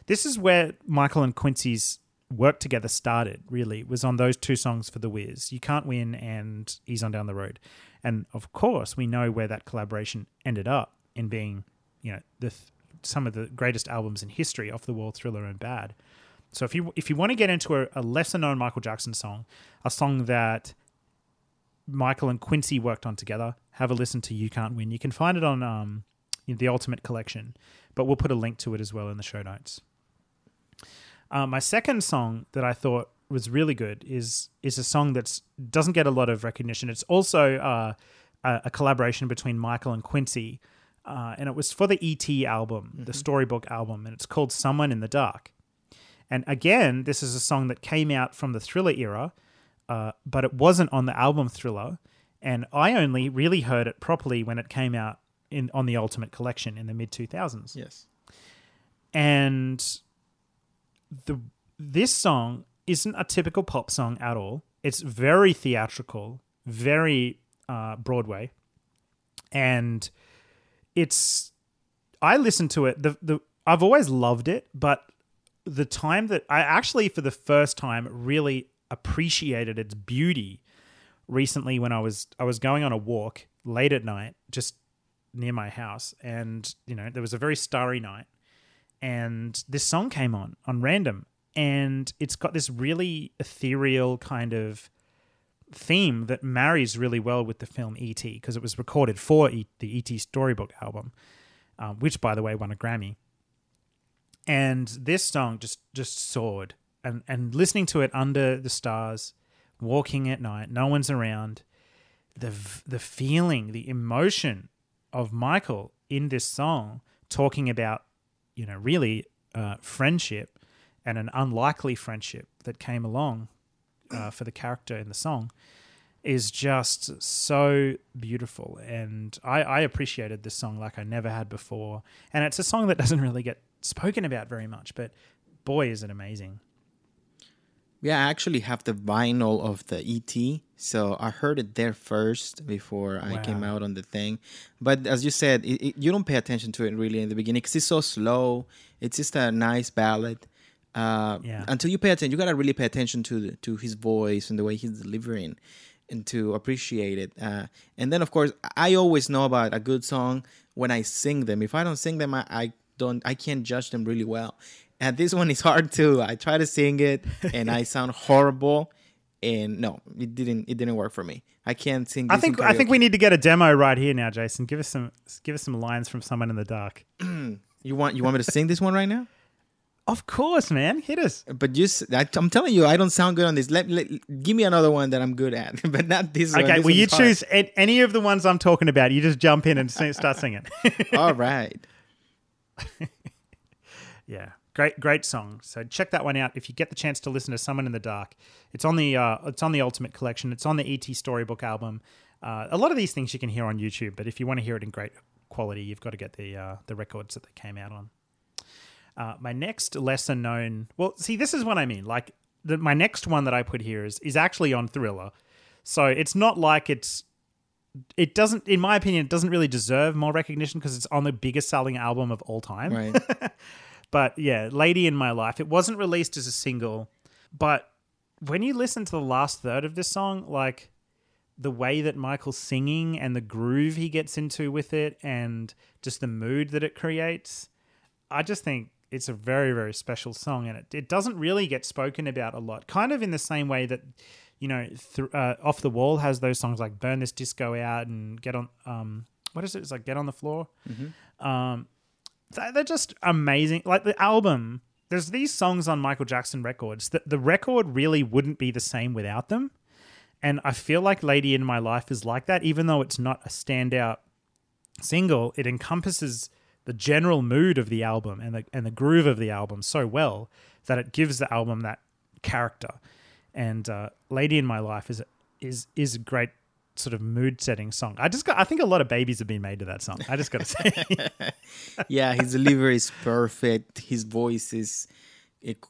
This is where Michael and Quincy's work together started, really, was on those two songs for The Wiz, You Can't Win and Ease on Down the Road. And, of course, we know where that collaboration ended up in being, you know, the th- some of the greatest albums in history, Off the Wall, Thriller and Bad. So if you, if you want to get into a, a lesser-known Michael Jackson song, a song that Michael and Quincy worked on together, have a listen to You Can't Win. You can find it on um, the Ultimate Collection, but we'll put a link to it as well in the show notes. Uh, my second song that I thought was really good is is a song that doesn't get a lot of recognition. It's also uh, a, a collaboration between Michael and Quincy, uh, and it was for the E T album, mm-hmm. the Storybook album, and it's called Someone in the Dark. And again, this is a song that came out from the Thriller era, Uh, but it wasn't on the album Thriller, and I only really heard it properly when it came out in on the Ultimate Collection in the mid two thousands. Yes. And the this song isn't a typical pop song at all. It's very theatrical, very uh, Broadway, and it's... I listened to it. The, the I've always loved it, but the time that... I actually, for the first time, really... appreciated its beauty recently when I was I was going on a walk late at night just near my house, and you know there was a very starry night, and this song came on on random, and it's got this really ethereal kind of theme that marries really well with the film E T because it was recorded for e- the E T Storybook album, um, which by the way won a Grammy. And this song just just soared. And and listening to it under the stars, walking at night, no one's around, the the feeling, the emotion of Michael in this song, talking about, you know, really uh, friendship and an unlikely friendship that came along uh, for the character in the song, is just so beautiful. And I, I appreciated this song like I never had before. And it's a song that doesn't really get spoken about very much, but boy, is it amazing. Yeah, I actually have the vinyl of the E T, so I heard it there first before I wow. came out on the thing. But as you said, it, it, you don't pay attention to it really in the beginning because it's so slow. It's just a nice ballad. Uh, yeah. Until you pay attention, you gotta really pay attention to to his voice and the way he's delivering, and to appreciate it. Uh, and then, of course, I always know about a good song when I sing them. If I don't sing them, I, I don't, I can't judge them really well. And this one is hard too. I try to sing it and I sound horrible. And no, it didn't. It didn't work for me. I can't sing. This I think. I think we need to get a demo right here now, Jason. Give us some. Give us some lines from Someone in the Dark. You want. You want me to sing this one right now? Of course, man. Hit us. But just, I'm telling you, I don't sound good on this. Let, let give me another one that I'm good at, but not this okay, one. Okay. Well, you hard. choose any of the ones I'm talking about. You just jump in and start singing. All right. Yeah. Great, great song. So check that one out if you get the chance to listen to Someone in the Dark. It's on the uh, it's on the Ultimate Collection. It's on the E T Storybook album. Uh, a lot of these things you can hear on YouTube, but if you want to hear it in great quality, you've got to get the uh, the records that they came out on. Uh, my next lesser known, well, see, this is what I mean. Like the, my next one that I put here is is actually on Thriller, so it's not like it's it doesn't, in my opinion, it doesn't really deserve more recognition because it's on the biggest selling album of all time. Right. But yeah, Lady in My Life. It wasn't released as a single, but when you listen to the last third of this song, like the way that Michael's singing and the groove he gets into with it and just the mood that it creates, I just think it's a very, very special song, and it, it doesn't really get spoken about a lot, kind of in the same way that, you know, th- uh, Off the Wall has those songs like Burn This Disco Out and Get On... Um, what is it? It's like Get On the Floor. Mm-hmm. Um They're just amazing. Like the album, there's these songs on Michael Jackson records that the record really wouldn't be the same without them. And I feel like Lady in My Life is like that. Even though it's not a standout single, it encompasses the general mood of the album and the, and the groove of the album so well that it gives the album that character. And uh, Lady in My Life is, is, is a great sort of mood setting song. I just got, I think a lot of babies have been made to that song. I just got to say. Yeah, his delivery is perfect. His voice is,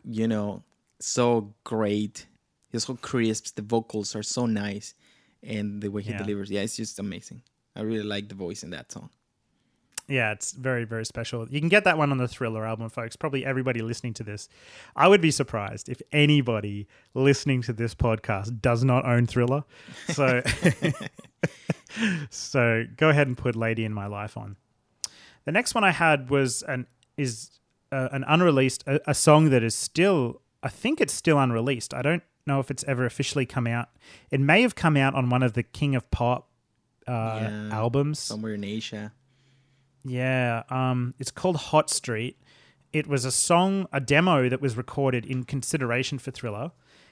you know, so great. He's so crisp. The vocals are so nice, and the way he yeah. delivers, yeah, it's just amazing. I really like the voice in that song. Yeah, it's very, very special. You can get that one on the Thriller album, folks. Probably everybody listening to this. I would be surprised if anybody listening to this podcast does not own Thriller. So, so go ahead and put Lady in My Life on. The next one I had was an is uh, an unreleased, a, a song that is still, I think it's still unreleased. I don't know if it's ever officially come out. It may have come out on one of the King of Pop uh, yeah, albums. Somewhere in Asia. Yeah, um, it's called Hot Street. It was a song, a demo that was recorded in consideration for Thriller.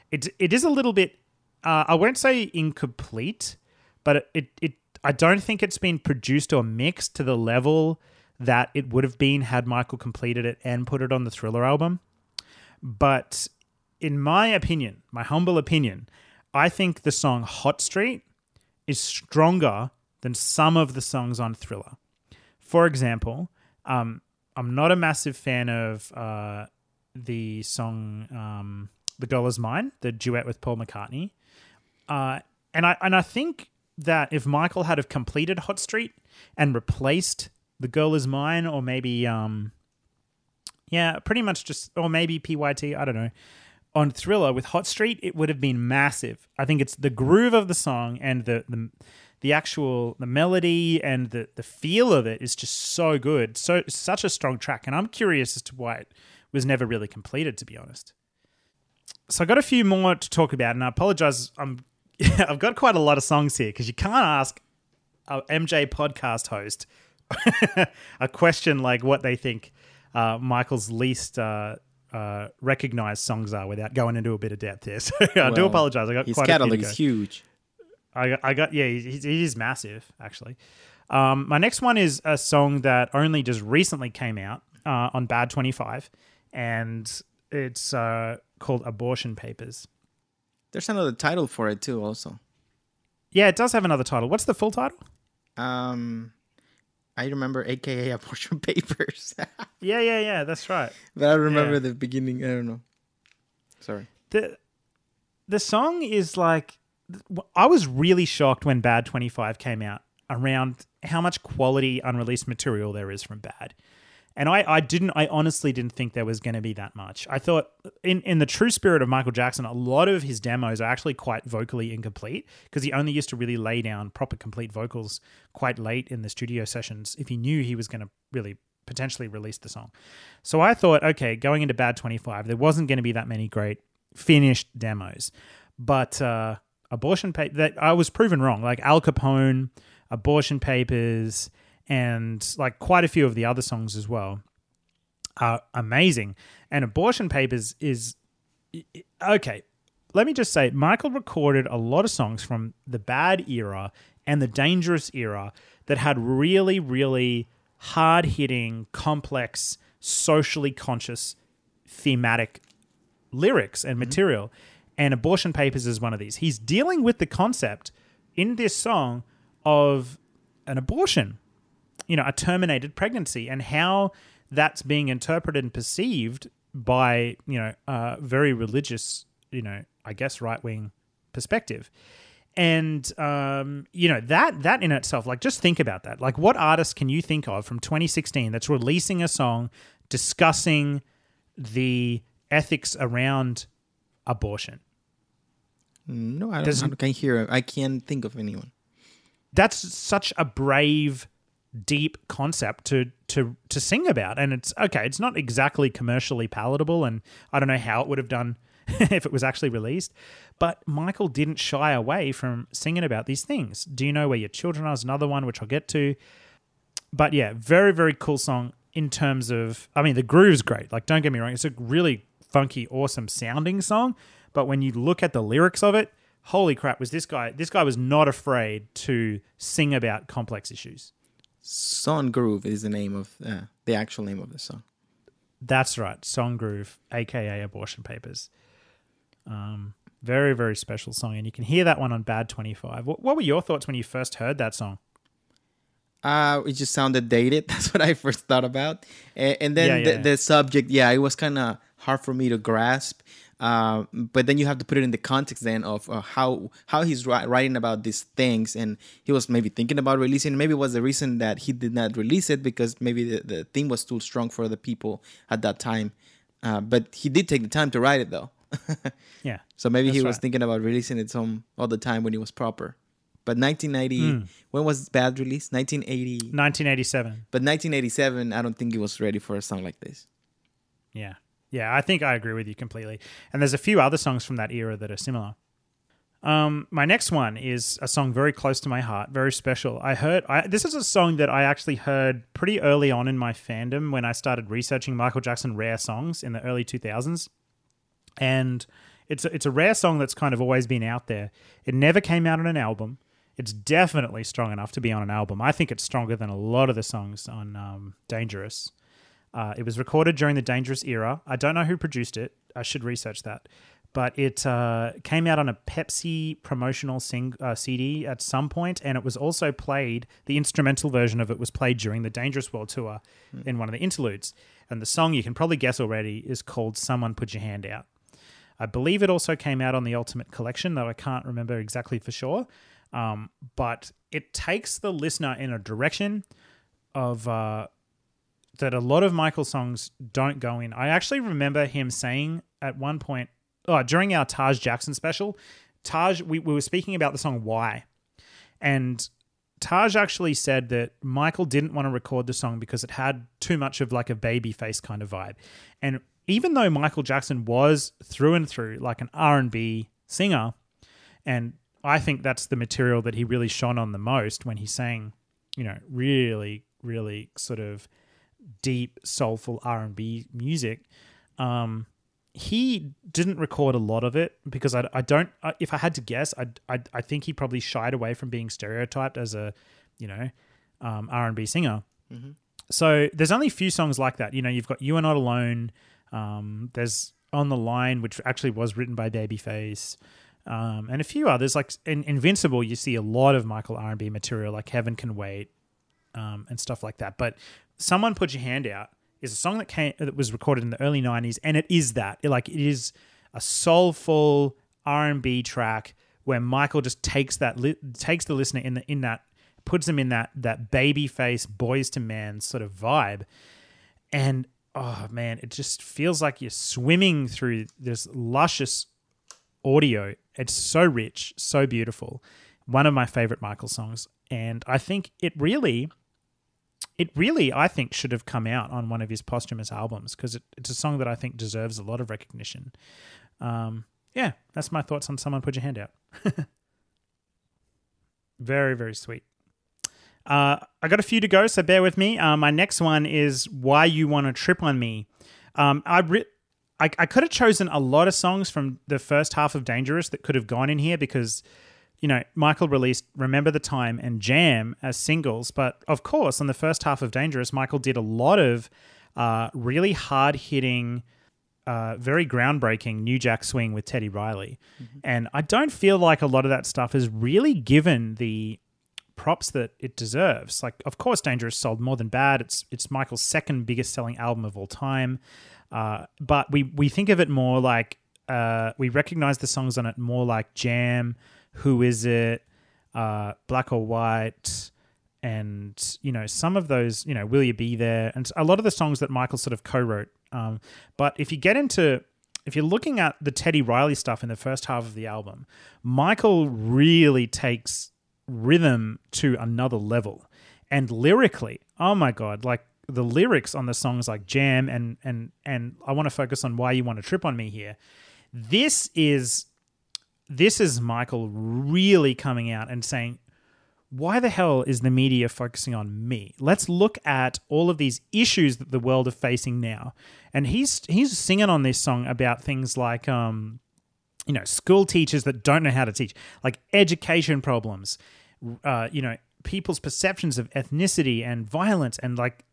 It it is a little bit, uh, I won't say incomplete, but it, it it I don't think it's been produced or mixed to the level that it would have been had Michael completed it and put it on the Thriller album. But in my opinion, my humble opinion, I think the song Hot Street is stronger than some of the songs on Thriller. For example, um, I'm not a massive fan of uh, the song um, "The Girl Is Mine," the duet with Paul McCartney, uh, and I and I think that if Michael had have completed Hot Street and replaced "The Girl Is Mine," or maybe, um, yeah, pretty much just, or maybe P Y T, I don't know, on Thriller with Hot Street, it would have been massive. I think it's the groove of the song and the the. The actual the melody and the, the feel of it is just so good. So such a strong track. And I'm curious as to why it was never really completed, to be honest. So I got a few more to talk about, and I apologize. I'm I've got quite a lot of songs here because you can't ask a M J podcast host a question like what they think uh, Michael's least uh, uh, recognized songs are without going into a bit of depth here. So I well, do apologize. I got his quite catalog a few to go. Is huge. I, I got, yeah, it is massive, actually. Um, my next one is a song that only just recently came out uh, on Bad twenty-five, and it's uh, called Abortion Papers. There's another title for it too, also. Yeah, it does have another title. What's the full title? Um, I remember A K A Abortion Papers. yeah, yeah, yeah, that's right. But I remember yeah. the beginning, I don't know. Sorry. The, the song is like... I was really shocked when Bad twenty-five came out around how much quality unreleased material there is from Bad. And I, I didn't, I honestly didn't think there was going to be that much. I thought in, in the true spirit of Michael Jackson, a lot of his demos are actually quite vocally incomplete because he only used to really lay down proper complete vocals quite late in the studio sessions if he knew he was going to really potentially released the song. So I thought, okay, going into Bad twenty-five, there wasn't going to be that many great finished demos. But uh, Abortion Papers, that I was proven wrong. Like Al Capone, Abortion Papers, and like quite a few of the other songs as well are amazing. And Abortion Papers is, okay, let me just say, Michael recorded a lot of songs from the Bad era and the Dangerous era that had really, really hard-hitting, complex, socially conscious, thematic lyrics and material. Mm-hmm. And Abortion Papers is one of these. He's dealing with the concept in this song of an abortion, you know, a terminated pregnancy, and how that's being interpreted and perceived by, you know, uh, very religious, you know, I guess right-wing perspective. And, um, you know, that that in itself, like, just think about that. Like, what artist can you think of from twenty sixteen that's releasing a song discussing the ethics around abortion? No, I don't. I can hear. I can't think of anyone. That's such a brave, deep concept to to to sing about, and it's okay. It's not exactly commercially palatable, and I don't know how it would have done if it was actually released, but Michael didn't shy away from singing about these things. Do You Know Where Your Children Are is another one, which I'll get to. But yeah, very, very cool song in terms of, I mean, the groove's great. Like, don't get me wrong. It's a really funky, awesome sounding song. But when you look at the lyrics of it, holy crap, was this guy, this guy was not afraid to sing about complex issues. Song Groove is the name of, uh, the actual name of the song. That's right. Song Groove, A K A Abortion Papers. Um, very, very special song, and you can hear that one on Bad twenty-five. What, what were your thoughts when you first heard that song? Uh, it just sounded dated. That's what I first thought about. And, and then yeah, yeah. The, the subject, yeah, it was kind of hard for me to grasp. Uh, but then you have to put it in the context then of uh, how how he's writing about these things, and he was maybe thinking about releasing. Maybe it was the reason that he did not release it because maybe the, the theme was too strong for the people at that time. Uh, but he did take the time to write it though. Yeah. So maybe he was right. thinking about releasing it some other time when it was proper. But nineteen ninety, mm. when was Bad released? nineteen eighty. nineteen eighty-seven. But nineteen eighty-seven, I don't think it was ready for a song like this. Yeah. Yeah, I think I agree with you completely. And there's a few other songs from that era that are similar. Um, my next one is a song very close to my heart, very special. I heard I, this is a song that I actually heard pretty early on in my fandom when I started researching Michael Jackson rare songs in the early two thousands. And it's a, it's a rare song that's kind of always been out there. It never came out on an album. It's definitely strong enough to be on an album. I think it's stronger than a lot of the songs on um, Dangerous. Uh, it was recorded during the Dangerous era. I don't know who produced it. I should research that. But it uh, came out on a Pepsi promotional sing- uh, C D at some point, and it was also played, the instrumental version of it was played during the Dangerous World Tour mm. in one of the interludes. And the song, you can probably guess already, is called Someone Put Your Hand Out. I believe it also came out on the Ultimate Collection, though I can't remember exactly for sure. Um, but it takes the listener in a direction of uh, that a lot of Michael's songs don't go in. I actually remember him saying at one point, oh, during our Taj Jackson special, Taj, we, we were speaking about the song Why. And Taj actually said that Michael didn't want to record the song because it had too much of like a baby face kind of vibe. And even though Michael Jackson was through and through like an R and B singer, and I think that's the material that he really shone on the most when he sang, you know, really, really sort of deep, soulful R and B music, um, he didn't record a lot of it because I, I don't, I, if I had to guess, I, I, I think he probably shied away from being stereotyped as a, you know, um, R and B singer. Mm-hmm. So there's only a few songs like that. You know, you've got You Are Not Alone, Um, there's On the Line, which actually was written by Babyface, um, and a few others. Like in Invincible, you see a lot of Michael R and B material, like Heaven Can Wait, um, and stuff like that. But Someone Put Your Hand Out is a song that came that was recorded in the early nineties, and it is that. It, like, it is a soulful R and B track where Michael just takes that li- takes the listener in the, in that, puts them in that that Babyface, Boys to Man sort of vibe, and oh, man, it just feels like you're swimming through this luscious audio. It's so rich, so beautiful. One of my favorite Michael songs. And I think it really it really, I think, should have come out on one of his posthumous albums, because it, it's a song that I think deserves a lot of recognition. Um, yeah, that's my thoughts on Someone Put Your Hand Out. Very, very sweet. Uh, I got a few to go, so bear with me. Uh, my next one is Why You Want to Trip on Me. Um, I, re- I I could have chosen a lot of songs from the first half of Dangerous that could have gone in here, because, you know, Michael released Remember the Time and Jam as singles. But of course, on the first half of Dangerous, Michael did a lot of uh, really hard-hitting, uh, very groundbreaking New Jack Swing with Teddy Riley. Mm-hmm. And I don't feel like a lot of that stuff is really given the props that it deserves. Like, of course, Dangerous sold more than Bad. It's it's Michael's second biggest selling album of all time. Uh, but we, we think of it more like, uh, we recognize the songs on it more like Jam, Who Is It, uh, Black or White, and, you know, some of those, you know, Will You Be There, and a lot of the songs that Michael sort of co-wrote. Um, but if you get into, if you're looking at the Teddy Riley stuff in the first half of the album, Michael really takes rhythm to another level. And lyrically, oh my God, like the lyrics on the songs like Jam and and and I want to focus on Why You Want to Trip on Me here. This is this is Michael really coming out and saying, why the hell is the media focusing on me? Let's look at all of these issues that the world are facing now. And he's he's singing on this song about things like um you know, school teachers that don't know how to teach, like education problems, uh, you know, people's perceptions of ethnicity and violence. And like,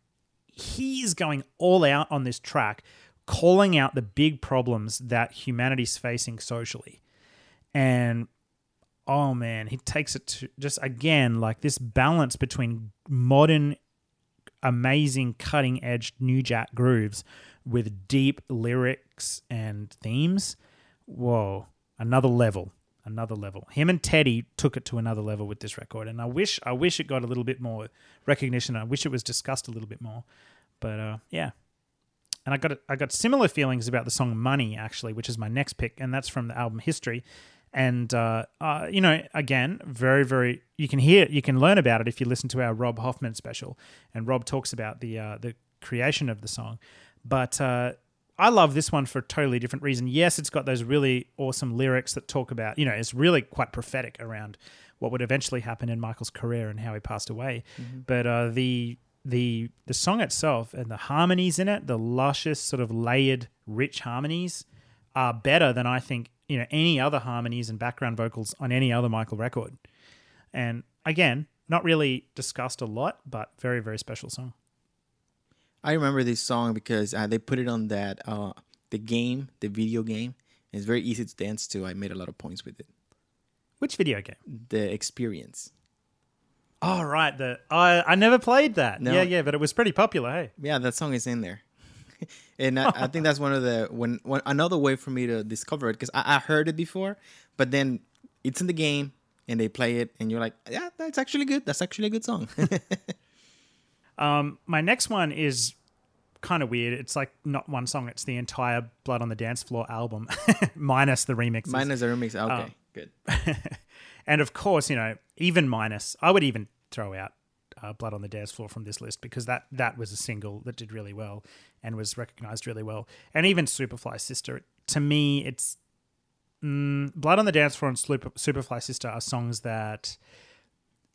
he's going all out on this track, calling out the big problems that humanity's facing socially. And, oh man, he takes it to just, again, like this balance between modern, amazing, cutting edge New Jack grooves with deep lyrics and themes. Whoa, another level, another level. Him and Teddy took it to another level with this record, and I wish I wish it got a little bit more recognition. I wish it was discussed a little bit more, but uh, yeah. And I got I got similar feelings about the song Money, actually, which is my next pick, and that's from the album History. And, uh, uh, you know, again, very, very, you can hear, you can learn about it if you listen to our Rob Hoffman special, and Rob talks about the, uh, the creation of the song. But uh I love this one for a totally different reason. Yes, it's got those really awesome lyrics that talk about, you know, it's really quite prophetic around what would eventually happen in Michael's career and how he passed away. Mm-hmm. But uh, the the the song itself and the harmonies in it, the luscious sort of layered, rich harmonies, are better than I think, you know, any other harmonies and background vocals on any other Michael record. And again, not really discussed a lot, but very, very special song. I remember this song because uh, they put it on that uh, the game, the video game. It's very easy to dance to. I made a lot of points with it. Which video game? The Experience. Oh, right. The I I never played that. No. Yeah, yeah, but it was pretty popular, hey? Yeah, that song is in there. And I, I think that's one of the when, when another way for me to discover it, because I, I heard it before, but then it's in the game and they play it and you're like, yeah, that's actually good. That's actually a good song. Um, my next one is kind of weird. It's like not one song. It's the entire Blood on the Dance Floor album, minus the remixes. Minus the remix. Okay, um, good. And of course, you know, even minus, I would even throw out uh, Blood on the Dance Floor from this list, because that, that was a single that did really well and was recognized really well. And even Superfly Sister. To me, it's mm, Blood on the Dance Floor and Super, Superfly Sister are songs that...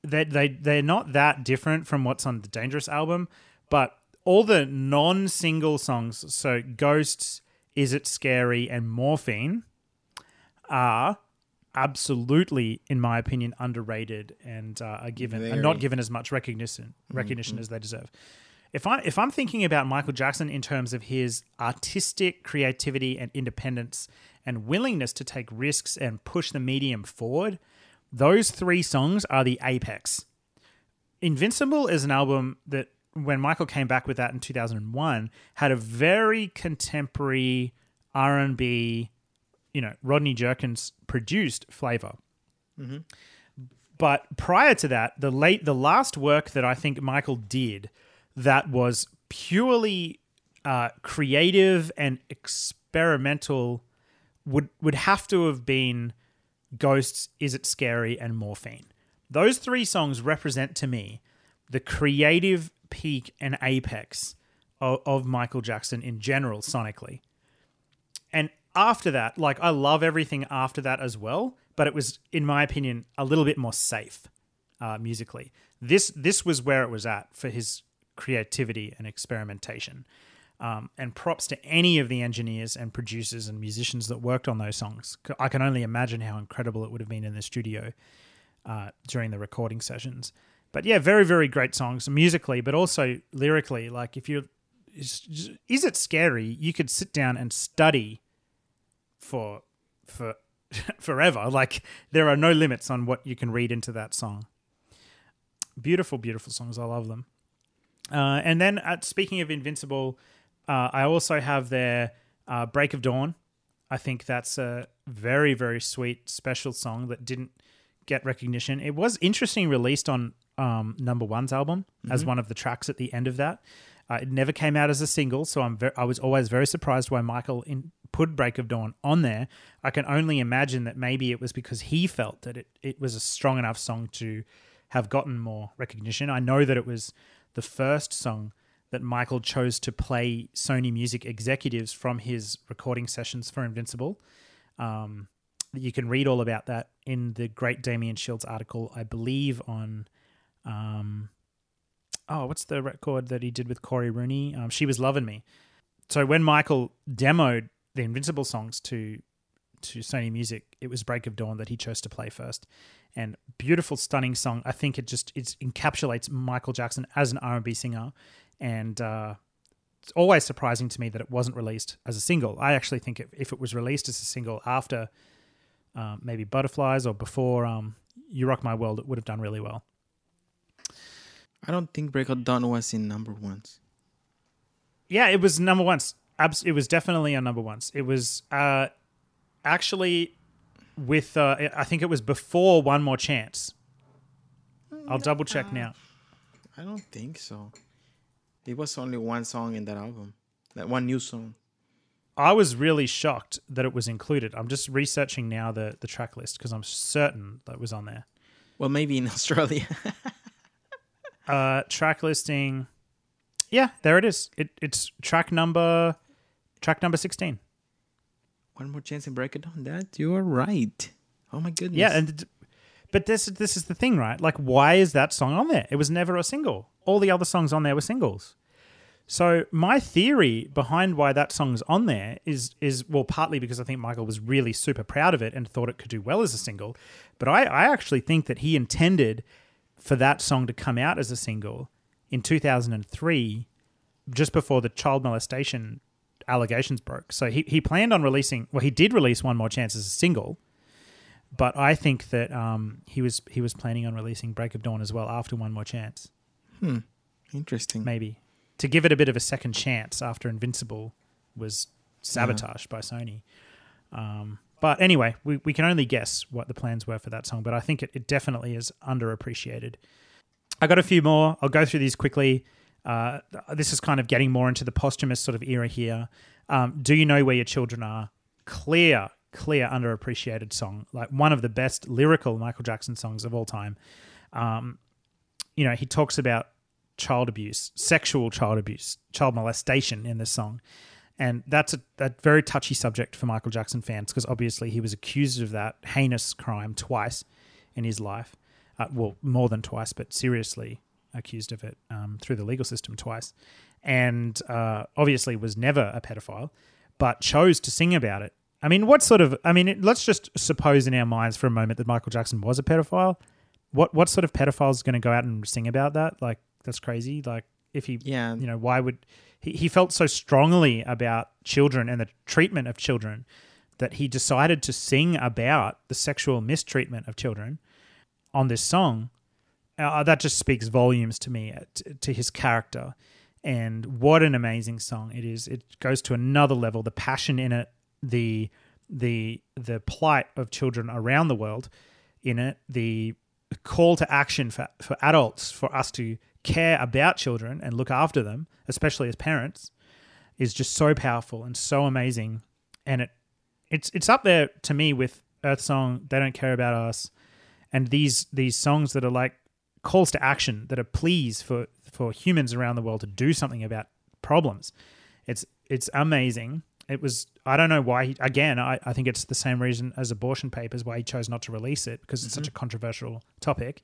They they they're not that different from what's on the Dangerous album, but all the non-single songs, so Ghosts, Is It Scary, and Morphine, are absolutely, in my opinion, underrated and uh, are given Very. are not given as much recognition recognition mm-hmm. as they deserve. If I if I'm thinking about Michael Jackson in terms of his artistic creativity and independence and willingness to take risks and push the medium forward, those three songs are the apex. Invincible is an album that, when Michael came back with that in two thousand one, had a very contemporary R and B, you know, Rodney Jerkins produced flavor. Mm-hmm. But prior to that, the late, the last work that I think Michael did that was purely uh, creative and experimental would would have to have been Ghosts, Is It Scary, and Morphine. Those three songs represent to me the creative peak and apex of, of Michael Jackson in general sonically. And after that, like, I love everything after that as well, but it was, in my opinion, a little bit more safe uh, musically. This this was where it was at for his creativity and experimentation. Um, and props to any of the engineers and producers and musicians that worked on those songs. I can only imagine how incredible it would have been in the studio uh, during the recording sessions. But yeah, very, very great songs musically, but also lyrically. Like, if you is, is it scary? You could sit down and study for for forever. Like, there are no limits on what you can read into that song. Beautiful, beautiful songs. I love them. Uh, and then, at, speaking of Invincible, Uh, I also have their uh, Break of Dawn. I think that's a very, very sweet, special song that didn't get recognition. It was interesting released on um, Number One's album mm-hmm. as one of the tracks at the end of that. Uh, it never came out as a single, so I'm ver- I was always very surprised why Michael in- put Break of Dawn on there. I can only imagine that maybe it was because he felt that it, it was a strong enough song to have gotten more recognition. I know that it was the first song that Michael chose to play Sony Music executives from his recording sessions for Invincible. Um, you can read all about that in the great Damien Shields article, I believe, on... Um, oh, what's the record that he did with Corey Rooney? Um, She Was Loving Me. So when Michael demoed the Invincible songs to to Sony Music, it was Break of Dawn that he chose to play first. And beautiful, stunning song. I think it just it encapsulates Michael Jackson as an R and B singer. And uh, it's always surprising to me that it wasn't released as a single. I actually think if, if it was released as a single after uh, maybe Butterflies or before um, You Rock My World, it would have done really well. I don't think Break of Dawn was in number ones. Yeah, it was number ones. It was definitely on number ones. It was uh, actually with, uh, I think it was before One More Chance. I'll double check now. I don't think so. It was only one song in that album, that one new song. I was really shocked that it was included. I'm just researching now the, the track list because I'm certain that it was on there. Well, maybe in Australia. uh, track listing. Yeah, there it is. It It's track number track number sixteen. One More Chance and Break It On that. You are right. Oh, my goodness. Yeah, and but this this is the thing, right? Like, why is that song on there? It was never a single. All the other songs on there were singles. So my theory behind why that song's on there is, is well, partly because I think Michael was really super proud of it and thought it could do well as a single. But I, I actually think that he intended for that song to come out as a single in two thousand three, just before the child molestation allegations broke. So he, he planned on releasing, well, he did release One More Chance as a single, but I think that um, he was he was planning on releasing Break of Dawn as well after One More Chance. Hmm. Interesting. Maybe. To give it a bit of a second chance after Invincible was sabotaged yeah. by Sony. Um, but anyway, we, we can only guess what the plans were for that song, but I think it, it definitely is underappreciated. I got a few more. I'll go through these quickly. Uh, this is kind of getting more into the posthumous sort of era here. Um, Do You Know Where Your Children Are? Clear, clear underappreciated song. Like, one of the best lyrical Michael Jackson songs of all time. Um, you know, he talks about child abuse, sexual child abuse, child molestation in this song. And that's a, a very touchy subject for Michael Jackson fans because obviously he was accused of that heinous crime twice in his life. Uh, well, more than twice, but seriously accused of it um, through the legal system twice. And uh, obviously was never a pedophile, but chose to sing about it. I mean, what sort of, I mean, it, let's just suppose in our minds for a moment that Michael Jackson was a pedophile. What, what sort of pedophile is going to go out and sing about that? Like, that's crazy. Like, if he, yeah. you know, why would he, he felt so strongly about children and the treatment of children that he decided to sing about the sexual mistreatment of children on this song. Uh, that just speaks volumes to me, to, to his character. And what an amazing song it is. It goes to another level. The passion in it, the, the, the plight of children around the world in it, the call to action for, for adults, for us to care about children and look after them, especially as parents, is just so powerful and so amazing. And it it's it's up there to me with Earth Song, They Don't Care About Us, and these these songs that are like calls to action, that are pleas for for humans around the world to do something about problems. It's it's amazing. It was I don't know why he, again I, I think it's the same reason as abortion papers why he chose not to release it because it's mm-hmm. such a controversial topic.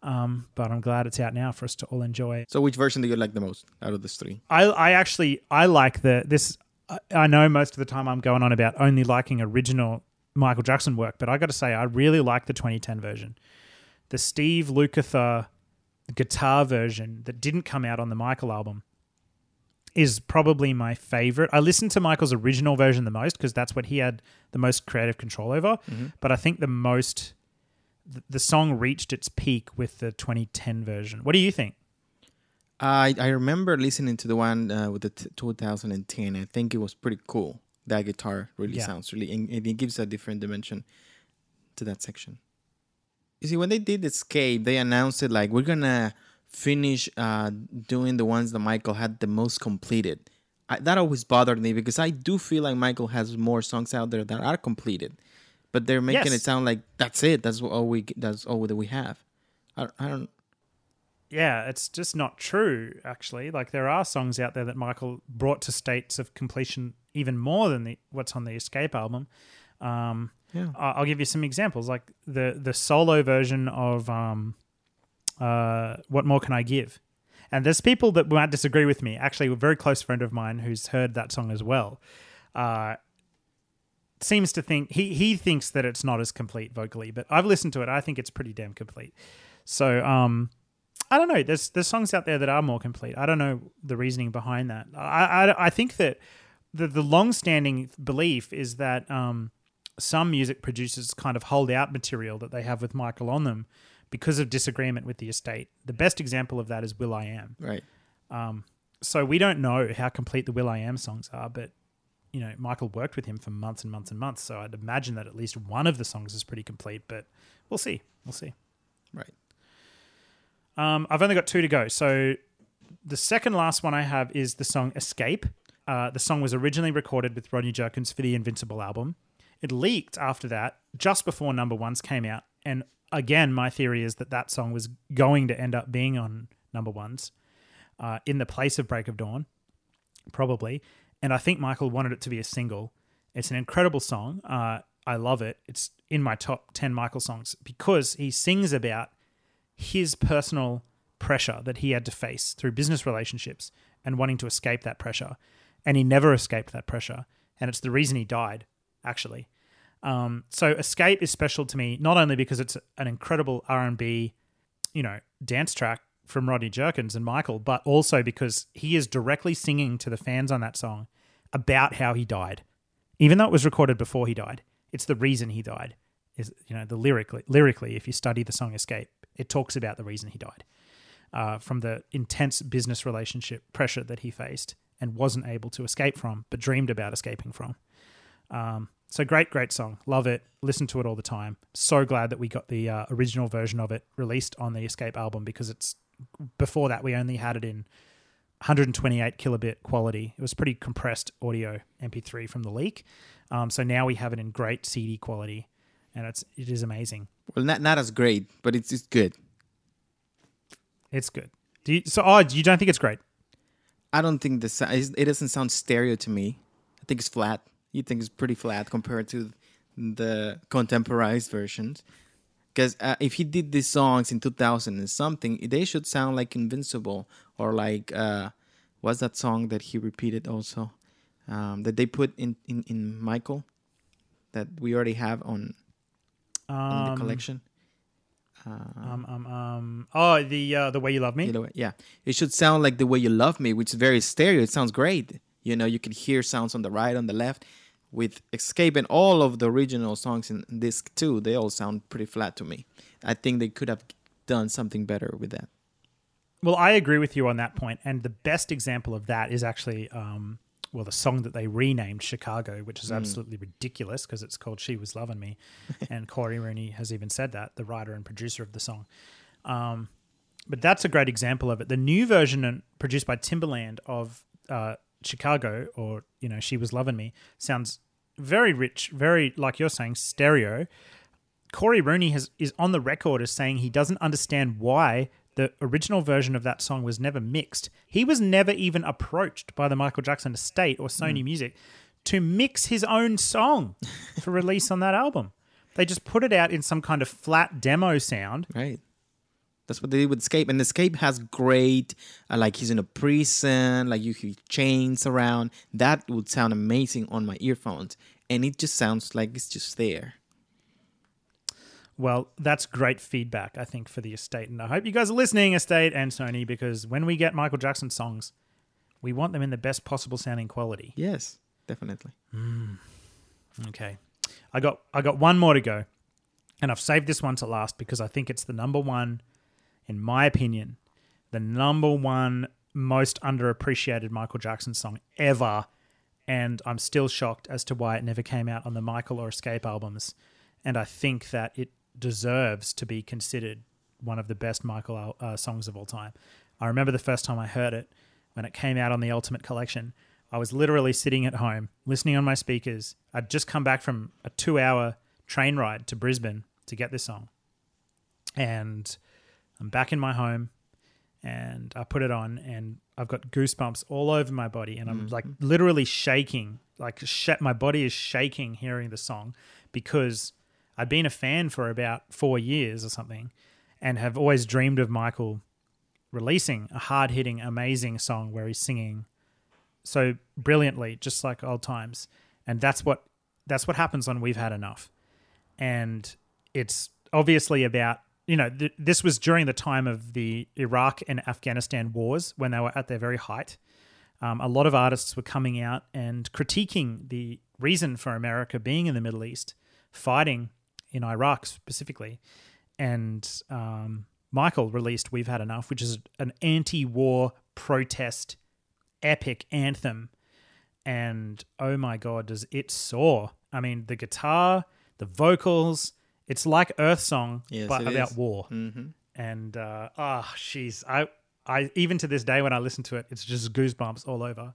Um, but I'm glad it's out now for us to all enjoy. So which version do you like the most out of this three? I I actually I like the this I, I know most of the time I'm going on about only liking original Michael Jackson work, but I got to say I really like the twenty ten version. The Steve Lukather guitar version that didn't come out on the Michael album is probably my favorite. I listened to Michael's original version the most because that's what he had the most creative control over. Mm-hmm. But I think the most, the, the song reached its peak with the twenty ten version. What do you think? I I remember listening to the one uh, with the t- twenty ten. I think it was pretty cool. That guitar really yeah. sounds really, and it gives a different dimension to that section. You see, when they did Escape, they announced it like, we're going to finish uh, doing the ones that Michael had the most completed. I, that always bothered me because I do feel like Michael has more songs out there that are completed. But they're making yes. it sound like that's it. That's all we That's all that we have. I, I don't... Yeah, it's just not true, actually. Like, there are songs out there that Michael brought to states of completion even more than the, what's on the Escape album. Um Yeah. I'll give you some examples, like the the solo version of um, uh, What More Can I Give? And there's people that might disagree with me. Actually, a very close friend of mine who's heard that song as well uh, seems to think, he, he thinks that it's not as complete vocally, but I've listened to it. I think it's pretty damn complete. So um, I don't know. There's, there's songs out there that are more complete. I don't know the reasoning behind that. I, I, I think that the, the long-standing belief is that... Um, some music producers kind of hold out material that they have with Michael on them because of disagreement with the estate. The best example of that is will.i.am. Right. Um, so we don't know how complete the will.i.am songs are, but, you know, Michael worked with him for months and months and months, so I'd imagine that at least one of the songs is pretty complete, but we'll see. We'll see. Right. Um, I've only got two to go. So the second last one I have is the song Escape. Uh, the song was originally recorded with Rodney Jerkins for the Invincible album. It leaked after that, just before Number Ones came out. And again, my theory is that that song was going to end up being on Number Ones uh, in the place of Break of Dawn, probably. And I think Michael wanted it to be a single. It's an incredible song. Uh, I love it. It's in my top ten Michael songs because he sings about his personal pressure that he had to face through business relationships and wanting to escape that pressure. And he never escaped that pressure. And it's the reason he died. Actually, um, so Escape is special to me not only because it's an incredible R and B, you know, dance track from Rodney Jerkins and Michael, but also because he is directly singing to the fans on that song about how he died, even though it was recorded before he died. It's the reason he died. Is you know the lyrically, lyrically, if you study the song Escape, it talks about the reason he died uh, from the intense business relationship pressure that he faced and wasn't able to escape from, but dreamed about escaping from. Um, so great, great song. Love it. Listen to it all the time. So glad that we got the uh, original version of it released on the Escape album because it's before that we only had it in one hundred twenty-eight kilobit quality. It was pretty compressed audio M P three from the leak. Um, so now we have it in great C D quality and it's, it is amazing. Well, not, not as great, but it's, it's good. It's good. Do you, so, oh, you don't think it's great? I don't think this, it doesn't sound stereo to me. I think it's flat. You think it's pretty flat compared to the contemporized versions. Because uh, if he did these songs in two thousand and something, they should sound like Invincible or like, uh, what's that song that he repeated also? Um, that they put in, in, in Michael that we already have on, um, on the collection. Uh, um, um, um, oh, the uh, the Way You Love Me? Yeah. It should sound like The Way You Love Me, which is very stereo. It sounds great. You know, you can hear sounds on the right, on the left. With Escape and all of the original songs in disc two, they all sound pretty flat to me. I think they could have done something better with that. Well, I agree with you on that point. And the best example of that is actually, um, well, the song that they renamed Chicago, which is absolutely mm. ridiculous because it's called She Was Loving Me. And Corey Rooney has even said that, the writer and producer of the song. Um, but that's a great example of it. The new version produced by Timbaland of... Uh, Chicago or, you know, She Was Loving Me sounds very rich, very, like you're saying, stereo. Corey Rooney has is on the record as saying he doesn't understand why The original version of that song was never mixed. He was never even approached by the Michael Jackson estate or Sony mm. Music to mix his own song for release on that album. They just put it out in some kind of flat demo sound. Right. That's what they did with Escape. And Escape has great, uh, like he's in a prison, like you hear chains around. That would sound amazing on my earphones. And it just sounds like it's just there. Well, that's great feedback, I think, for the estate. And I hope you guys are listening, estate and Sony, because when we get Michael Jackson songs, we want them in the best possible sounding quality. Yes, definitely. Mm. Okay. I got I got one more to go. And I've saved this one to last because I think it's the number one, in my opinion, the number one most underappreciated Michael Jackson song ever. And I'm still shocked as to why it never came out on the Michael or Escape albums. And I think that it deserves to be considered one of the best Michael uh, songs of all time. I remember the first time I heard it, when it came out on the Ultimate Collection, I was literally sitting at home, listening on my speakers. I'd just come back from a two-hour train ride to Brisbane to get this song. And I'm back in my home and I put it on and I've got goosebumps all over my body and I'm mm-hmm. like literally shaking, like sh- my body is shaking hearing the song because I'd been a fan for about four years or something and have always dreamed of Michael releasing a hard-hitting, amazing song where he's singing so brilliantly, just like old times. And that's what that's what happens on We've Had Enough. And it's obviously about, you know, th- this was during the time of the Iraq and Afghanistan wars when they were at their very height. Um, a lot of artists were coming out and critiquing the reason for America being in the Middle East, fighting in Iraq specifically. And um, Michael released We've Had Enough, which is an anti-war protest epic anthem. And oh my God, does it soar. I mean, the guitar, the vocals, it's like Earth Song, yes, but about is. war. Mm-hmm. And, uh, oh, jeez, I, I, even to this day when I listen to it, it's just goosebumps all over.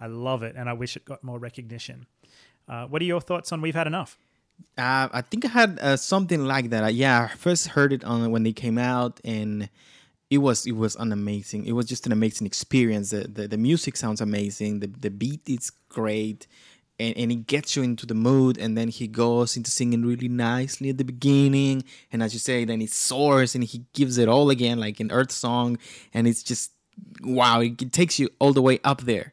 I love it, and I wish it got more recognition. Uh, what are your thoughts on We've Had Enough? Uh, I think I had uh, something like that. I, yeah, I first heard it on when they came out, and it was it was an amazing. It was just an amazing experience. The the, the music sounds amazing. The the beat is great. And, and it gets you into the mood, and then he goes into singing really nicely at the beginning. And as you say, then it soars, and he gives it all again, like an Earth Song. And it's just, wow, it, it takes you all the way up there.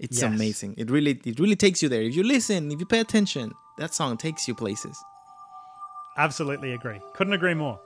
It's yes. amazing. It really it really takes you there. If you listen, if you pay attention, that song takes you places. Absolutely agree. Couldn't agree more.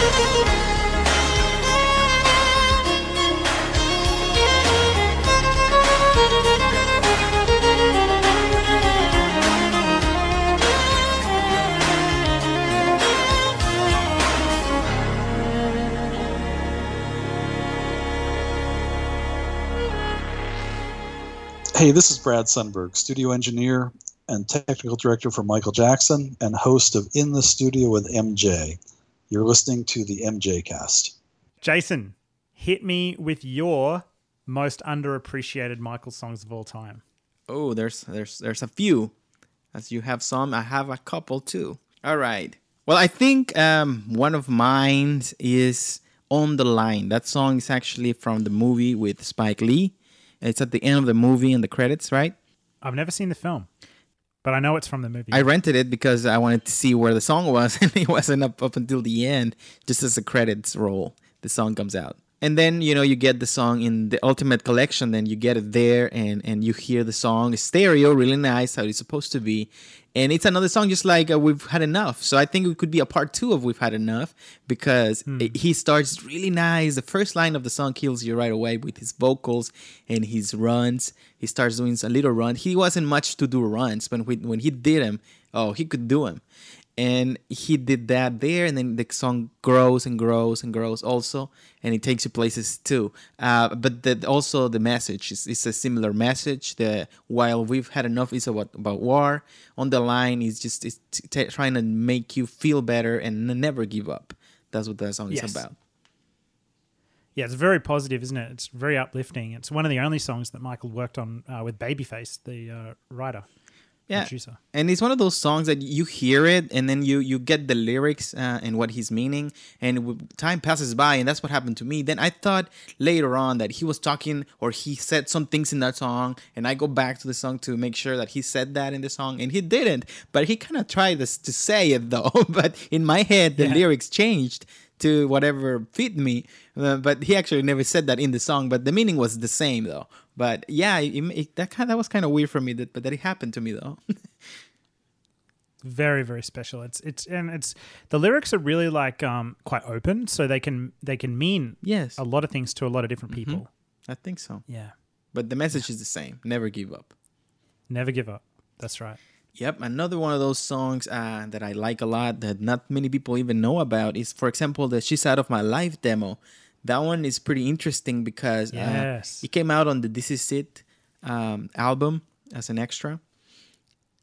Hey, this is Brad Sundberg, studio engineer and technical director for Michael Jackson and host of In the Studio with M J. You're listening to the M J Cast. Jason, hit me with your most underappreciated Michael songs of all time. Oh, there's there's there's a few. As you have some, I have a couple too. All right. Well, I think um, one of mine is On the Line. That song is actually from the movie with Spike Lee. It's at the end of the movie and the credits, right? I've never seen the film, but I know it's from the movie. I rented it because I wanted to see where the song was, and it wasn't up, up until the end, just as the credits roll. The song comes out. And then, you know, you get the song in the Ultimate Collection, and you get it there, and, and you hear the song stereo, really nice, how it's supposed to be. And it's another song just like uh, We've Had Enough. So I think it could be a part two of We've Had Enough, because mm. it, he starts really nice. The first line of the song kills you right away with his vocals and his runs. He starts doing a little run. He wasn't much to do runs, but when, when he did them, oh, he could do them. And he did that there, and then the song grows and grows and grows also, and it takes you places too. Uh, but the, also the message is, is a similar message. The While We've Had Enough is about, about war. On the Line is just it's t- trying to make you feel better and never give up. That's what that song yes. is about. Yeah, it's very positive, isn't it? It's very uplifting. It's one of the only songs that Michael worked on uh, with Babyface, the uh, writer. Yeah, and it's one of those songs that you hear it and then you, you get the lyrics uh, and what he's meaning, and time passes by, and that's what happened to me. Then I thought later on that he was talking, or he said some things in that song, and I go back to the song to make sure that he said that in the song, and he didn't, but he kind of tried to say it though. But in my head, the yeah. lyrics changed to whatever fit me, uh, but he actually never said that in the song, but the meaning was the same though. But yeah, it, it, that kind of, that was kind of weird for me, that, but that it happened to me though. Very, very special. It's it's and it's the lyrics are really like um, quite open, so they can they can mean yes. a lot of things to a lot of different people. Mm-hmm. I think so. Yeah, but the message yeah. is the same. Never give up. Never give up. That's right. Yep, another one of those songs uh, that I like a lot that not many people even know about is, for example, the She's Out of My Life demo. That one is pretty interesting because yes. uh, it came out on the This Is It um, album as an extra.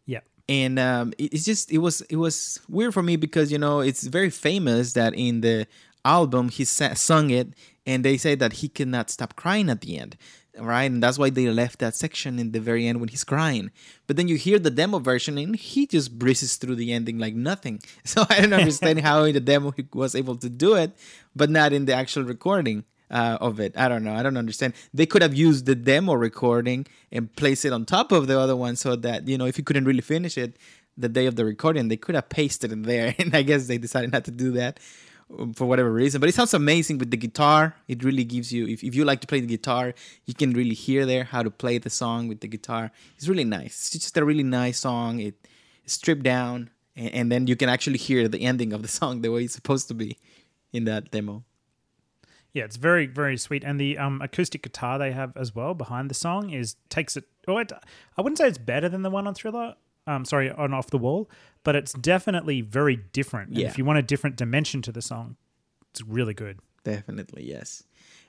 Yeah. And um, it, it's just, it was it was weird for me because, you know, it's very famous that in the album he sa- sung it, and they say that he cannot stop crying at the end. Right, and that's why they left that section in the very end when he's crying. But then you hear the demo version, and he just breezes through the ending like nothing. So I don't understand how in the demo he was able to do it, but not in the actual recording uh, of it. I don't know. I don't understand. They could have used the demo recording and placed it on top of the other one, so that, you know, if he couldn't really finish it the day of the recording, they could have pasted it there. And I guess they decided not to do that for whatever reason. But it sounds amazing with the guitar. It really gives you, if, if you like to play the guitar, you can really hear there how to play the song with the guitar. It's really nice. It's just a really nice song. It stripped down, and, and then you can actually hear the ending of the song the way it's supposed to be in that demo. Yeah, it's very, very sweet. And the um, acoustic guitar they have as well behind the song is takes it, oh, it, I wouldn't say it's better than the one on Thriller, um, sorry, on Off the Wall, but it's definitely very different. And yeah. if you want a different dimension to the song, it's really good. Definitely, yes.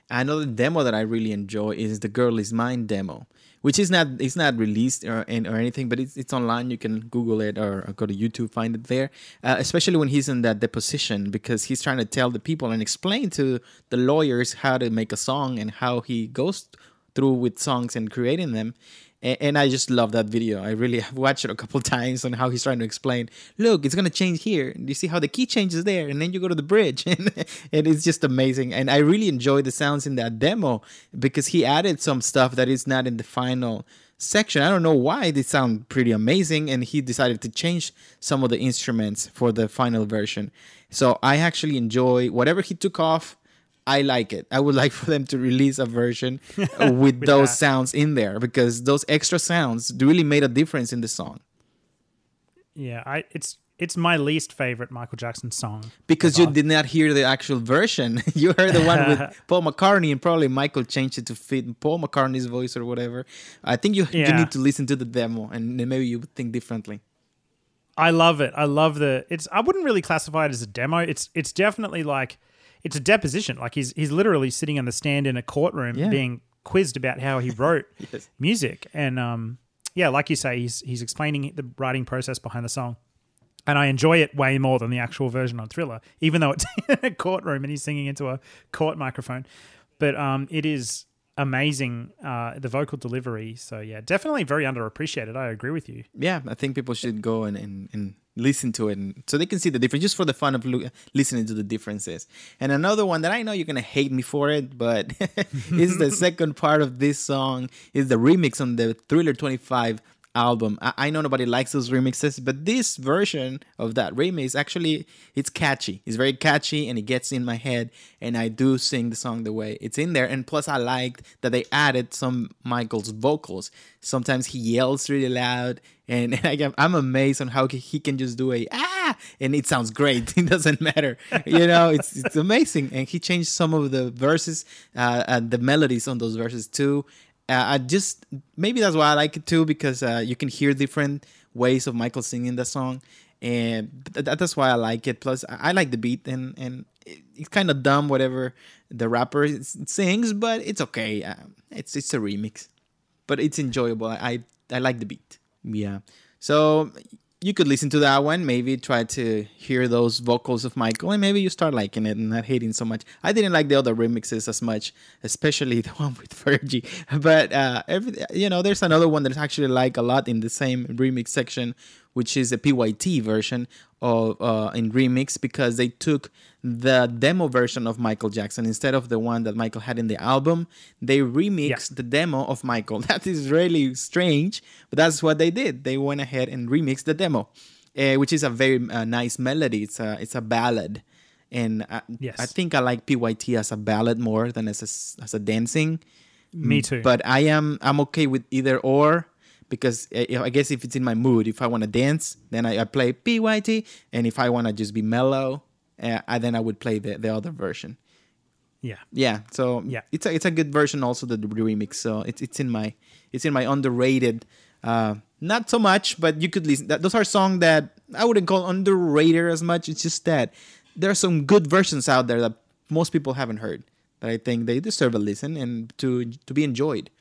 Another demo that I really enjoy is the Girl Is Mine demo, which is not it's not released or or anything, but it's it's online. You can Google it or, or go to YouTube, find it there, uh, especially when he's in that deposition, because he's trying to tell the people and explain to the lawyers how to make a song and how he goes through with songs and creating them. And I just love that video. I really have watched it a couple times on how he's trying to explain, look, it's going to change here. You see how the key changes there, and then you go to the bridge. And, and it's just amazing. And I really enjoy the sounds in that demo because he added some stuff that is not in the final section. I don't know why. They sound pretty amazing. And he decided to change some of the instruments for the final version. So I actually enjoy whatever he took off. I like it. I would like for them to release a version with, with those that. sounds in there, because those extra sounds really made a difference in the song. Yeah, I, it's It's my least favorite Michael Jackson song. Because ever. You did not hear the actual version. You heard the one with Paul McCartney, and probably Michael changed it to fit Paul McCartney's voice or whatever. I think you, yeah. you need to listen to the demo, and then maybe you would think differently. I love it. I love the... It's. I wouldn't really classify it as a demo. It's It's definitely like... It's a deposition. Like he's he's literally sitting on the stand in a courtroom yeah. being quizzed about how he wrote yes. music. And um, yeah, like you say, he's, he's explaining the writing process behind the song. And I enjoy it way more than the actual version on Thriller, even though it's in a courtroom and he's singing into a court microphone. But um, it is amazing, uh, the vocal delivery. So, yeah, definitely very underappreciated. I agree with you. Yeah, I think people should go and, and, and listen to it and, so they can see the difference, just for the fun of lo- listening to the differences. And another one that I know you're going to hate me for it, but it's the second part of this song, is the remix on the Thriller twenty-five album. I, I know nobody likes those remixes, but this version of that remix, actually, it's catchy. It's very catchy, and it gets in my head, and I do sing the song the way it's in there. And plus, I liked that they added some Michael's vocals. Sometimes he yells really loud, and I, I'm amazed on how he can just do a ah, and it sounds great. It doesn't matter, you know. It's it's amazing, and he changed some of the verses, uh, and the melodies on those verses too. Uh, I just, maybe that's why I like it too, because uh, you can hear different ways of Michael singing the song, and th- th- that's why I like it. Plus, I, I like the beat, and, and it- it's kind of dumb, whatever the rapper is- sings, but it's okay. Uh, it's it's a remix, but it's enjoyable. I-, I I like the beat. Yeah. So you could listen to that one, maybe try to hear those vocals of Michael, and maybe you start liking it and not hating so much. I didn't like the other remixes as much, especially the one with Fergie. But, uh, every, you know, there's another one that I actually like a lot in the same remix section, which is a P Y T version of uh, in remix, because they took the demo version of Michael Jackson instead of the one that Michael had in the album. They remixed yeah. the demo of Michael. That is really strange, but that's what they did. They went ahead and remixed the demo, uh, which is a very uh, nice melody. It's a it's a ballad, and I, yes. I think I like P Y T as a ballad more than as a, as a dancing. Me too. But I am I'm okay with either or. Because I guess if it's in my mood, if I want to dance, then I, I play P Y T. And if I want to just be mellow, uh, I, then I would play the, the other version. Yeah. Yeah. So yeah. it's a, it's a good version also, the remix. So it's it's in my it's in my underrated, uh, not so much, but you could listen. Those are songs that I wouldn't call underrated as much. It's just that there are some good versions out there that most people haven't heard, that I think they deserve a listen and to to be enjoyed.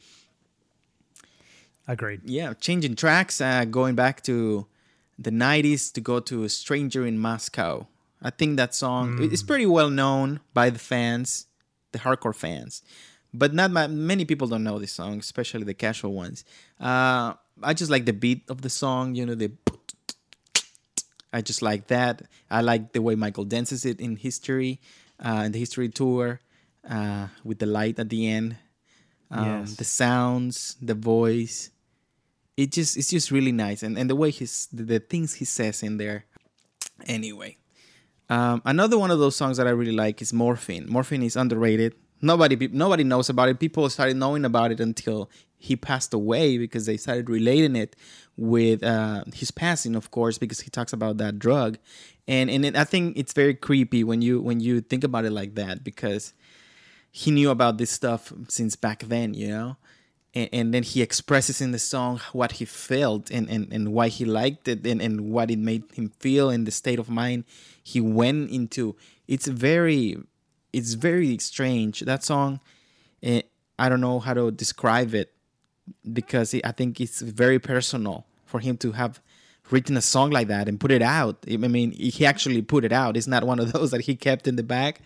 Agreed. Yeah, changing tracks, uh, going back to the nineties to go to Stranger in Moscow. I think that song mm. is pretty well known by the fans, the hardcore fans. But not my, many people don't know this song, especially the casual ones. Uh, I just like the beat of the song, you know, the... I just like that. I like the way Michael dances it in History, uh, in the History tour, uh, with the light at the end. Um, yes. The sounds, the voice... It just it's just really nice, and, and the way he's the, the things he says in there. Anyway, um, another one of those songs that I really like is Morphine. Morphine is underrated. Nobody nobody knows about it. People started knowing about it until he passed away, because they started relating it with uh, his passing, of course, because he talks about that drug, and and it, I think it's very creepy when you when you think about it like that, because he knew about this stuff since back then, you know. And, and then he expresses in the song what he felt and, and, and why he liked it and, and what it made him feel and the state of mind he went into. It's very, it's very strange. That song, eh, I don't know how to describe it, because it, I think it's very personal for him to have written a song like that and put it out. I mean, he actually put it out. It's not one of those that he kept in the back.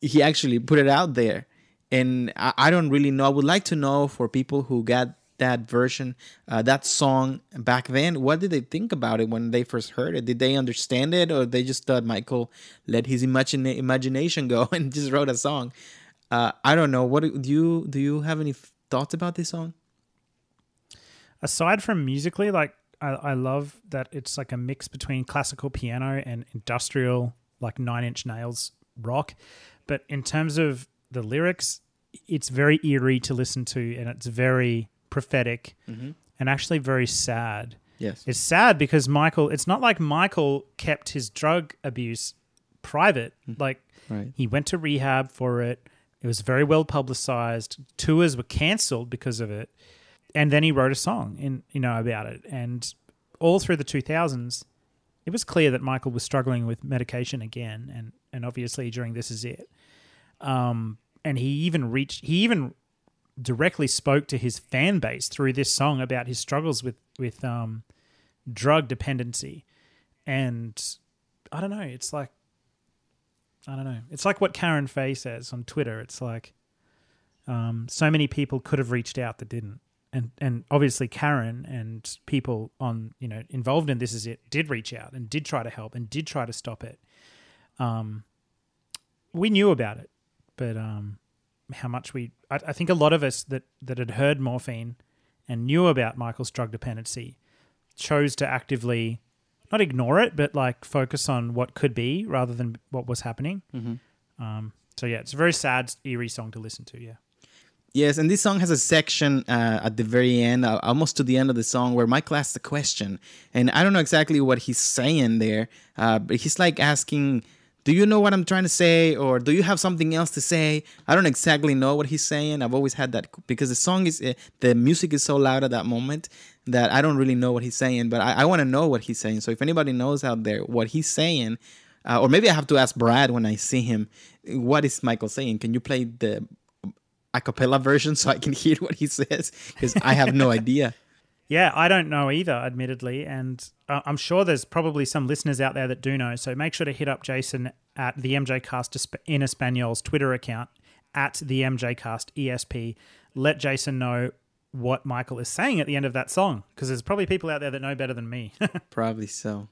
He actually put it out there. And I don't really know. I would like to know, for people who got that version, uh, that song back then, what did they think about it when they first heard it? Did they understand it, or they just thought Michael let his imagine imagination go and just wrote a song? Uh, I don't know. What do you do? You have any thoughts about this song? Aside from musically, like I, I love that it's like a mix between classical piano and industrial, like Nine Inch Nails rock. But in terms of the lyrics, it's very eerie to listen to, and it's very prophetic mm-hmm. and actually very sad. Yes. It's sad because Michael, it's not like Michael kept his drug abuse private. Mm-hmm. Like right. he went to rehab for it. It was very well publicized. Tours were cancelled because of it. And then he wrote a song in, you know, about it. And all through the two thousands, it was clear that Michael was struggling with medication again. And, and obviously during This Is It. Um, and he even reached, he even directly spoke to his fan base through this song about his struggles with, with um, drug dependency. And I don't know, it's like, I don't know. It's like what Karen Fay says on Twitter. It's like um, so many people could have reached out that didn't. And and obviously Karen and people on, you know, involved in This Is It did reach out and did try to help and did try to stop it. Um, we knew about it, but um, how much we I, I think a lot of us that, that had heard morphine and knew about Michael's drug dependency chose to actively not ignore it, but like focus on what could be rather than what was happening. Mm-hmm. Um, so yeah, it's a very sad, eerie song to listen to. Yeah. Yes, and this song has a section uh, at the very end, uh, almost to the end of the song, where Michael asks a question, and I don't know exactly what he's saying there, uh, but he's like asking, "Do you know what I'm trying to say?" or "Do you have something else to say?" I don't exactly know what he's saying. I've always had that because the song is, uh, the music is so loud at that moment that I don't really know what he's saying, but I, I want to know what he's saying. So if anybody knows out there what he's saying, uh, or maybe I have to ask Brad when I see him, what is Michael saying? Can you play the a cappella version so I can hear what he says? Because I have no idea. Yeah, I don't know either, admittedly. And uh, I'm sure there's probably some listeners out there that do know. So make sure to hit up Jason at the MJcast in Espanol's Twitter account, at the MJcast E S P. Let Jason know what Michael is saying at the end of that song, because there's probably people out there that know better than me. Probably so.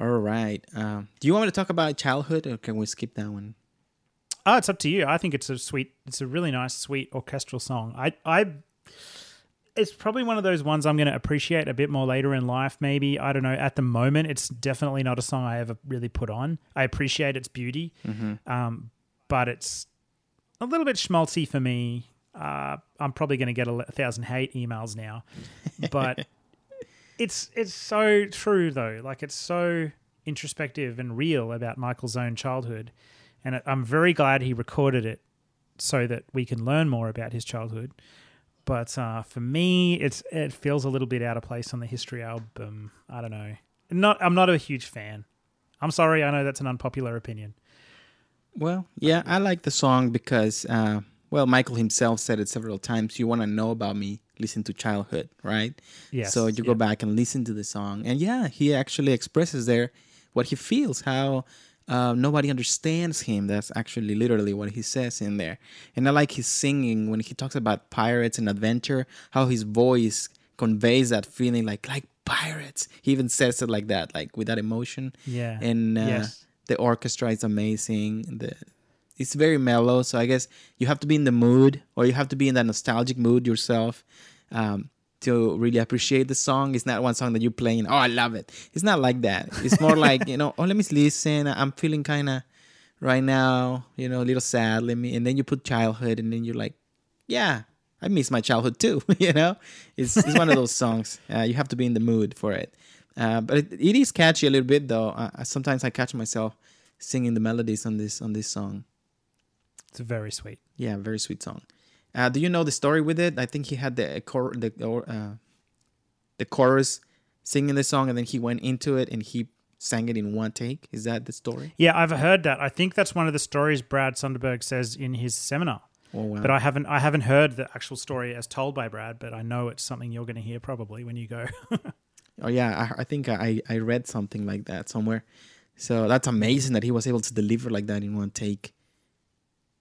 All right. Um, do you want me to talk about childhood, or can we skip that one? Oh, it's up to you. I think it's a sweet, it's a really nice, sweet orchestral song. I, I, it's probably one of those ones I'm going to appreciate a bit more later in life. Maybe, I don't know. At the moment, it's definitely not a song I ever really put on. I appreciate its beauty, mm-hmm. um, but it's a little bit schmaltzy for me. Uh, I'm probably going to get a thousand hate emails now, but it's it's so true though. Like, it's so introspective and real about Michael's own childhood, and I'm very glad he recorded it so that we can learn more about his childhood. But uh, for me, it's it feels a little bit out of place on the History album. I don't know. Not I'm not a huge fan. I'm sorry. I know that's an unpopular opinion. Well, yeah, I like the song because. Uh... Well, Michael himself said it several times. You want to know about me, listen to Childhood, right? Yes. So you yep. go back and listen to the song. And yeah, he actually expresses there what he feels, how uh, nobody understands him. That's actually literally what he says in there. And I like his singing when he talks about pirates and adventure, how his voice conveys that feeling like, like pirates. He even says it like that, like with that emotion. Yeah. And uh, yes. the orchestra is amazing. The... It's very mellow, so I guess you have to be in the mood, or you have to be in that nostalgic mood yourself um, to really appreciate the song. It's not one song that you're playing, oh, I love it. It's not like that. It's more like, you know, oh, let me listen. I'm feeling kind of right now, you know, a little sad. Let me, and then you put Childhood, and then you're like, yeah, I miss my childhood too, you know? It's, it's one of those songs. Uh, you have to be in the mood for it. Uh, but it, it is catchy a little bit, though. Uh, sometimes I catch myself singing the melodies on this on this song. It's very sweet. Yeah, very sweet song. Uh, do you know the story with it? I think he had the uh, cor- the uh, the chorus singing the song, and then he went into it and he sang it in one take. Is that the story? Yeah, I've heard that. I think that's one of the stories Brad Sundberg says in his seminar. Oh, wow. But I haven't I haven't heard the actual story as told by Brad. But I know it's something you're going to hear probably when you go. Oh yeah, I, I think I I read something like that somewhere. So that's amazing that he was able to deliver like that in one take.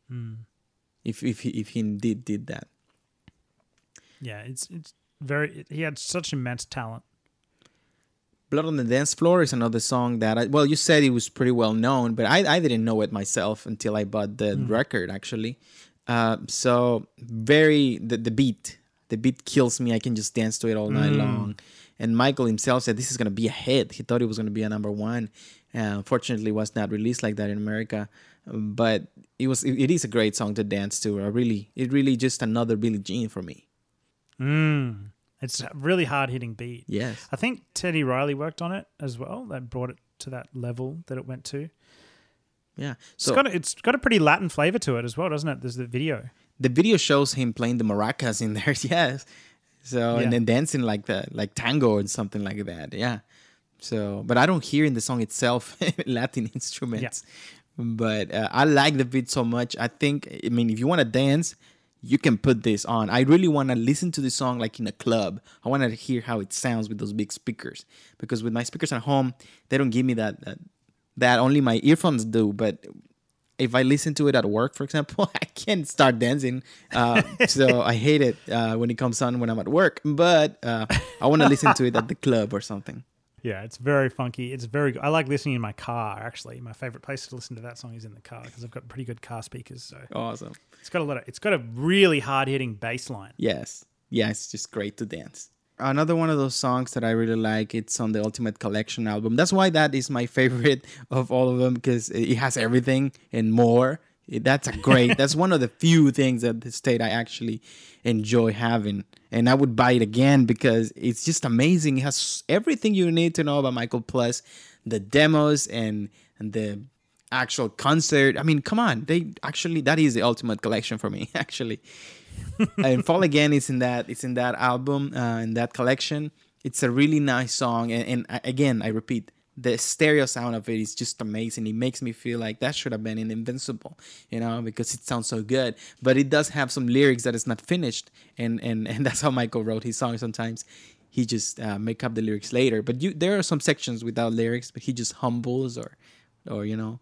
Hmm. If if he if he indeed did that, yeah, it's it's very. He had such immense talent. Blood on the Dance Floor is another song that I, well, you said it was pretty well known, but I I didn't know it myself until I bought the mm. record actually. Uh, so very the the beat the beat kills me. I can just dance to it all night mm. long. And Michael himself said this is gonna be a hit. He thought it was gonna be a number one. Uh, unfortunately, it was not released like that in America. But it was it is a great song to dance to. I really it really just another Billie Jean for me. Mm. It's a really hard-hitting beat. Yes. I think Teddy Riley worked on it as well. That brought it to that level that it went to. Yeah. So it's got a, it's got a pretty Latin flavor to it as well, doesn't it? There's the video. The video shows him playing the maracas in there, yes. So yeah. And then dancing like the like tango and something like that, yeah. So, but I don't hear in the song itself Latin instruments. Yeah. But uh, I like the beat so much. I think, I mean, if you want to dance, you can put this on. I really want to listen to this song like in a club. I want to hear how it sounds with those big speakers. Because with my speakers at home, they don't give me that. That, that only my earphones do. But if I listen to it at work, for example, I can't start dancing. Uh, so I hate it uh, when it comes on when I'm at work. But uh, I want to listen to it at the club or something. Yeah, it's very funky. It's very good. I like listening in my car, actually. My favorite place to listen to that song is in the car because I've got pretty good car speakers. So awesome. It's got a lot of, it's got a really hard-hitting bass line. Yes. Yeah, it's just great to dance. Another one of those songs that I really like, it's on the Ultimate Collection album. That's why that is my favorite of all of them, because it has everything and more. That's a great, that's one of the few things at the state I actually enjoy having. And I would buy it again because it's just amazing. It has everything you need to know about Michael, plus the demos and, and the actual concert. I mean, come on. They actually, that is the Ultimate Collection for me, actually. And Fall Again is in that, it's in that album, uh, in that collection. It's a really nice song. And, and again, I repeat, the stereo sound of it is just amazing. It makes me feel like that should have been in Invincible, you know, because it sounds so good. But it does have some lyrics that is not finished, and and, and that's how Michael wrote his songs. Sometimes he just uh, make up the lyrics later. But you, there are some sections without lyrics, but he just humbles or, or you know.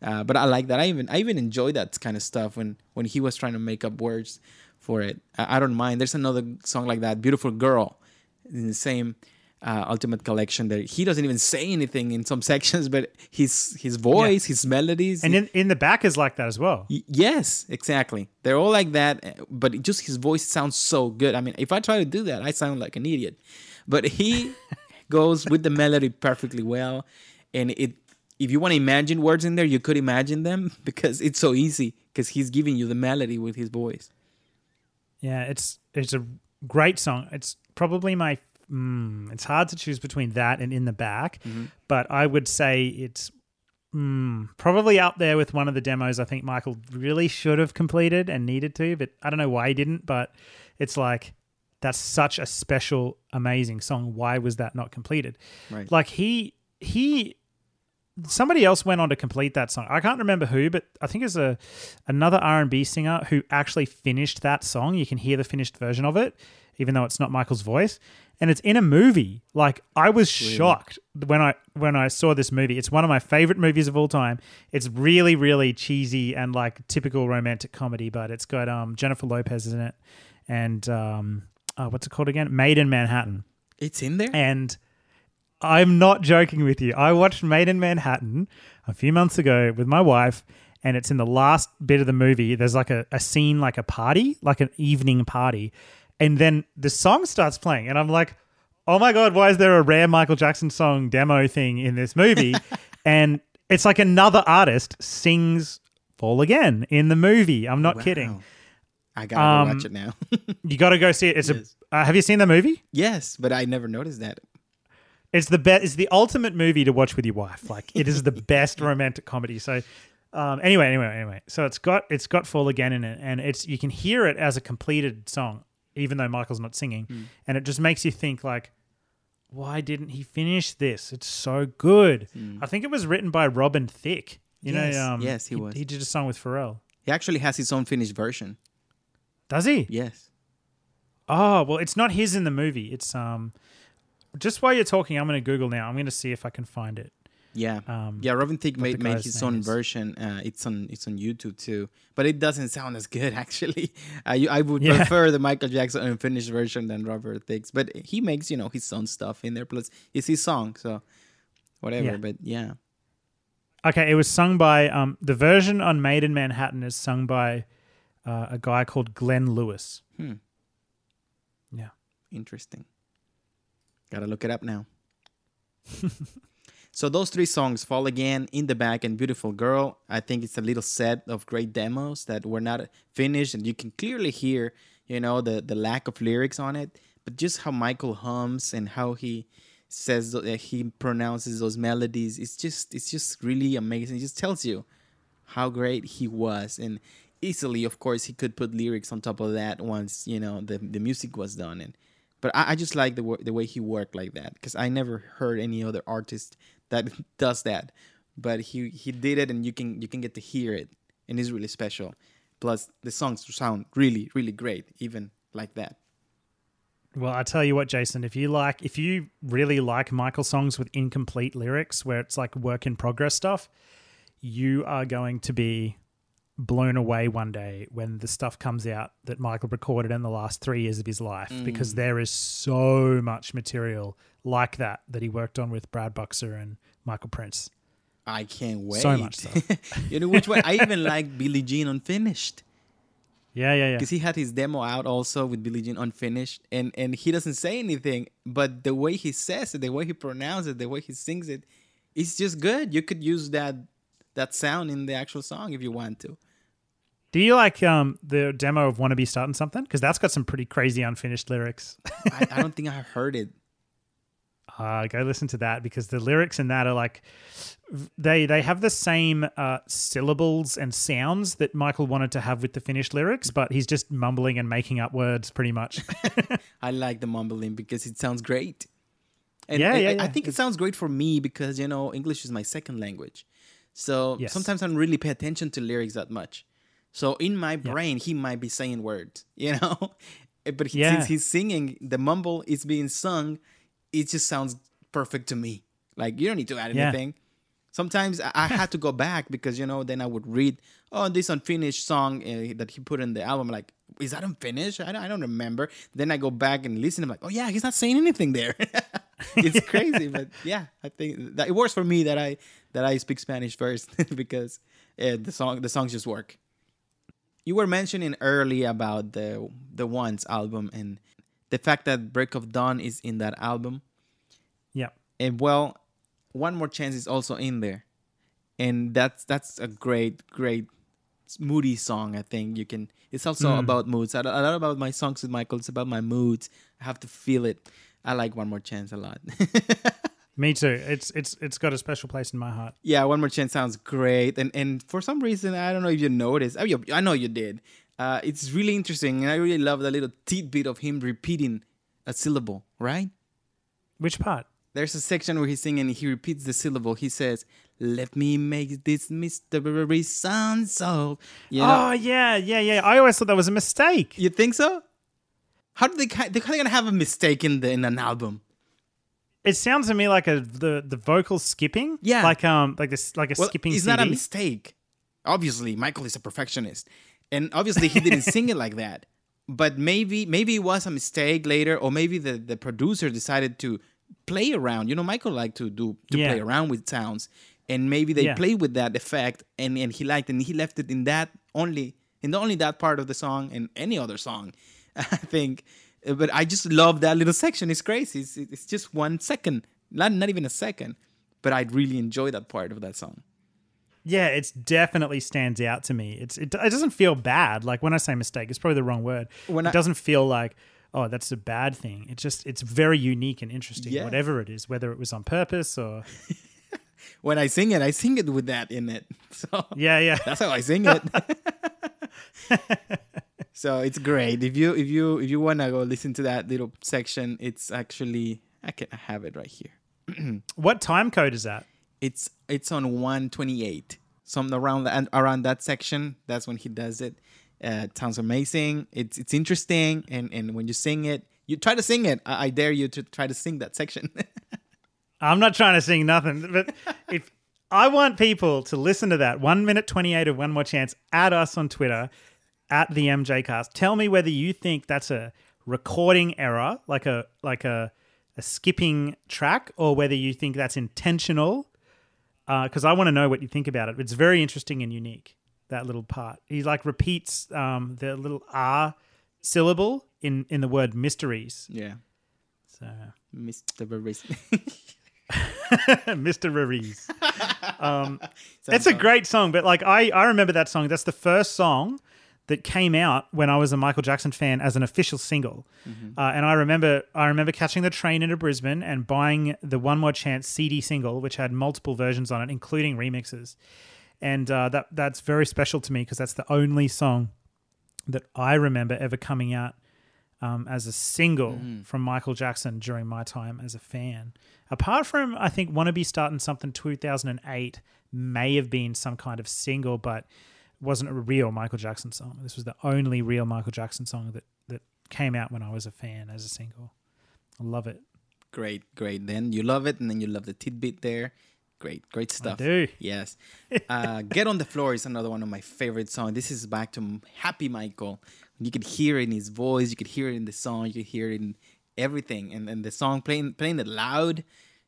Uh, but I like that. I even I even enjoy that kind of stuff when when he was trying to make up words for it. I, I don't mind. There's another song like that, "Beautiful Girl," in the same. Uh, Ultimate Collection there. He doesn't even say anything in some sections, but his his voice, yeah. his melodies. And in, in the back is like that as well. Y- yes, exactly. They're all like that, but just his voice sounds so good. I mean, if I try to do that, I sound like an idiot. But he goes with the melody perfectly well. And it if you want to imagine words in there, you could imagine them because it's so easy because he's giving you the melody with his voice. Yeah, it's it's a great song. It's probably my Mm, it's hard to choose between that and In the Back, mm-hmm. but I would say it's mm, probably up there with one of the demos I think Michael really should have completed and needed to, but I don't know why he didn't, but it's like that's such a special, amazing song. Why was that not completed? Right. Like he, he, somebody else went on to complete that song. I can't remember who, but I think it's a another R and B singer who actually finished that song. You can hear the finished version of it, even though it's not Michael's voice. And it's in a movie. Like, I was shocked when I when I saw this movie. It's one of my favorite movies of all time. It's really, really cheesy and like typical romantic comedy, but it's got um, Jennifer Lopez in it and um, uh, what's it called again? Made in Manhattan. It's in there? And I'm not joking with you. I watched Made in Manhattan a few months ago with my wife, and it's in the last bit of the movie. There's like a, a scene, like a party, like an evening party. And then the song starts playing and I'm like, oh my God, why is there a rare Michael Jackson song demo thing in this movie? And it's like another artist sings Fall Again in the movie. I'm not wow. kidding. I got to um, watch it now. You got to go see it. It's yes. a, uh, have you seen the movie? Yes, but I never noticed that. It's the best. It's the ultimate movie to watch with your wife. Like it is the best romantic comedy. So Um, anyway, anyway, anyway. So it's got it's got Fall Again in it, and it's you can hear it as a completed song, even though Michael's not singing, mm. and it just makes you think like, why didn't he finish this? It's so good. Mm. I think it was written by Robin Thicke. You yes. know, um, yes, he, he was. He did a song with Pharrell. He actually has his own finished version. Does he? Yes. Oh well, it's not his in the movie. It's um, just while you're talking, I'm going to Google now. I'm going to see if I can find it. Yeah, um, yeah. Robin Thicke made, made his own is. version. Uh, it's on it's on YouTube too, but it doesn't sound as good actually. Uh, you, I would yeah. prefer the Michael Jackson unfinished version than Robert Thicke's, but he makes you know his own stuff in there. Plus, it's his song, so whatever. Yeah. But yeah, okay. It was sung by um, the version on Made in Manhattan is sung by uh, a guy called Glenn Lewis. Hmm. Yeah, interesting. Got to look it up now. So those three songs, Fall Again, In the Back, and Beautiful Girl, I think it's a little set of great demos that were not finished, and you can clearly hear, you know, the, the lack of lyrics on it. but just how Michael hums and how he says that uh, he pronounces those melodies, it's just it's just really amazing. It just tells you how great he was, and easily, of course, he could put lyrics on top of that once, you know, the the music was done. And but I, I just like the the way he worked like that, because I never heard any other artist that does that. But he he did it, and you can you can get to hear it, and it's really special. Plus, the songs sound really really great, even like that. Well, I tell you what, Jason, if you like, if you really like Michael songs with incomplete lyrics, where it's like work in progress stuff, you are going to be blown away one day when the stuff comes out that Michael recorded in the last three years of his life, mm. because there is so much material like that that he worked on with Brad Buxer and Michael Prince. I can't wait. So much stuff. You know which one? I even like Billie Jean Unfinished. Yeah, yeah, yeah. Because he had his demo out also with Billie Jean Unfinished, and and he doesn't say anything, but the way he says it, the way he pronounces it, the way he sings it, it's just good. You could use that that sound in the actual song if you want to. Do you like um, the demo of Wanna Be Startin' Something? Because that's got some pretty crazy unfinished lyrics. I, I don't think I've heard it. Uh, go listen to that, because the lyrics in that are like, they they have the same uh, syllables and sounds that Michael wanted to have with the finished lyrics, but he's just mumbling and making up words pretty much. I like the mumbling because it sounds great. And yeah, yeah, yeah. I think it sounds great for me because, you know, English is my second language. So yes. sometimes I don't really pay attention to lyrics that much. So in my brain, yeah. he might be saying words, you know, but he, yeah. since he's singing, the mumble is being sung. It just sounds perfect to me. Like, you don't need to add yeah. anything. Sometimes I, I had to go back because, you know, then I would read, oh, this unfinished song uh, that he put in the album. Like, is that unfinished? I don't, I don't remember. Then I go back and listen. I'm like, oh, yeah, he's not saying anything there. It's crazy. But yeah, I think that it works for me that I that I speak Spanish first because uh, the song the songs just work. You were mentioning early about the the Once album and the fact that Break of Dawn is in that album. Yeah. And well, One More Chance is also in there. And that's that's a great, great moody song, I think. You can. It's also mm. about moods. A lot about my songs with Michael. It's about my moods. I have to feel it. I like One More Chance a lot. Me too. It's it's it's got a special place in my heart. Yeah, One More Chance sounds great. And and for some reason, I don't know if you noticed. I, I know you did. Uh, it's really interesting, and I really love that little tidbit of him repeating a syllable, right? Which part? There's a section where he's singing, he repeats the syllable. He says, let me make this mystery sound so... You know? Oh, yeah, yeah, yeah. I always thought that was a mistake. You think so? How do they, how are they going to have a mistake in, the, in an album? It sounds to me like a the, the vocal skipping. Yeah. Like, um, like, this, like a well, skipping it's C D. Not a mistake. Obviously, Michael is a perfectionist. And obviously he didn't sing it like that, but maybe maybe it was a mistake later, or maybe the, the producer decided to play around. You know, Michael liked to do to yeah. play around with sounds, and maybe they yeah. played with that effect, and, and he liked, and he left it in that only in only that part of the song and any other song, I think. But I just love that little section. It's crazy. It's, it's just one second, not not even a second, but I'd really enjoy that part of that song. Yeah, it definitely stands out to me. It's it, it doesn't feel bad. Like, when I say mistake, it's probably the wrong word. When it I, doesn't feel like, oh, that's a bad thing. It just it's very unique and interesting, yeah. whatever it is, whether it was on purpose or... When I sing it, I sing it with that in it. So yeah, yeah. That's how I sing it. So it's great. If you if you if you want to go listen to that little section, it's actually I can I have it right here. What time code is that? It's it's on one twenty-eight, something around that around that section. That's when he does it. Uh, it sounds amazing. It's it's interesting, and and when you sing it, you try to sing it. I, I dare you to try to sing that section. I'm not trying to sing nothing, but if I want people to listen to that one minute twenty-eight of One More Chance, add us on Twitter at the MJcast. Tell me whether you think that's a recording error, like a like a, a skipping track, or whether you think that's intentional. Because uh, I want to know what you think about it. It's very interesting and unique, that little part. He like repeats um, the little R syllable in, in the word mysteries. Yeah. So mysteries. Mysteries. Um, it's a great song, but like I, I remember that song. That's the first song that came out when I was a Michael Jackson fan as an official single. Mm-hmm. Uh, and I remember I remember catching the train into Brisbane and buying the One More Chance C D single, which had multiple versions on it, including remixes. And uh, that that's very special to me because that's the only song that I remember ever coming out um, as a single mm. from Michael Jackson during my time as a fan. Apart from, I think, Wanna Be Startin' Something two thousand eight may have been some kind of single, but wasn't a real Michael Jackson song. This was the only real Michael Jackson song that, that came out when I was a fan as a single. I love it. Great, great. Then you love it, and then you love the tidbit there. Great, great stuff. I do. Yes. Uh, Get on the Floor is another one of my favorite songs. This is back to Happy Michael. You could hear it in his voice. You could hear it in the song. You could hear it in everything. And and the song, playing playing it loud,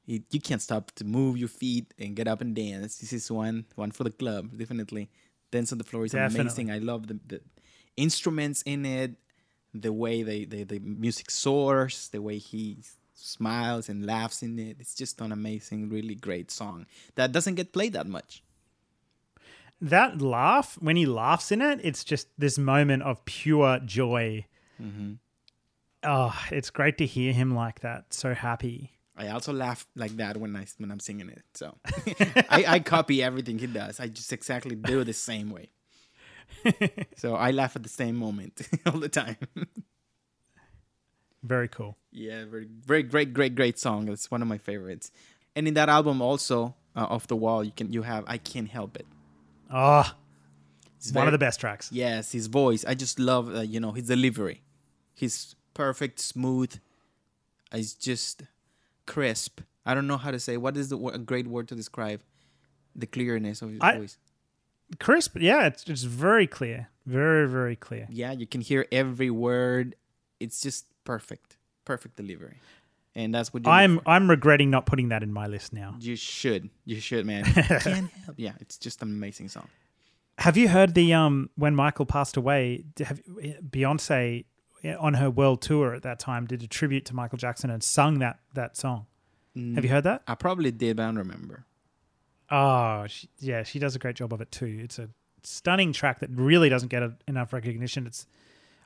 it, you can't stop to move your feet and get up and dance. This is one one for the club, definitely. Dance on the Floor is Definitely. amazing. I love the, the instruments in it, the way they, they the music soars, the way he smiles and laughs in it. It's just an amazing, really great song that doesn't get played that much. That laugh, when he laughs in it, it's just this moment of pure joy. Mm-hmm. Oh, it's great to hear him like that, so happy. I also laugh like that when I when I'm singing it. So I, I copy everything he does. I just exactly do it the same way. So I laugh at the same moment all the time. Very cool. Yeah, very, very great, great, great song. It's one of my favorites. And in that album also, uh, Off the Wall, you can you have I Can't Help It. Ah, oh, one of the best tracks. Yes, his voice. I just love uh, you know his delivery. He's perfect, smooth. It's just crisp. I don't know how to say. What is the a great word to describe the clearness of his I, voice? Crisp. Yeah, it's it's very clear, very very clear. Yeah, you can hear every word. It's just perfect, perfect delivery, and that's what you I'm. For. I'm regretting not putting that in my list now. You should. You should, man. Can't help. Yeah, it's just an amazing song. Have you heard the um when Michael passed away? Have, Beyonce, on her world tour at that time, did a tribute to Michael Jackson and sung that that song. Mm, Have you heard that? I probably did, but I don't remember. Oh, she, yeah, she does a great job of it too. It's a stunning track that really doesn't get a, enough recognition. It's,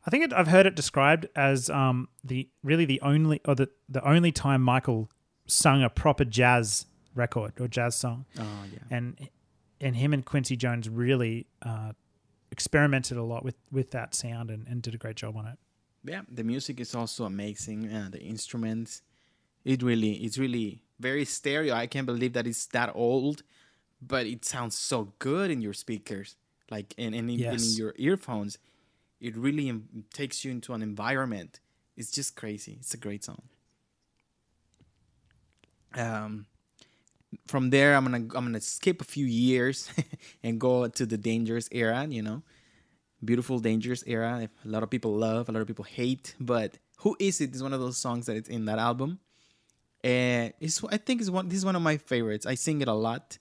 I think it, I've heard it described as um the really the only or the, the only time Michael sung a proper jazz record or jazz song. Oh yeah, and and him and Quincy Jones really uh, experimented a lot with, with that sound and, and did a great job on it. Yeah, the music is also amazing. Uh, the instruments, it really, it's really very stereo. I can't believe that it's that old, but it sounds so good in your speakers, like and, and yes. in, in your earphones. It really em- takes you into an environment. It's just crazy. It's a great song. Um, from there, I'm gonna I'm gonna skip a few years and go to the Dangerous era. You know. Beautiful, Dangerous era. A lot of people love, a lot of people hate, but Who Is It is one of those songs that it's in that album. And it's, I think it's one, this is one of my favorites. I sing it a lot.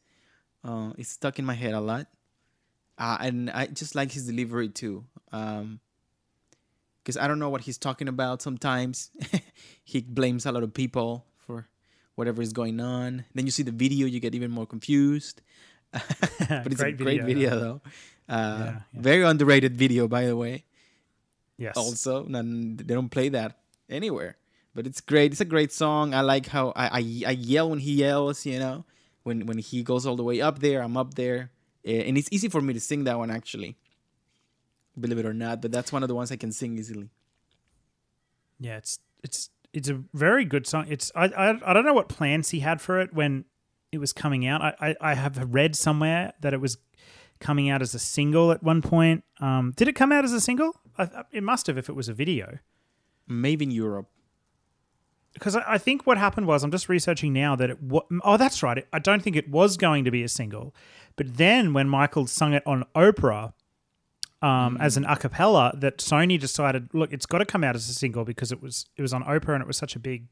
Uh, it's stuck in my head a lot. Uh, and I just like his delivery too. Um, because I don't know what he's talking about sometimes. He blames a lot of people for whatever is going on. Then you see the video, you get even more confused. But it's great a great video, video though. Uh, yeah, yeah. Very underrated video, by the way. Yes. Also, none, they don't play that anywhere, but it's great. It's a great song. I like how I, I, I yell when he yells. You know, when when he goes all the way up there, I'm up there, and it's easy for me to sing that one actually. Believe it or not, but that's one of the ones I can sing easily. Yeah, it's it's it's a very good song. It's I I, I don't know what plans he had for it when it was coming out. I I, I have read somewhere that it was coming out as a single at one point. Um, did it come out as a single? I, I, it must have if it was a video. Maybe in Europe. Because I, I think what happened was, I'm just researching now that it was... Oh, that's right. It, I don't think it was going to be a single. But then when Michael sung it on Oprah um, mm-hmm. as an a cappella, that Sony decided, look, it's got to come out as a single because it was it was on Oprah and it was such a big...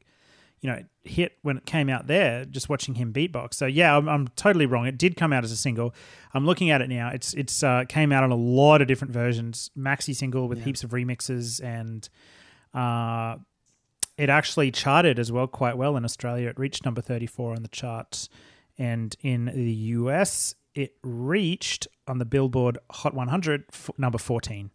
you know, hit when it came out there, just watching him beatbox. So yeah, I'm, I'm totally wrong. It did come out as a single. I'm looking at it now. It's it's uh, came out on a lot of different versions, maxi single with yeah. heaps of remixes, and uh, it actually charted as well quite well in Australia. It reached number thirty-four on the charts, and in the U S, it reached on the Billboard Hot one hundred f- number fourteen.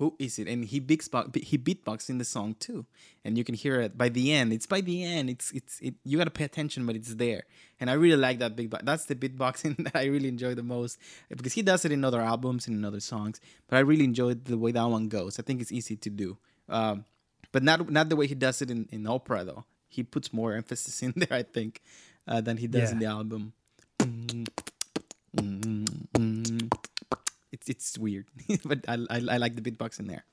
who is it? And he beatbox, he beatboxed in the song too, and you can hear it by the end. It's by the end. It's it's it. You gotta pay attention, but it's there. And I really like that big. That's the beatboxing that I really enjoy the most, because he does it in other albums and in other songs. But I really enjoyed the way that one goes. I think it's easy to do, um, but not not the way he does it in, in opera though. He puts more emphasis in there, I think, uh, than he does yeah. in the album. Mm-hmm. Mm-hmm. It's it's weird, but I, I I like the beatbox in there.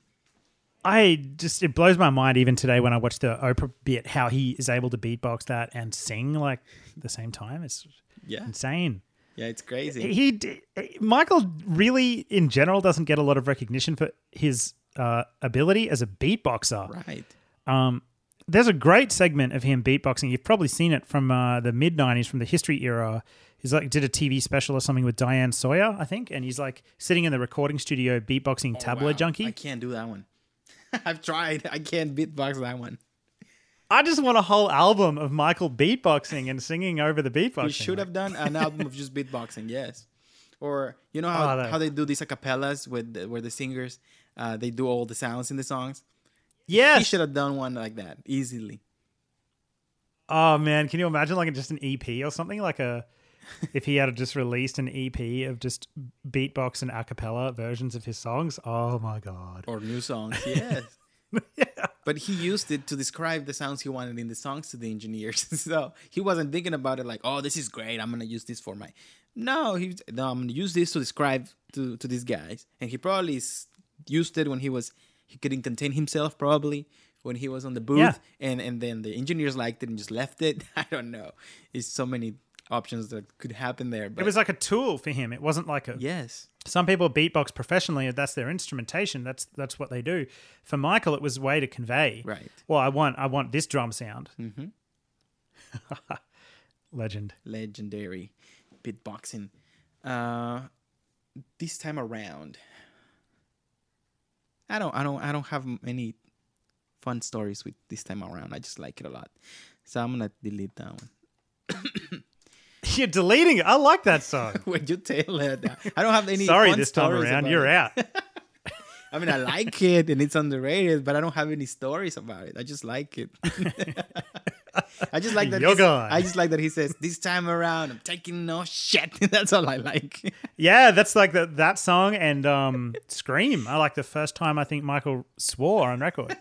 I just it blows my mind even today when I watch the Oprah bit how he is able to beatbox that and sing like at the same time. It's yeah. insane. Yeah, it's crazy. He, he Michael really in general doesn't get a lot of recognition for his uh, ability as a beatboxer. Right. Um, there's a great segment of him beatboxing. You've probably seen it from uh, the mid nineties, from the History era. He's like did a T V special or something with Diane Sawyer, I think, and he's like sitting in the recording studio beatboxing oh, tabla wow. junkie. I can't do that one. I've tried. I can't beatbox that one. I just want a whole album of Michael beatboxing and singing over the beatboxing. We should have done an album of just beatboxing, yes. Or you know how, oh, how they do these acapellas with the, where the singers uh, they do all the sounds in the songs. Yes, he should have done one like that easily. Oh man, can you imagine like just an E P or something like a. If he had just released an E P of just beatbox and a cappella versions of his songs, oh my God. Or new songs, yes. yeah. But he used it to describe the sounds he wanted in the songs to the engineers. So he wasn't thinking about it like, oh, this is great. I'm going to use this for my... No, he, no I'm going to use this to describe to, to these guys. And he probably used it when he was... He couldn't contain himself probably when he was on the booth. Yeah. And, and then the engineers liked it and just left it. I don't know. It's so many... options that could happen there. But it was like a tool for him. It wasn't like a... Yes. Some people beatbox professionally. That's their instrumentation. That's that's what they do. For Michael, it was a way to convey. Right. Well, I want I want this drum sound. Mm-hmm. Legend. Legendary beatboxing. Uh, this time around, I don't I don't I don't have any fun stories with this time around. I just like it a lot, so I'm gonna delete that one. You're deleting it. I like that song. Would you tell her that? I don't have any. Sorry, fun this time around, you're it. Out. I mean, I like it and it's underrated, but I don't have any stories about it. I just like it. I just like that. You're gone. I just like that he says, "This time around, I'm taking no shit." That's all I like. Yeah, that's like the, that song and um, "Scream." I like the first time I think Michael swore on record.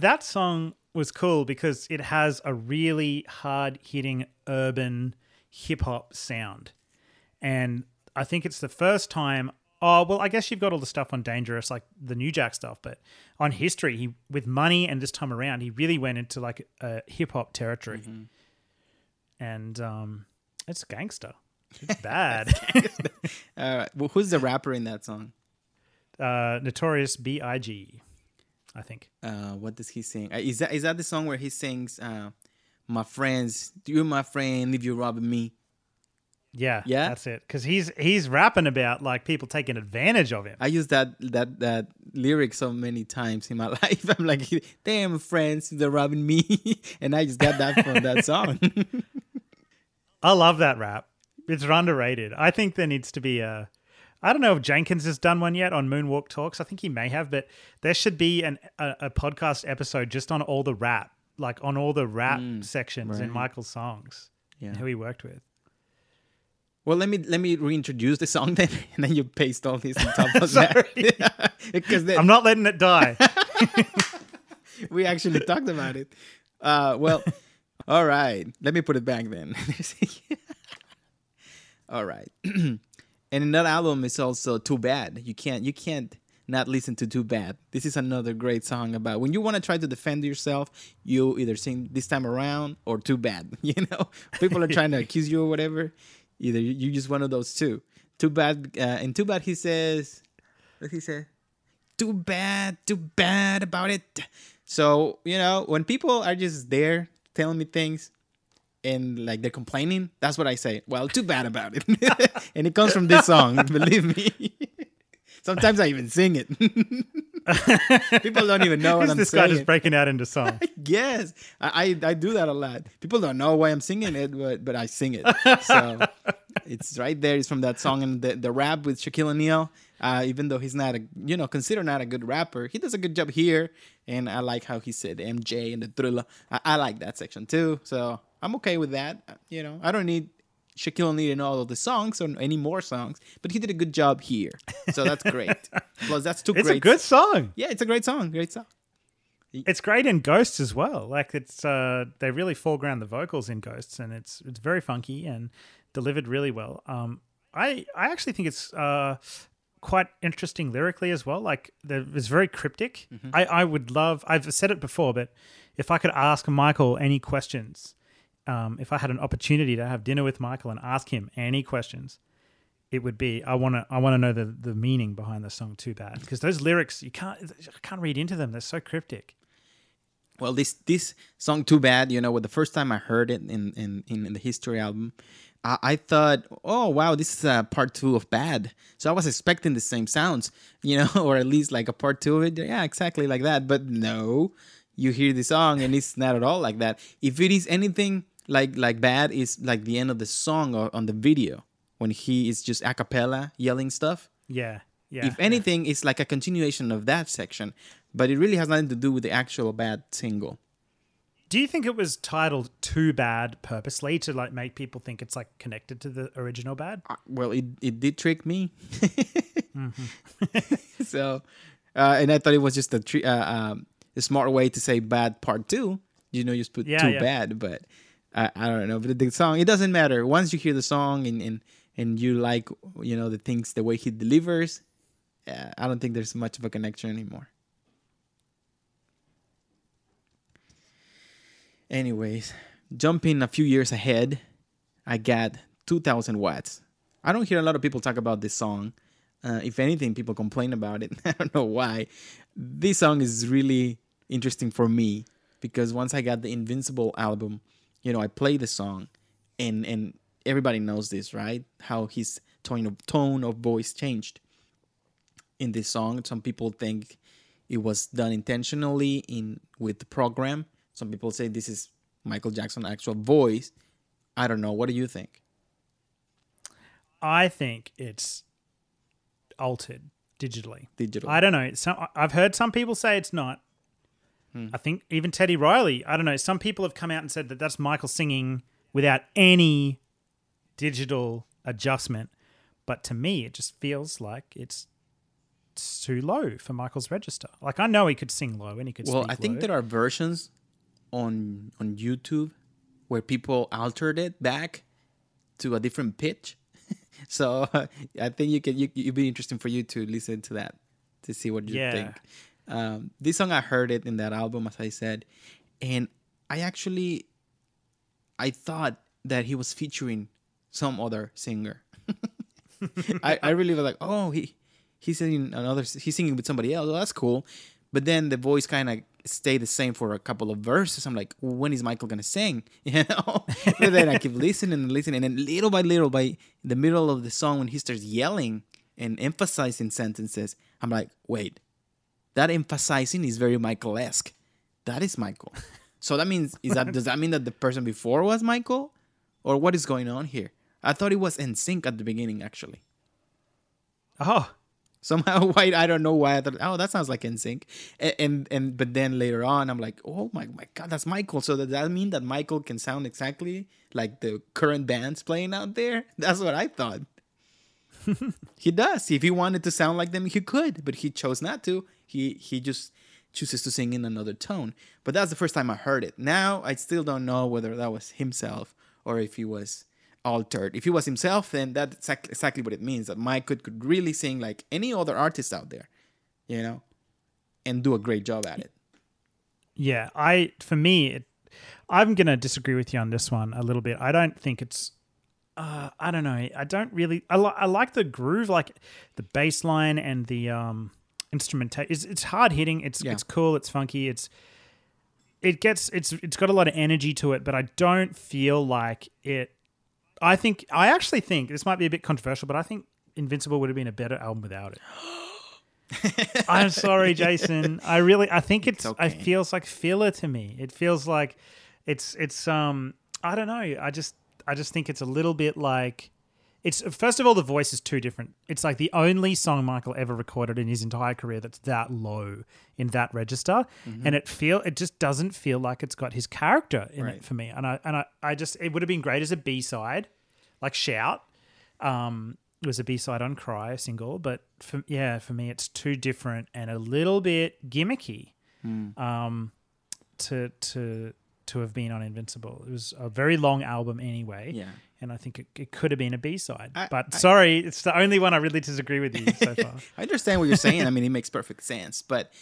That song was cool because it has a really hard-hitting urban hip-hop sound. And I think it's the first time... Oh, well, I guess you've got all the stuff on Dangerous, like the New Jack stuff, but on History, he with Money and this time around, he really went into like a hip-hop territory. Mm-hmm. And um, it's gangster. It's bad. Gangster. All right. Well, who's the rapper in that song? Uh, Notorious B I G, I think. Uh, what does he sing? Uh, is that is that the song where he sings, uh, "My friends, you're my friend, if you're robbing me"? Yeah, yeah, that's it. Because he's he's rapping about like people taking advantage of him. I use that that that lyric so many times in my life. I'm like, damn friends, they're robbing me, and I just got that from that song. I love that rap. It's underrated. I think there needs to be a. I don't know if Jenkins has done one yet on Moonwalk Talks. I think he may have, but there should be an a, a podcast episode just on all the rap, like on all the rap mm, sections right. in Michael's songs yeah. and who he worked with. Well, let me let me reintroduce the song then, and then you paste all these on top of that. Because then... I'm not letting it die. We actually talked about it. Uh, well, all right. Let me put it back then. All right. And another album is also Too Bad. You can't you can't not listen to Too Bad. This is another great song about when you want to try to defend yourself, you either sing This Time Around or Too Bad. You know, people are trying to accuse you or whatever. Either you, you use one of those two. Too Bad. Uh, and Too Bad, he says, what he say? Too bad, too bad about it. So, you know, when people are just there telling me things, and like they're complaining, that's what I say. Well, too bad about it. And it comes from this song, believe me. Sometimes I even sing it. People don't even know what I'm saying. This guy just breaking out into song. Yes, I, I I do that a lot. People don't know why I'm singing it, but, but I sing it. So it's right there. It's from that song and the, the rap with Shaquille O'Neal. Uh, even though he's not a, you know, considered not a good rapper, he does a good job here. And I like how he said M J and the Thriller. I, I like that section too. So I'm okay with that. You know, I don't need Shaquille O'Neal in all of the songs or any more songs, but he did a good job here. So that's great. Plus, that's two. It's great. It's a good song. Yeah, it's a great song. Great song. It's great in Ghosts as well. Like it's, uh, they really foreground the vocals in Ghosts, and it's it's very funky and delivered really well. Um, I I actually think it's uh quite interesting lyrically as well. Like it's very cryptic. Mm-hmm. I I would love. I've said it before, but if I could ask Michael any questions, um, if I had an opportunity to have dinner with Michael and ask him any questions, it would be I want to I want to know the, the meaning behind the song Too Bad, because those lyrics you can't I can't read into them. They're so cryptic. Well, this this song Too Bad, you know, with the first time I heard it in in, in the History album, I, I thought, oh wow, this is a part two of Bad. So I was expecting the same sounds, you know, or at least like a part two of it. Yeah, exactly like that. But no, you hear the song and it's not at all like that. If it is anything like like Bad, it's like the end of the song or on the video when he is just a cappella yelling stuff. Yeah, yeah. If anything, yeah. It's like a continuation of that section. But it really has nothing to do with the actual Bad single. Do you think it was titled Too Bad purposely to like make people think it's like connected to the original Bad? Uh, well, it, it did trick me. Mm-hmm. So, uh, and I thought it was just a, tri- uh, um, a smart way to say Bad Part Two. You know, you just put yeah, Too yeah. Bad, but I, I don't know. But the song, it doesn't matter. Once you hear the song and and, and you like, you know, the things, the way he delivers, uh, I don't think there's much of a connection anymore. Anyways, jumping a few years ahead, I got two thousand watts. I don't hear a lot of people talk about this song. Uh, if anything, people complain about it. I don't know why. This song is really interesting for me because once I got the Invincible album, you know, I played the song and, and everybody knows this, right? How his tone of, tone of voice changed in this song. Some people think it was done intentionally in with the program. Some people say this is Michael Jackson's actual voice. I don't know. What do you think? I think it's altered digitally. Digitally. I don't know. Some, I've heard some people say it's not. Hmm. I think even Teddy Riley, I don't know. Some people have come out and said that that's Michael singing without any digital adjustment. But to me, it just feels like it's... it's too low for Michael's register. Like I know he could sing low and he could. Well, speak I think low. There are versions on on YouTube where people altered it back to a different pitch. So uh, I think you can. You, it'd be interesting for you to listen to that to see what you yeah. think. Um, this song I heard it in that album, as I said, and I actually I thought that he was featuring some other singer. I, I really was like, oh he. He's singing another. He's singing with somebody else. Oh, that's cool. But then the voice kind of stayed the same for a couple of verses. I'm like, when is Michael gonna sing? You know. And then I keep listening and listening, and then little by little, by the middle of the song, when he starts yelling and emphasizing sentences, I'm like, wait, that emphasizing is very Michael-esque. That is Michael. So that means is that does that mean that the person before was Michael, or what is going on here? I thought it was N Sync at the beginning, actually. Oh. Somehow, why I don't know why I thought, oh, that sounds like N Sync, and, and and but then later on, I'm like, oh my my god, that's Michael. So does that mean that Michael can sound exactly like the current bands playing out there? That's what I thought. He does. If he wanted to sound like them, he could, but he chose not to. He he just chooses to sing in another tone. But that's the first time I heard it. Now I still don't know whether that was himself or if he was. Altered. If he was himself, then that's exactly what it means, that Mike could, could really sing like any other artist out there, you know, and do a great job at it. Yeah, I for me, it, I'm going to disagree with you on this one a little bit. I don't think it's, uh, I don't know, I don't really, I, li- I like the groove, like the bass line and the um, instrumentation. It's, it's hard hitting, it's yeah. it's cool, it's funky, it's, it gets, it's it's got a lot of energy to it, but I don't feel like it, I think I actually think this might be a bit controversial, but I think Invincible would have been a better album without it. I'm sorry, Jason. I really I think it's, it's okay. It feels like filler to me. It feels like it's it's um I don't know. I just I just think it's a little bit like It's first of all, the voice is too different. It's like the only song Michael ever recorded in his entire career that's that low in that register, mm-hmm. and it feel it just doesn't feel like it's got his character in right. it for me. And I and I, I just it would have been great as a B-side, like Shout. Um, it was a B-side on Cry, a single, but for, yeah, for me it's too different and a little bit gimmicky. Mm. Um, to to. to have been on Invincible. It was a very long album anyway. Yeah. And I think it, it could have been a B-side. I, but I, sorry, it's the only one I really disagree with you so far. I understand what you're saying. I mean, it makes perfect sense. But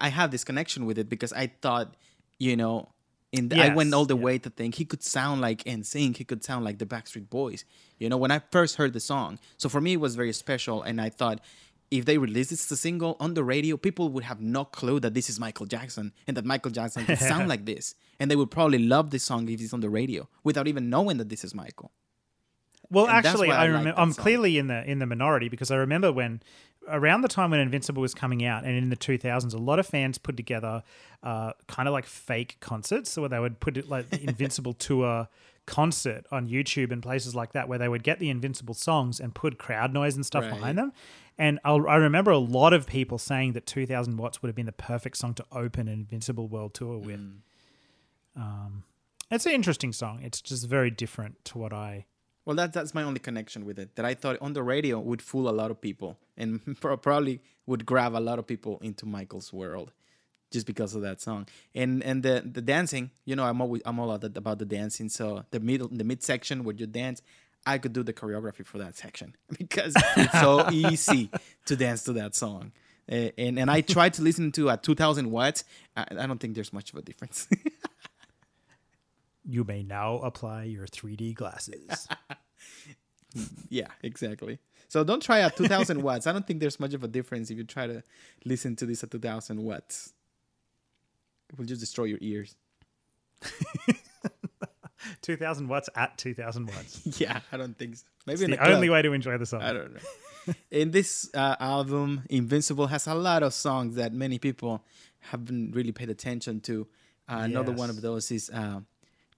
I have this connection with it because I thought, you know, in the, yes, I went all the yeah. way to think he could sound like N Sync. He could sound like the Backstreet Boys, you know, when I first heard the song. So for me, it was very special. And I thought, if they released this as a single on the radio, people would have no clue that this is Michael Jackson and that Michael Jackson could sound like this. And they would probably love this song if it's on the radio without even knowing that this is Michael. Well, and actually, I I rem- I'm song. clearly in the in the minority because I remember when around the time when Invincible was coming out and in the two thousands, a lot of fans put together uh, kind of like fake concerts where they would put it like the Invincible tour concert on YouTube and places like that where they would get the Invincible songs and put crowd noise and stuff right. behind them. And I'll, I remember a lot of people saying that two thousand Watts would have been the perfect song to open an Invincible World Tour with. Mm. Um, it's an interesting song. It's just very different to what I... Well, that, that's my only connection with it, that I thought on the radio would fool a lot of people and probably would grab a lot of people into Michael's world just because of that song. And and the, the dancing, you know, I'm always I'm all about the dancing. So the middle, the midsection where you dance, I could do the choreography for that section because it's so easy to dance to that song. And and, and I tried to listen to a two thousand Watts. I, I don't think there's much of a difference. You may now apply your three D glasses. Yeah, exactly. So don't try at two thousand watts. I don't think there's much of a difference if you try to listen to this at two thousand watts. It will just destroy your ears. two thousand watts at two thousand watts. Yeah, I don't think so. Maybe it's the only way to enjoy the song. I don't know. In this uh, album, Invincible has a lot of songs that many people haven't really paid attention to. Uh, yes. Another one of those is... Uh,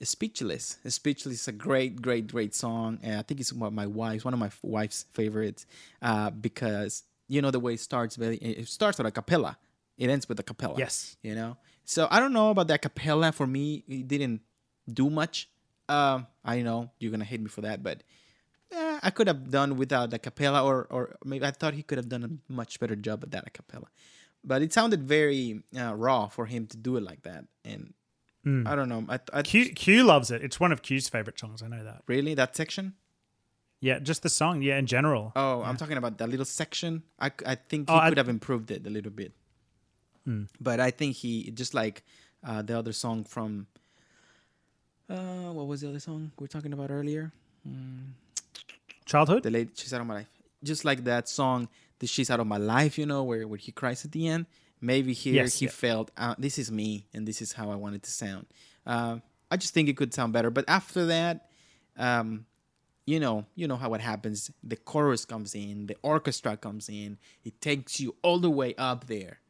Speechless. Speechless is a great, great, great song. And I think it's one of my wife's, one of my wife's favorites uh, because, you know, the way it starts, it starts with a cappella. It ends with a cappella. Yes. You know? So I don't know about that cappella. For me, it didn't do much. Um, I know you're going to hate me for that, but eh, I could have done without the cappella or, or maybe I thought he could have done a much better job at that a cappella. But it sounded very uh, raw for him to do it like that. And Mm. I don't know. I, I, Q, Q loves it. It's one of Q's favorite songs. I know that. Really? That section? Yeah, just the song. Yeah, in general. Oh, yeah. I'm talking about that little section. I, I think he oh, could I... have improved it a little bit. Mm. But I think he, just like uh, the other song from, uh, what was the other song we were talking about earlier? Mm. Childhood? The lady, She's Out of My Life. Just like that song, the She's Out of My Life, you know, where, where he cries at the end. Maybe here yes, he yeah. felt, uh, this is me, and this is how I want it to sound. Uh, I just think it could sound better. But after that, um, you know, you know how it happens. The chorus comes in, the orchestra comes in. It takes you all the way up there.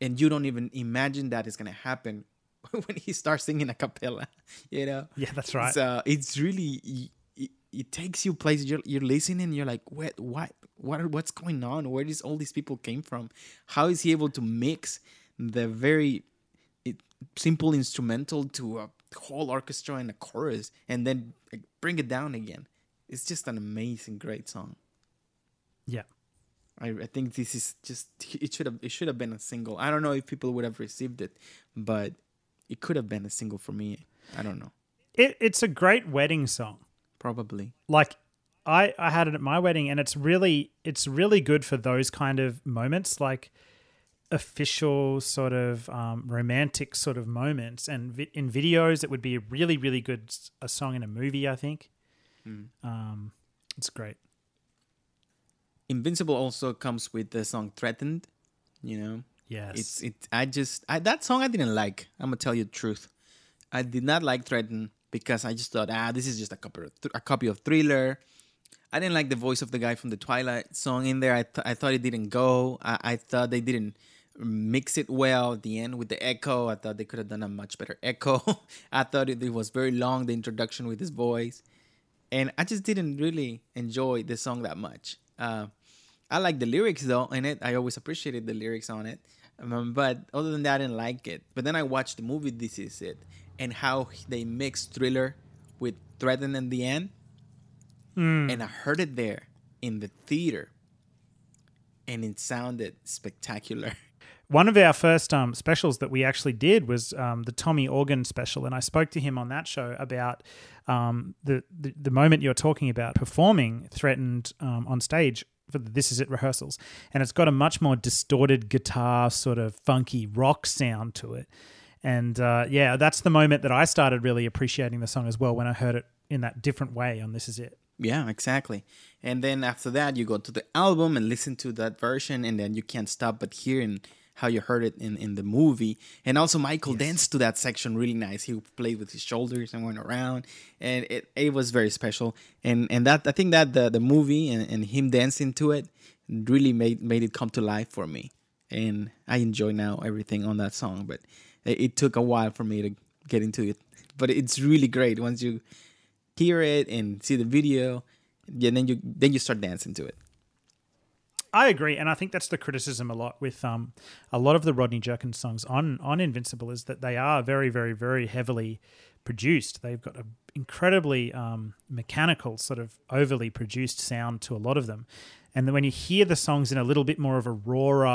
And you don't even imagine that is going to happen when he starts singing a cappella, you know? Yeah, that's right. So it's really, it, it takes you places. You're, you're listening, you're like, what, what? What what's going on? Where does all these people came from? How is he able to mix the very it, simple instrumental to a whole orchestra and a chorus and then like, bring it down again? It's just an amazing, great song. Yeah, I, I think this is just it should have it should have been a single. I don't know if people would have received it, but it could have been a single for me. I don't know. It it's a great wedding song, probably. Like. I, I had it at my wedding and it's really it's really good for those kind of moments, like official sort of um, romantic sort of moments. And vi- in videos, it would be a really, really good a song in a movie, I think. Mm. Um, it's great. Invincible also comes with the song Threatened, you know? Yes. It's it. I just, I, that song I didn't like. I'm going to tell you the truth. I did not like Threatened because I just thought, ah, this is just a copy of, th- a copy of Thriller. I didn't like the voice of the guy from the Twilight song in there. I th- I thought it didn't go. I-, I thought they didn't mix it well at the end with the echo. I thought they could have done a much better echo. I thought it-, it was very long, the introduction with his voice. And I just didn't really enjoy the song that much. Uh, I like the lyrics, though, in it. I always appreciated the lyrics on it. Um, but other than that, I didn't like it. But then I watched the movie This Is It and how they mixed Thriller with Threatened in the End. Mm. And I heard it there in the theater. And it sounded spectacular. One of our first um, specials that we actually did was um, the Tommy Organ special, and I spoke to him on that show about um, the, the the moment you're talking about, performing Threatened um, on stage for the This Is It rehearsals, and it's got a much more distorted guitar sort of funky rock sound to it. And uh, yeah, that's the moment that I started really appreciating the song as well, when I heard it in that different way on This Is It. Yeah, exactly. And then after that, you go to the album and listen to that version, and then you can't stop but hearing how you heard it in, in the movie. And also Michael yes. danced to that section really nice. He played with his shoulders and went around, and it, it was very special. And and that I think that the, the movie and, and him dancing to it really made, made it come to life for me. And I enjoy now everything on that song, but it, it took a while for me to get into it. But it's really great once you hear it and see the video, and yeah, then you then you start dancing to it. I agree, and I think that's the criticism a lot with um, a lot of the Rodney Jerkins songs on on Invincible, is that they are very, very, very heavily produced. They've got an incredibly um, mechanical, sort of overly produced sound to a lot of them. And then when you hear the songs in a little bit more of a rawer,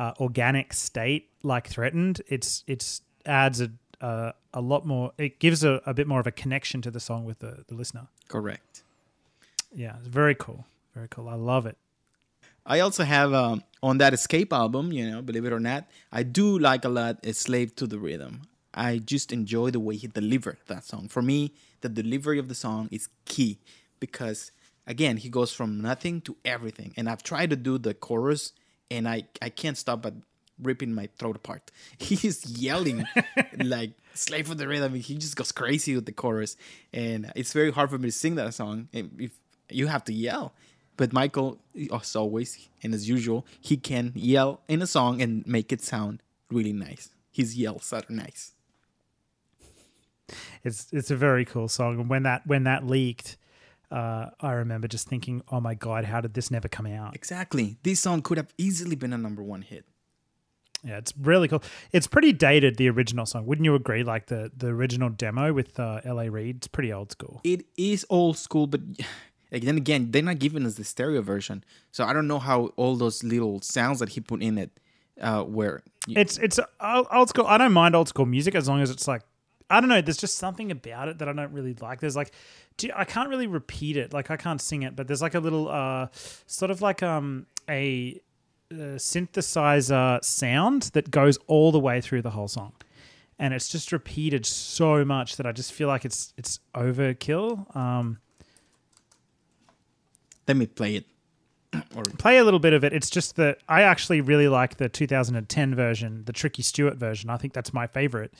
uh, organic state like Threatened, it's it's adds a uh, a lot more. It gives a, a bit more of a connection to the song with the, the listener. Correct. Yeah, it's very cool. Very cool. I love it. I also have um, on that Escape album, you know, believe it or not, I do like a lot a Slave to the Rhythm. I just enjoy the way he delivered that song. For me, the delivery of the song is key because, again, he goes from nothing to everything. And I've tried to do the chorus, and I, I can't stop but ripping my throat apart. He's yelling like Slave to the Rhythm. He just goes crazy with the chorus. And it's very hard for me to sing that song. If you have to yell. But Michael, as always, and as usual, he can yell in a song and make it sound really nice. His yells are nice. It's it's a very cool song. And when that when that leaked, uh, I remember just thinking, oh my God, how did this never come out? Exactly. This song could have easily been a number one hit. Yeah, it's really cool. It's pretty dated, the original song. Wouldn't you agree? Like the, the original demo with uh, L A Reid, it's pretty old school. It is old school, but... Then again, they're not giving us the stereo version, so I don't know how all those little sounds that he put in it uh, were. It's it's old school. I don't mind old school music as long as it's like, I don't know. There's just something about it that I don't really like. There's like, I can't really repeat it. Like I can't sing it, but there's like a little uh, sort of like um a, a synthesizer sound that goes all the way through the whole song. And it's just repeated so much that I just feel like it's it's overkill. Um. Let me play it. Or play a little bit of it. It's just that I actually really like the two thousand ten version, the Tricky Stewart version. I think that's my favorite.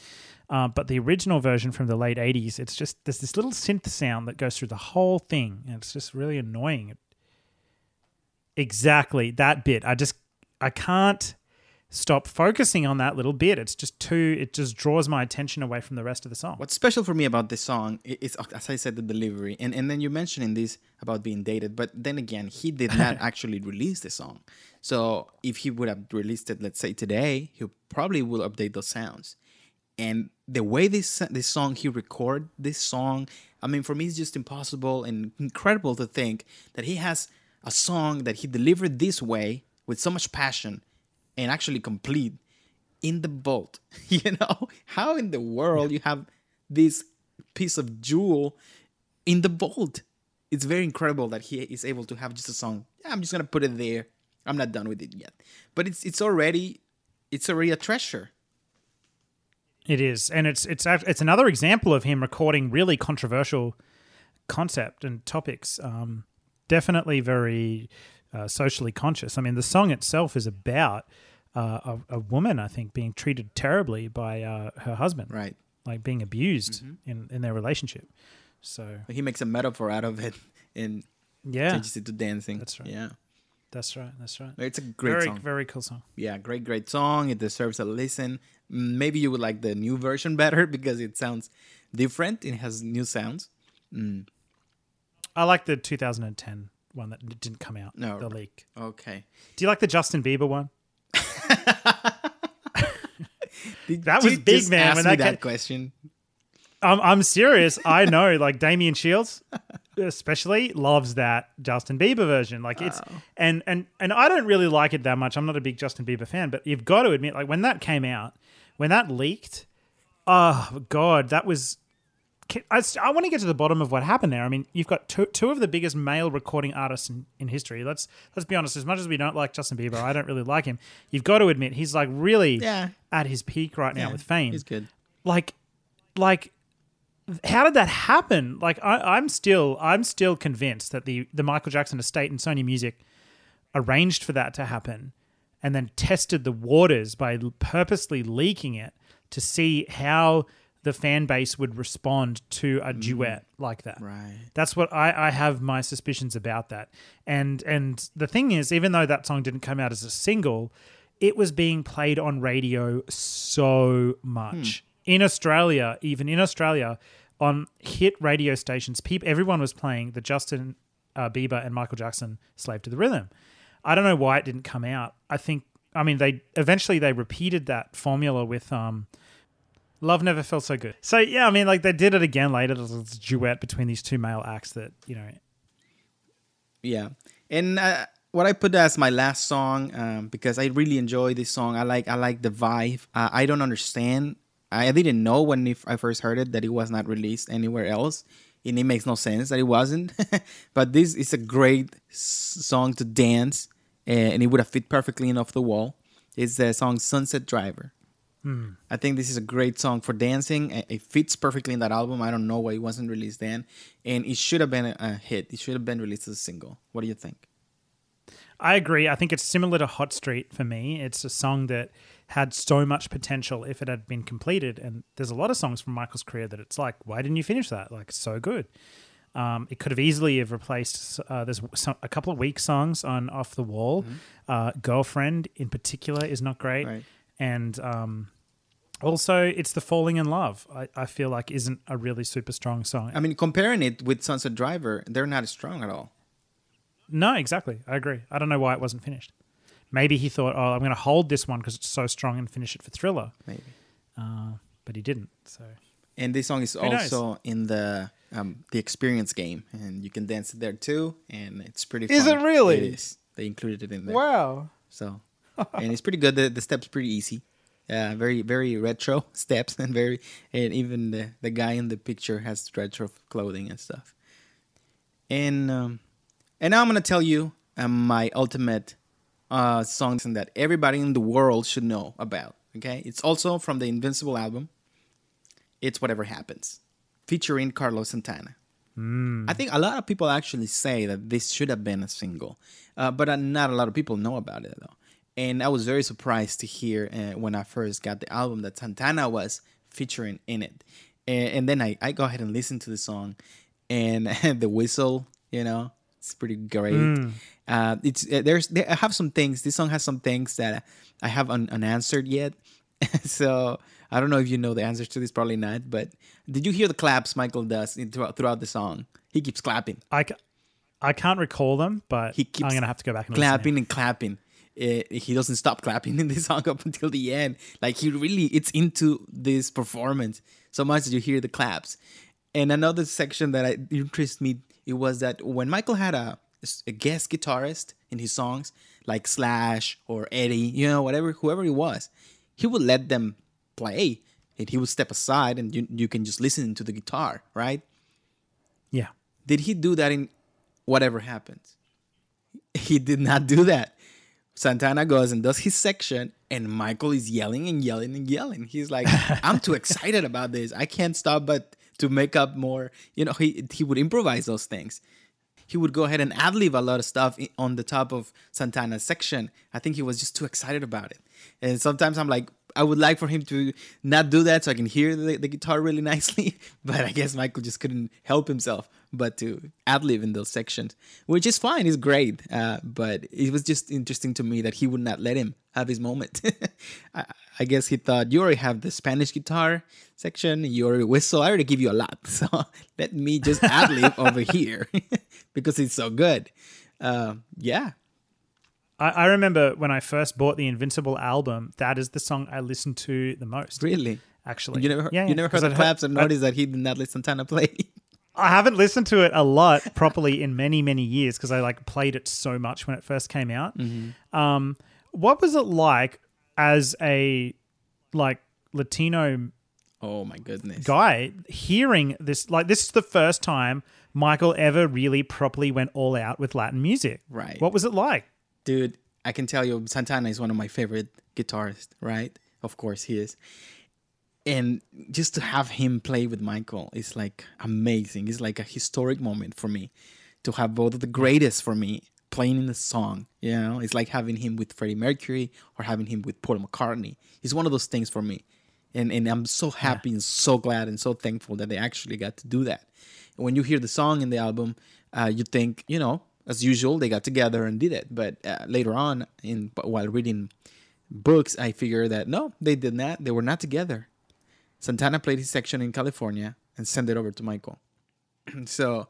Uh, but the original version from the late eighties, it's just there's this little synth sound that goes through the whole thing, and it's just really annoying. Exactly, that bit. I just I can't stop focusing on that little bit. It's just too. It just draws my attention away from the rest of the song. What's special for me about this song is, as I said, the delivery, and and then you mentioning this about being dated, but then again, he did not actually release the song. So if he would have released it, let's say today, he probably will update those sounds. And the way this this song he recorded this song, I mean, for me, it's just impossible and incredible to think that he has a song that he delivered this way with so much passion. And actually complete in the vault, you know? How in the world you have this piece of jewel in the vault? It's very incredible that he is able to have just a song. Yeah, I'm just going to put it there. I'm not done with it yet. But it's it's already it's already a treasure. It is. And it's it's it's another example of him recording really controversial concept and topics. Um, definitely very... Uh, socially conscious. I mean, the song itself is about uh, a, a woman, I think, being treated terribly by uh, her husband, right? Like being abused mm-hmm. in, in their relationship. So he makes a metaphor out of it and yeah. changes it to dancing. That's right. Yeah, that's right. That's right. It's a great very, song. Very cool song. Yeah, great, great song. It deserves a listen. Maybe you would like the new version better because it sounds different. It has new sounds. Mm. I like the two thousand ten one that didn't come out. No, the leak. Okay. Do you like the Justin Bieber one? That was big, man. Ask when me that came... question. I'm I'm serious. I know, like Damian Shields, especially loves that Justin Bieber version. Like it's oh. and and and I don't really like it that much. I'm not a big Justin Bieber fan, but you've got to admit, like when that came out, when that leaked, oh god, that was. I, I want to get to the bottom of what happened there. I mean, you've got two, two of the biggest male recording artists in, in history. Let's let's be honest. As much as we don't like Justin Bieber, I don't really like him. You've got to admit he's like really yeah. at his peak right now yeah, with fame. He's good. Like, like, how did that happen? Like, I, I'm still I'm still convinced that the the Michael Jackson estate and Sony Music arranged for that to happen, and then tested the waters by purposely leaking it to see how the fan base would respond to a duet mm, like that. Right. That's what I, I have my suspicions about that. And and the thing is, even though that song didn't come out as a single, it was being played on radio so much. Hmm. In Australia, even in Australia, on hit radio stations, people, everyone was playing the Justin uh, Bieber and Michael Jackson Slave to the Rhythm. I don't know why it didn't come out. I think, I mean, they eventually they repeated that formula with... um. Love Never Felt So Good. So, yeah, I mean, like, they did it again later. It was a duet between these two male acts that, you know. Yeah. And uh, what I put as my last song, um, because I really enjoy this song. I like I like the vibe. Uh, I don't understand. I didn't know when I first heard it that it was not released anywhere else. And it makes no sense that it wasn't. But this is a great song to dance. And it would have fit perfectly in Off the Wall. It's the song Sunset Driver. I think this is a great song for dancing. It fits perfectly in that album. I don't know why it wasn't released then. And it should have been a hit. It should have been released as a single. What do you think? I agree. I think it's similar to Hot Street for me. It's a song that had so much potential if it had been completed. And there's a lot of songs from Michael's career that it's like, why didn't you finish that? Like, so good. Um, it could have easily have replaced, uh, there's some, a couple of weak songs on Off the Wall. Mm-hmm. Uh, Girlfriend in particular is not great. Right. And... Um, also, it's the Falling in Love, I, I feel like, isn't a really super strong song. I mean, comparing it with Sunset Driver, they're not strong at all. No, exactly. I agree. I don't know why it wasn't finished. Maybe he thought, oh, I'm going to hold this one because it's so strong and finish it for Thriller. Maybe. Uh, but he didn't. So. And this song is Who also knows? in the um, the Experience game, and you can dance it there too, and it's pretty fun. Is it really? It is. They included it in there. Wow. So, and it's pretty good. The, the step's pretty easy. Yeah, uh, very, very retro steps, and very, and even the, the guy in the picture has retro clothing and stuff. And um, and now I'm gonna tell you um, my ultimate uh, songs that everybody in the world should know about. Okay, it's also from the Invincible album. It's Whatever Happens, featuring Carlos Santana. Mm. I think a lot of people actually say that this should have been a single, uh, but uh, not a lot of people know about it though. And I was very surprised to hear uh, when I first got the album that Santana was featuring in it. And, and then I, I go ahead and listen to the song, and the whistle, you know, it's pretty great. Mm. Uh, it's uh, there's there, I have some things. This song has some things that I have un, unanswered yet. So I don't know if you know the answers to this, probably not. But did you hear the claps Michael does throughout, throughout the song? He keeps clapping. I, I can't recall them, but he keeps I'm going to have to go back and clapping listen and clapping. It, he doesn't stop clapping in this song up until the end. Like, he really, it's into this performance so much that you hear the claps. And another section that I, interested me, it was that when Michael had a, a guest guitarist in his songs, like Slash or Eddie, you know, whatever, whoever he was, he would let them play, and he would step aside, and you, you can just listen to the guitar, right? Yeah. Did he do that in Whatever Happens? He did not do that. Santana goes and does his section, and Michael is yelling and yelling and yelling. He's like, I'm too excited about this. I can't stop but to make up more. You know, he he would improvise those things. He would go ahead and ad-lib a lot of stuff on the top of Santana's section. I think he was just too excited about it. And sometimes I'm like, I would like for him to not do that so I can hear the, the guitar really nicely. But I guess Michael just couldn't help himself but to ad-lib in those sections, which is fine. It's great. Uh, but it was just interesting to me that he would not let him have his moment. I, I guess he thought, you already have the Spanish guitar section. You already whistle. I already give you a lot. So let me just ad-lib over here because it's so good. Uh, yeah. I remember when I first bought the Invincible album, that is the song I listened to the most. Really? Actually. You never heard, yeah, you never heard of claps and noticed that he did not listen to Tana play? I haven't listened to it a lot properly in many, many years because I like played it so much when it first came out. Mm-hmm. Um, what was it like as a like Latino oh my goodness. guy hearing this? Like this is the first time Michael ever really properly went all out with Latin music. Right. What was it like? Dude, I can tell you, Santana is one of my favorite guitarists, right? Of course he is. And just to have him play with Michael is like amazing. It's like a historic moment for me to have both of the greatest for me playing in the song. You know, it's like having him with Freddie Mercury or having him with Paul McCartney. It's one of those things for me. And and I'm so happy yeah. and so glad and so thankful that they actually got to do that. And when you hear the song in the album, uh, you think, you know, as usual, they got together and did it. But uh, later on, in while reading books, I figured that, no, they did not. They were not together. Santana played his section in California and sent it over to Michael. So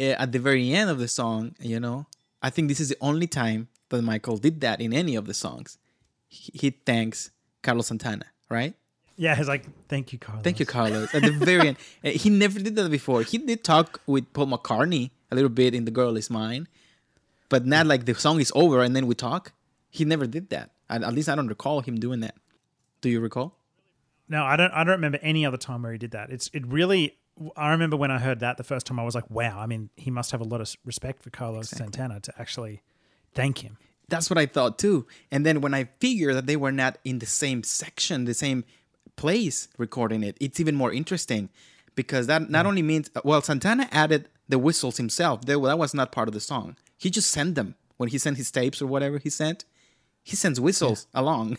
uh, at the very end of the song, you know, I think this is the only time that Michael did that in any of the songs. He, he thanks Carlos Santana, right? Yeah, he's like, thank you, Carlos. Thank you, Carlos. At the very end. He never did that before. He did talk with Paul McCartney a little bit in The Girl Is Mine, but not like the song is over and then we talk. He never did that. At, at least I don't recall him doing that. Do you recall? No, I don't. I don't remember any other time where he did that. It's it really. I remember when I heard that the first time, I was like, wow. I mean, he must have a lot of respect for Carlos exactly. Santana to actually thank him. That's what I thought too. And then when I figured that they were not in the same section, the same place recording it, it's even more interesting because that not mm. only means well, Santana added the whistles himself. They, that was not part of the song. He just sent them. When he sent his tapes or whatever he sent, he sends whistles yeah. along.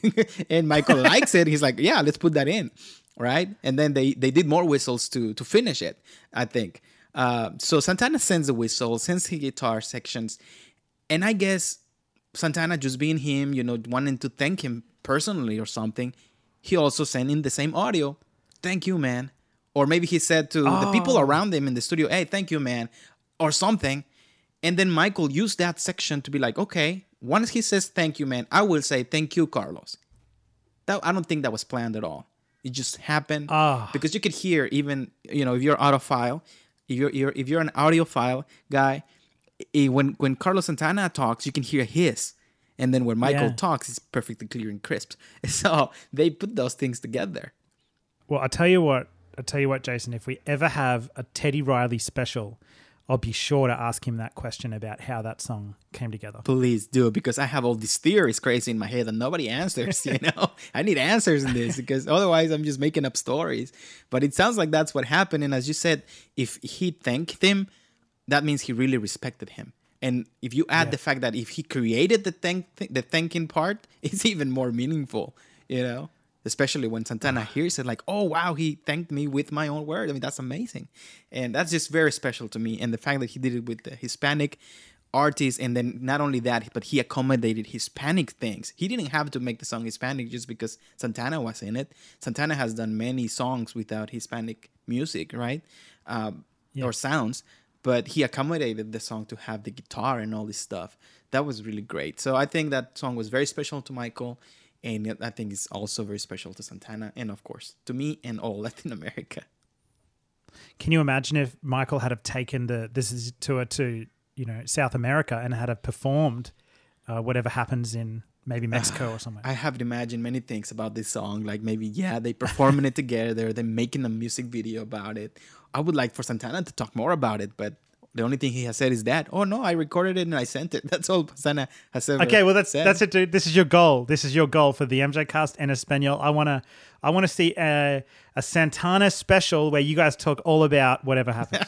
And Michael likes it. He's like, yeah, let's put that in, right? And then they, they did more whistles to to finish it, I think. Uh, so Santana sends the whistles, sends his guitar sections. And I guess Santana just being him, you know, wanting to thank him personally or something, he also sent in the same audio. Thank you, man. Or maybe he said to oh. the people around him in the studio, hey, thank you, man, or something. And then Michael used that section to be like, okay, once he says thank you, man, I will say thank you, Carlos. That I don't think that was planned at all. It just happened oh. because you could hear even, you know, if you're audiophile, if you're, you're, if you're an audiophile guy, it, when, when Carlos Santana talks, you can hear a hiss. And then when Michael yeah. talks, it's perfectly clear and crisp. So they put those things together. Well, I'll tell you what. I tell you what, Jason, if we ever have a Teddy Riley special, I'll be sure to ask him that question about how that song came together. Please do, because I have all these theories crazy in my head and nobody answers, you know. I need answers in this because otherwise I'm just making up stories. But it sounds like that's what happened. And as you said, if he thanked him, that means he really respected him. And if you add yeah. the fact that if he created the thank th- the thanking part, it's even more meaningful, you know. Especially when Santana hears it, like, oh, wow, he thanked me with my own word. I mean, that's amazing. And that's just very special to me. And the fact that he did it with the Hispanic artists, and then not only that, but he accommodated Hispanic things. He didn't have to make the song Hispanic just because Santana was in it. Santana has done many songs without Hispanic music, right? Um, yeah. Or sounds. But he accommodated the song to have the guitar and all this stuff. That was really great. So I think that song was very special to Michael. And I think it's also very special to Santana and, of course, to me and all Latin America. Can you imagine if Michael had have taken the This Is It tour to, you know, South America and had have performed uh, whatever happens in maybe Mexico uh, or somewhere? I have imagined many things about this song, like maybe, yeah, they performing it together, they're making a music video about it. I would like for Santana to talk more about it, but the only thing he has said is that, oh, no, I recorded it and I sent it. That's all Santana has ever said. Okay, well, that's, that's it, dude. This is your goal. This is your goal for the M J Cast and Espanol. I want to I wanna see a, a Santana special where you guys talk all about whatever happens.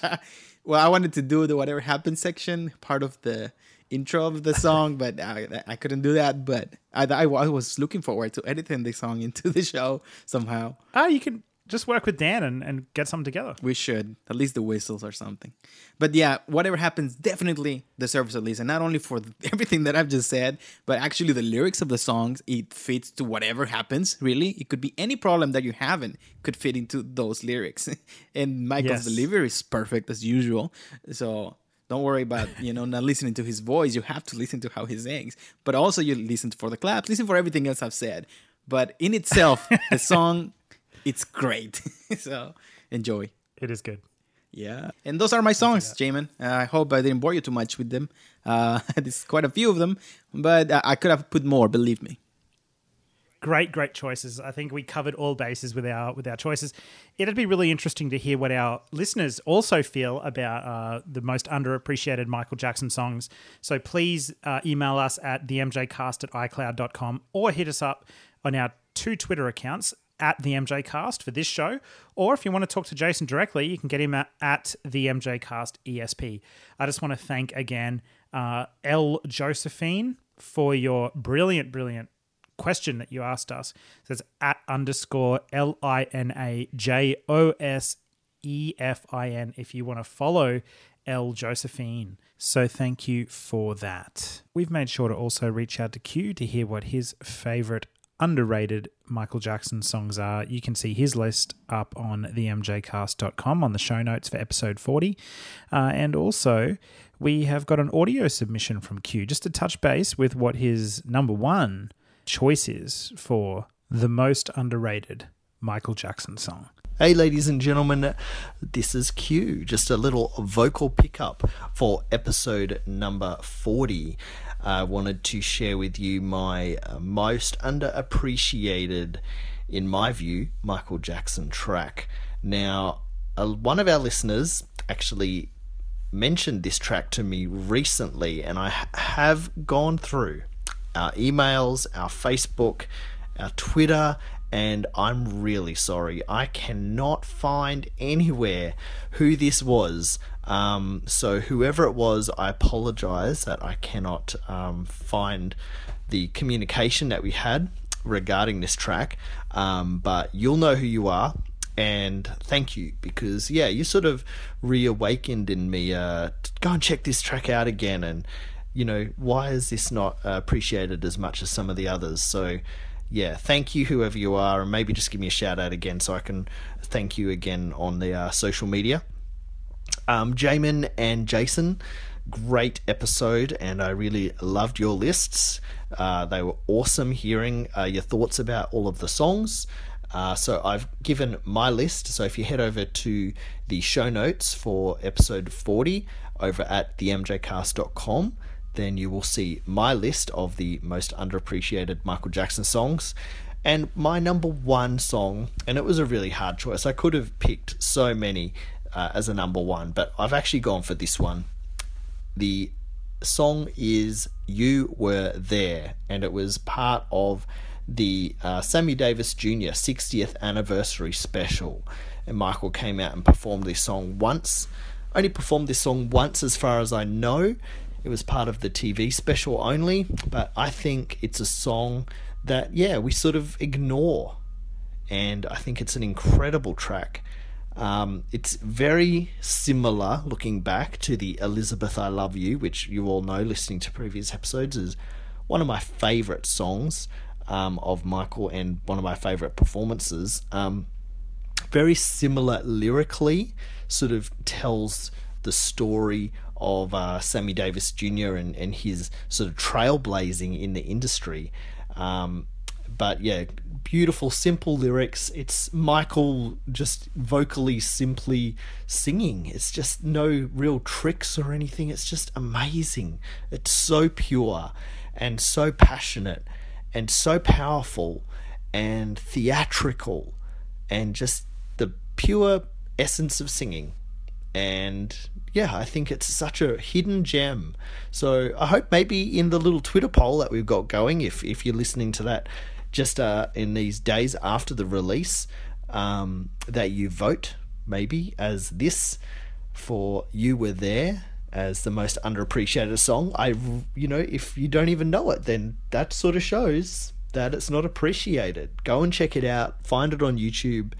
Well, I wanted to do the whatever happens section, part of the intro of the song, but I, I couldn't do that. But I, I, I was looking forward to editing the song into the show somehow. Ah, you can just work with Dan and, and get something together. We should. At least the whistles or something. But yeah, whatever happens definitely deserves a listen. Not only for everything that I've just said, but actually the lyrics of the songs, it fits to whatever happens, really. It could be any problem that you have and could fit into those lyrics. And Michael's yes. delivery is perfect as usual. So don't worry about, you know, not listening to his voice. You have to listen to how he sings. But also you listen for the claps, listen for everything else I've said. But in itself, the song... It's great. So enjoy. It is good. Yeah. And those are my songs, Jamin. Uh, I hope I didn't bore you too much with them. Uh, there's quite a few of them, but I-, I could have put more, believe me. Great, great choices. I think we covered all bases with our with our choices. It'd be really interesting to hear what our listeners also feel about uh, the most underappreciated Michael Jackson songs. So please uh, email us at the m j cast at i cloud dot com or hit us up on our two Twitter accounts, at the M J Cast for this show, or if you want to talk to Jason directly, you can get him at, at the M J Cast E S P. I just want to thank again uh, L. Josephine for your brilliant, brilliant question that you asked us. It says at underscore L I N A J O S E F I N if you want to follow L. Josephine. So thank you for that. We've made sure to also reach out to Q to hear what his favorite underrated Michael Jackson songs are. You can see his list up on the m j cast dot com on the show notes for episode forty. Uh, and also, we have got an audio submission from Q just to touch base with what his number one choice is for the most underrated Michael Jackson song. Hey, ladies and gentlemen, this is Q. Just a little vocal pickup for episode number forty. I wanted to share with you my most underappreciated, in my view, Michael Jackson track. Now, uh, one of our listeners actually mentioned this track to me recently, and I have gone through our emails, our Facebook, our Twitter, and I'm really sorry. I cannot find anywhere who this was. Um, so whoever it was, I apologize that I cannot um, find the communication that we had regarding this track. Um, but you'll know who you are. And thank you, because, yeah, you sort of reawakened in me. Uh, go and check this track out again. And, you know, why is this not appreciated as much as some of the others? So... yeah, thank you, whoever you are, and maybe just give me a shout-out again so I can thank you again on the uh, social media. Um, Jamin and Jason, great episode, and I really loved your lists. Uh, they were awesome hearing uh, your thoughts about all of the songs. Uh, so I've given my list, so if you head over to the show notes for episode forty over at the m j cast dot com, then you will see my list of the most underappreciated Michael Jackson songs. And my number one song, and it was a really hard choice. I could have picked so many uh, as a number one, but I've actually gone for this one. The song is You Were There, and it was part of the uh, Sammy Davis Junior sixtieth anniversary special. And Michael came out and performed this song once. Only performed this song once as far as I know. It was part of the T V special only, but I think it's a song that, yeah, we sort of ignore. And I think it's an incredible track. Um, it's very similar, looking back, to the Elizabeth I Love You, which you all know, listening to previous episodes, is one of my favourite songs um, of Michael and one of my favourite performances. Um, very similar lyrically, sort of tells the story of uh, Sammy Davis Junior and, and his sort of trailblazing in the industry. Um, but yeah, beautiful, simple lyrics. It's Michael just vocally, simply singing. It's just no real tricks or anything. It's just amazing. It's so pure and so passionate and so powerful and theatrical and just the pure essence of singing. And yeah, I think it's such a hidden gem. So I hope maybe in the little Twitter poll that we've got going, if if you're listening to that just uh, in these days after the release, um, that you vote maybe as this for You Were There as the most underappreciated song. I, you know, if you don't even know it, then that sort of shows that it's not appreciated. Go and check it out. Find it on YouTube.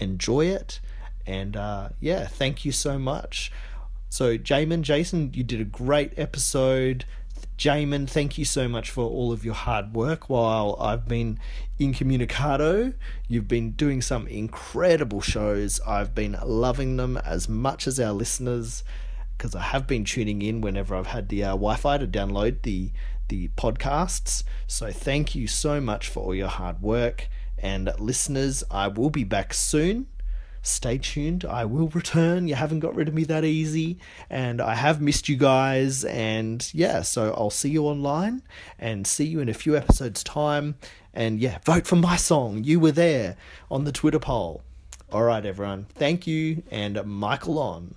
Enjoy it. And uh, yeah, thank you so much. So Jamin, Jason, you did a great episode. Jamin, thank you so much for all of your hard work. While I've been incommunicado, you've been doing some incredible shows. I've been loving them as much as our listeners, because I have been tuning in whenever I've had the uh, Wi-Fi to download the the podcasts. So thank you so much for all your hard work. And listeners, I will be back soon. Stay tuned. I will return. You haven't got rid of me that easy. And I have missed you guys. And yeah, so I'll see you online and see you in a few episodes' time. And yeah, vote for my song. You were there on the Twitter poll. All right, everyone. Thank you. And Michael on.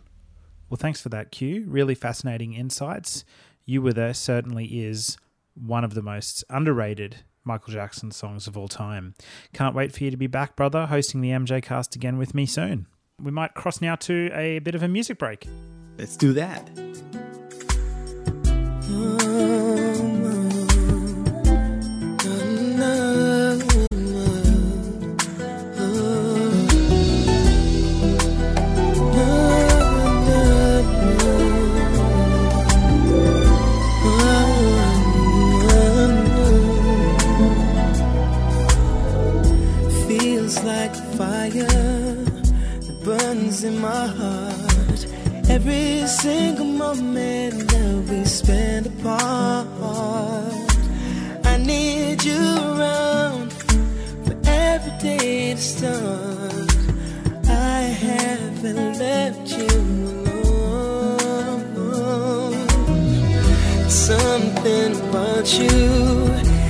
Well, thanks for that, Q. Really fascinating insights. You Were There certainly is one of the most underrated Michael Jackson songs of all time. Can't wait for you to be back, brother, hosting the M J Cast again with me soon. We might cross now to a bit of a music break. Let's do that. In my heart, every single moment that we spend apart, I need you around for every day to start. I haven't left you alone. Something about you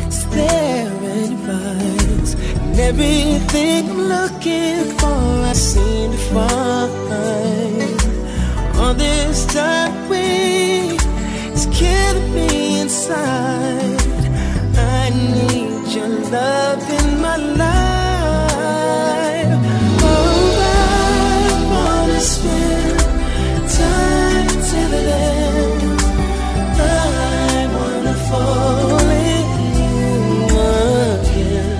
is there in your eyes, and everything I'm looking for I seem to find. All this dark way is killing me inside. I need your love in my life. Oh, I wanna spend time till the end. I wanna fall in you again,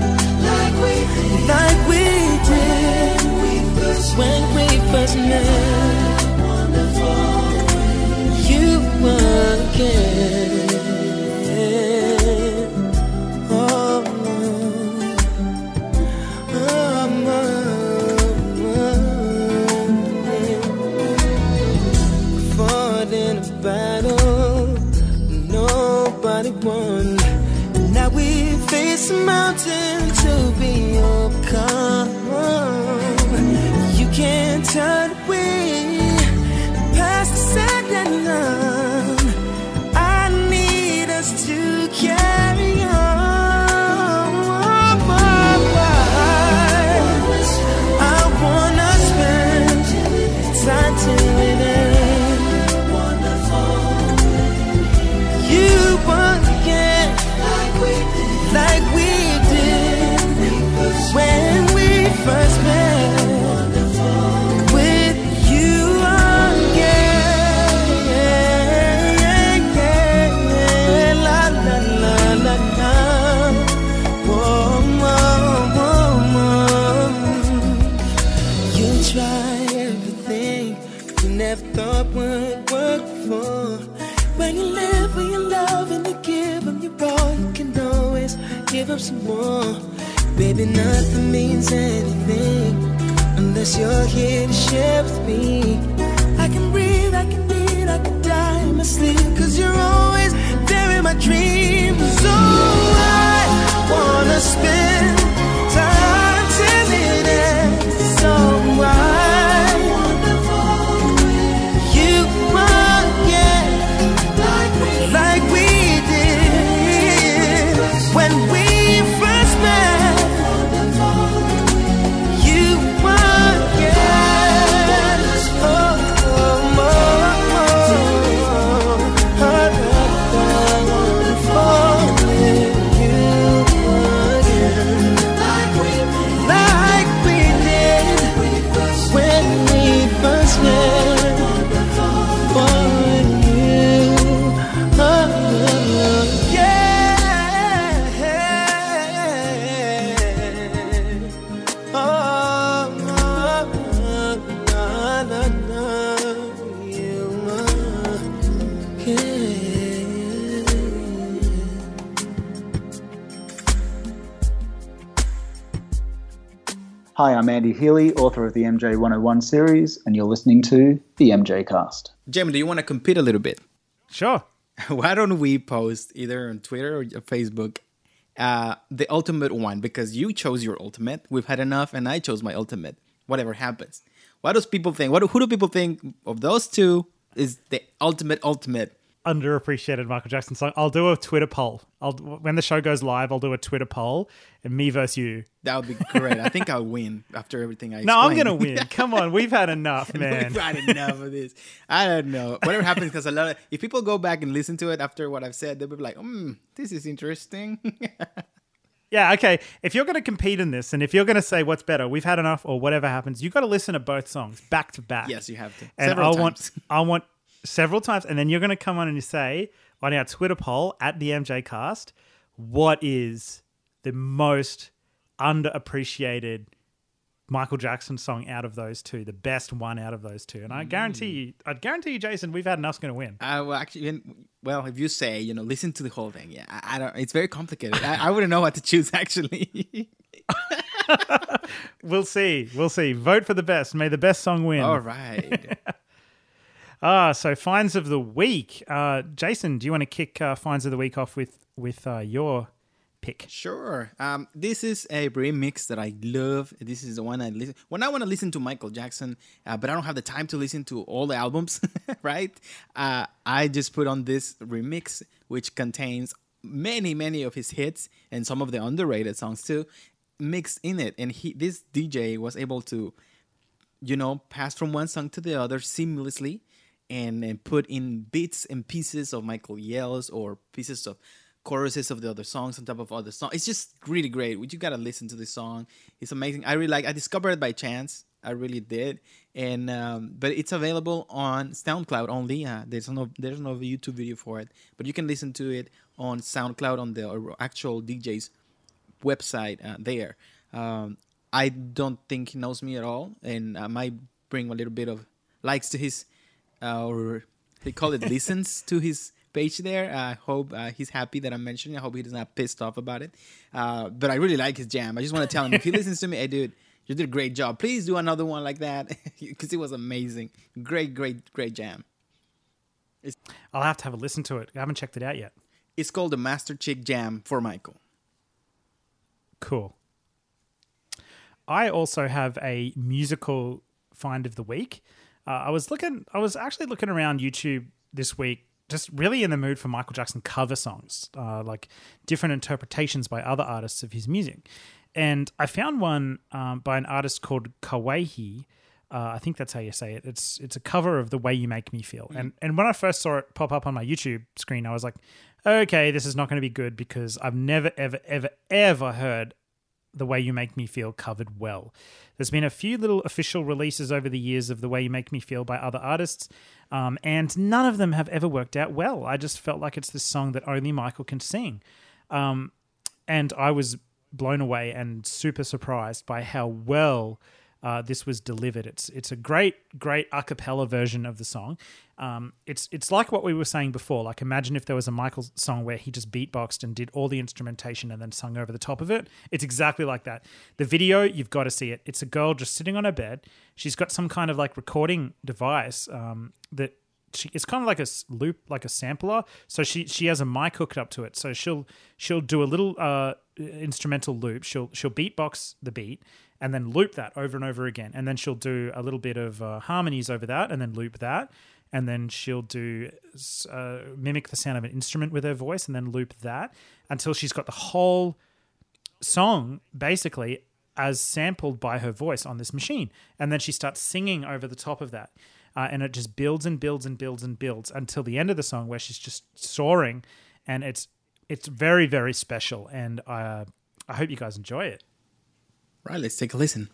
like we did, like we did when we first met. You again. Oh, oh, oh, oh. Fought in a battle nobody won. Now we face a mountain to be overcome. Can't turn away past the sad and numb. I need us to carry on. Oh, I wanna spend time till it ends. You again, like we did when we first met. Give up some more, baby. Nothing means anything unless you're here to share with me. I can breathe, I can breathe, I can die in my sleep, 'cause you're always there in my dreams. So I wanna spend time till it ends. So I. Hi, I'm Andy Healy, author of the M J one oh one series, and you're listening to the M J Cast. Jamin, do you want to compete a little bit? Sure. Why don't we post either on Twitter or Facebook uh, the ultimate one? Because you chose your ultimate. We've had enough, and I chose my ultimate. Whatever happens. What does people think? What do, who do people think of those two is the ultimate ultimate? Underappreciated Michael Jackson song. I'll do a Twitter poll. I'll when the show goes live, I'll do a Twitter poll. And me versus you. That would be great. I think I'll win after everything I explained. No, I'm going to win. Come on. We've had enough, man. We've had enough of this. I don't know. Whatever happens, because a lot of, if people go back and listen to it after what I've said, they'll be like, hmm, this is interesting. Yeah, okay. If you're going to compete in this and if you're going to say what's better, we've had enough or whatever happens, you've got to listen to both songs back to back. Yes, you have to. And I want, I want several times. And then you're going to come on and you say on our Twitter poll at the M J Cast, what is the most underappreciated Michael Jackson song out of those two, the best one out of those two. And I guarantee you, I guarantee you, Jason, we've had enough's going to win. Uh, well, actually, well, if you say, you know, listen to the whole thing. Yeah, I, I don't, it's very complicated. I, I wouldn't know what to choose, actually. We'll see. We'll see. Vote for the best. May the best song win. All right. Ah, so finds of the week. Uh, Jason, do you want to kick uh, finds of the week off with, with uh, your pick? Sure. Um, this is a remix that I love. This is the one I listen when I want to listen to Michael Jackson, uh, but I don't have the time to listen to all the albums, right? Uh, I just put on this remix, which contains many, many of his hits and some of the underrated songs too, mixed in it. And he, this D J was able to, you know, pass from one song to the other seamlessly and, and put in bits and pieces of Michael yells or pieces of choruses of the other songs on top of other songs. It's just really great. You gotta listen to this song. It's amazing. I really like. I discovered it by chance. I really did. And um, but it's available on SoundCloud only. Uh, there's no there's no YouTube video for it, but you can listen to it on SoundCloud on the actual D J's website. Uh, there, um, I don't think he knows me at all, and I might bring a little bit of likes to his uh, or they call it listens to his page there. I hope uh, he's happy that I'm mentioning. I hope he's not pissed off about it. Uh, but I really like his jam. I just want to tell him if he listens to me, hey, dude, you did a great job. Please do another one like that because it was amazing. Great, great, great jam. It's, I'll have to have a listen to it. I haven't checked it out yet. It's called the Master Chick Jam for Michael. Cool. I also have a musical find of the week. Uh, I was looking. I was actually looking around YouTube this week, just really in the mood for Michael Jackson cover songs, uh, like different interpretations by other artists of his music. And I found one um, by an artist called Kawaii. Uh, I think that's how you say it. It's it's a cover of The Way You Make Me Feel. Mm. And and when I first saw it pop up on my YouTube screen, I was like, okay, this is not going to be good because I've never, ever, ever, ever heard The Way You Make Me Feel covered well. There's been a few little official releases over the years of The Way You Make Me Feel by other artists, um, and none of them have ever worked out well. I just felt like it's this song that only Michael can sing. Um, and I was blown away and super surprised by how well uh, this was delivered. It's it's a great, great a cappella version of the song. Um, it's it's like what we were saying before. Like imagine if there was a Michael song where he just beatboxed and did all the instrumentation and then sung over the top of it. It's exactly like that. The video, you've got to see it. It's a girl just sitting on her bed. She's got some kind of like recording device um, that she, it's kind of like a loop, like a sampler. So she she has a mic hooked up to it. So she'll she'll do a little uh, instrumental loop. She'll she'll beatbox the beat and then loop that over and over again. And then she'll do a little bit of uh, harmonies over that and then loop that. And then she'll do uh, mimic the sound of an instrument with her voice and then loop that until she's got the whole song basically as sampled by her voice on this machine. And then she starts singing over the top of that. Uh, and it just builds and builds and builds and builds until the end of the song where she's just soaring. And it's it's very, very special. And uh, I hope you guys enjoy it. Right, let's take a listen.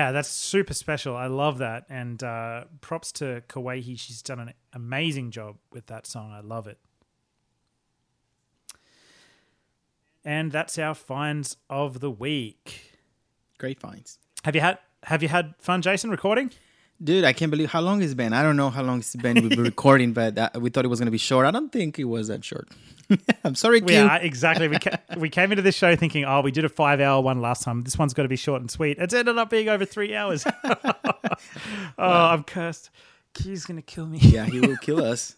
Yeah, that's super special. I love that. And uh, props to Kawaihi. She's done an amazing job with that song. I love it. And that's our finds of the week. Great finds. Have you had Have you had fun, Jason, recording? Dude, I can't believe how long it's been. I don't know how long it's been we've been recording, but uh, we thought it was going to be short. I don't think it was that short. I'm sorry, Q. Yeah, exactly. We ca- we came into this show thinking, oh, we did a five-hour one last time. This one's got to be short and sweet. It's ended up being over three hours. oh, wow. I'm cursed. Q's going to kill me. Yeah, he will kill us.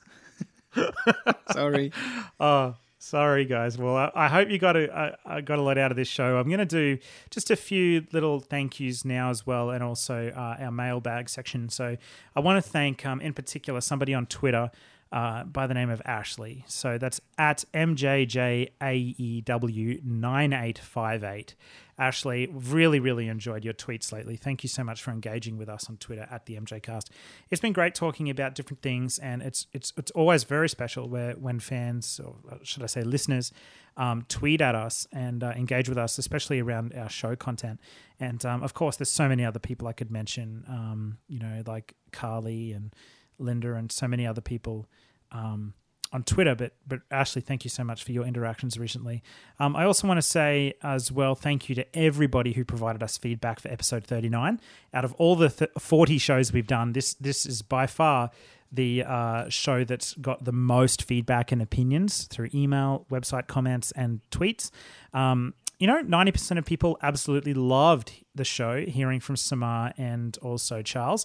Sorry. Oh, sorry, guys. Well, I, I hope you got a, I, I got a lot out of this show. I'm going to do just a few little thank yous now as well, and also uh, our mailbag section. So I want to thank, um, in particular, somebody on Twitter uh, by the name of Ashley. So that's at M J J A E W nine eight five eight. Ashley, really, really enjoyed your tweets lately. Thank you so much for engaging with us on Twitter at the MJcast. It's been great talking about different things, and it's it's it's always very special where when fans, or should I say listeners, um, tweet at us and uh, engage with us, especially around our show content. And, um, of course, there's so many other people I could mention, um, you know, like Carly and Linda and so many other people um, on Twitter, but but Ashley, thank you so much for your interactions recently. Um, I also want to say as well, thank you to everybody who provided us feedback for episode thirty-nine. Out of all the th- forty shows we've done, this this is by far the uh, show that's got the most feedback and opinions through email, website comments, and tweets. Um, you know, ninety percent of people absolutely loved the show, hearing from Samar and also Charles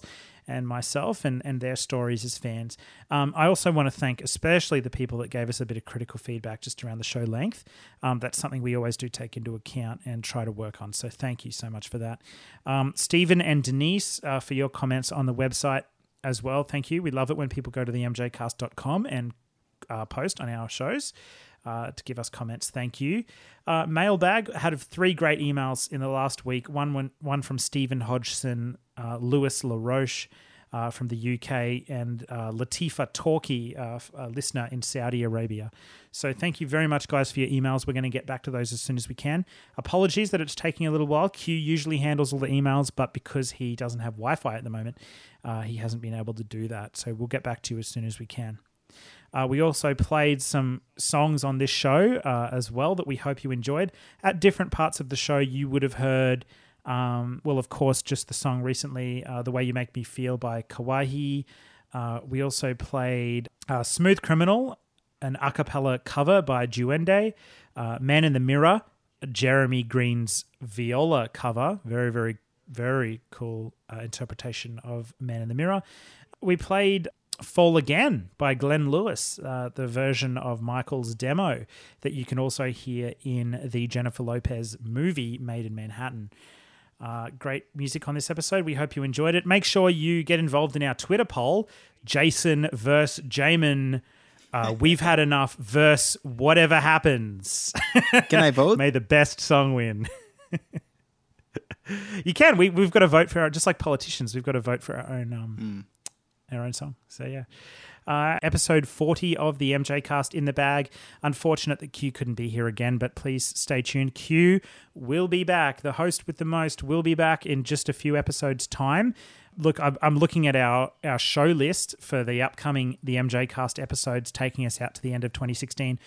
and myself and, and their stories as fans. Um, I also want to thank especially the people that gave us a bit of critical feedback just around the show length. Um, that's something we always do take into account and try to work on. So thank you so much for that. Um, Stephen and Denise, uh, for your comments on the website as well. Thank you. We love it when people go to the M J cast dot com and uh, post on our shows. Uh, to give us comments, thank you. Uh, mailbag had three great emails in the last week. One one, one from Stephen Hodgson, uh, Lewis LaRoche uh, from the U K, and uh, Latifa Torki, uh, a listener in Saudi Arabia. So thank you very much, guys, for your emails. We're going to get back to those as soon as we can. Apologies that it's taking a little while. Q usually handles all the emails, but because he doesn't have Wi-Fi at the moment, uh, he hasn't been able to do that. So we'll get back to you as soon as we can. Uh, we also played some songs on this show uh, as well that we hope you enjoyed. At different parts of the show, you would have heard, um, well, of course, just the song recently, uh, The Way You Make Me Feel by Kawaihi. Uh, we also played uh, Smooth Criminal, an a cappella cover by Duende, uh, Man in the Mirror, Jeremy Green's viola cover, very, very, very cool uh, interpretation of Man in the Mirror. We played Fall Again by Glenn Lewis, uh, the version of Michael's demo that you can also hear in the Jennifer Lopez movie Made in Manhattan. Uh, great music on this episode. We hope you enjoyed it. Make sure you get involved in our Twitter poll, Jason versus Jamin. Uh, we've had enough versus whatever happens. Can I vote? May the best song win. You can. We, we've got to vote for our, just like politicians, we've got to vote for our own um, mm. our own song. So, yeah. Uh, episode forty of the M J Cast in the bag. Unfortunate that Q couldn't be here again, but please stay tuned. Q will be back. The host with the most will be back in just a few episodes' time. Look, I'm looking at our, our show list for the upcoming the M J Cast episodes, taking us out to the end of twenty sixteen.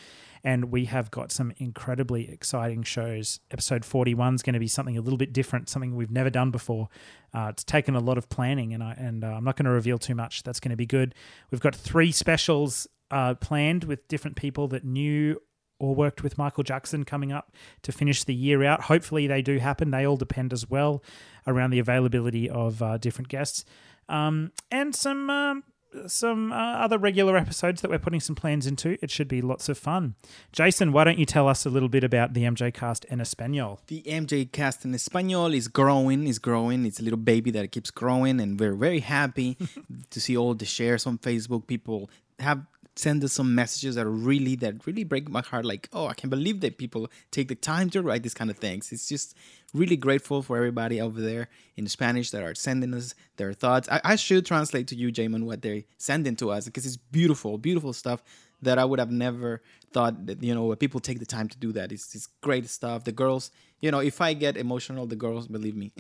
And we have got some incredibly exciting shows. Episode forty-one is going to be something a little bit different, something we've never done before. Uh, it's taken a lot of planning, and, I, and uh, I'm not going to reveal too much. That's going to be good. We've got three specials uh, planned with different people that knew or worked with Michael Jackson coming up to finish the year out. Hopefully they do happen. They all depend as well around the availability of uh, different guests. Um, and some... Um, some uh, other regular episodes that we're putting some plans into. It should be lots of fun. Jason, why don't you tell us a little bit about the M J Cast en Español? The M J Cast en Español is growing, is growing. It's a little baby that keeps growing, and we're very happy to see all the shares on Facebook. People have send us some messages that are really, that really break my heart. Like, oh, I can't believe that people take the time to write this kind of things. It's just really grateful for everybody over there in Spanish that are sending us their thoughts. I, I should translate to you, Jamin, what they're sending to us because it's beautiful, beautiful stuff that I would have never thought that, you know, when people take the time to do that. It's, it's great stuff. The girls, you know, if I get emotional, the girls, believe me,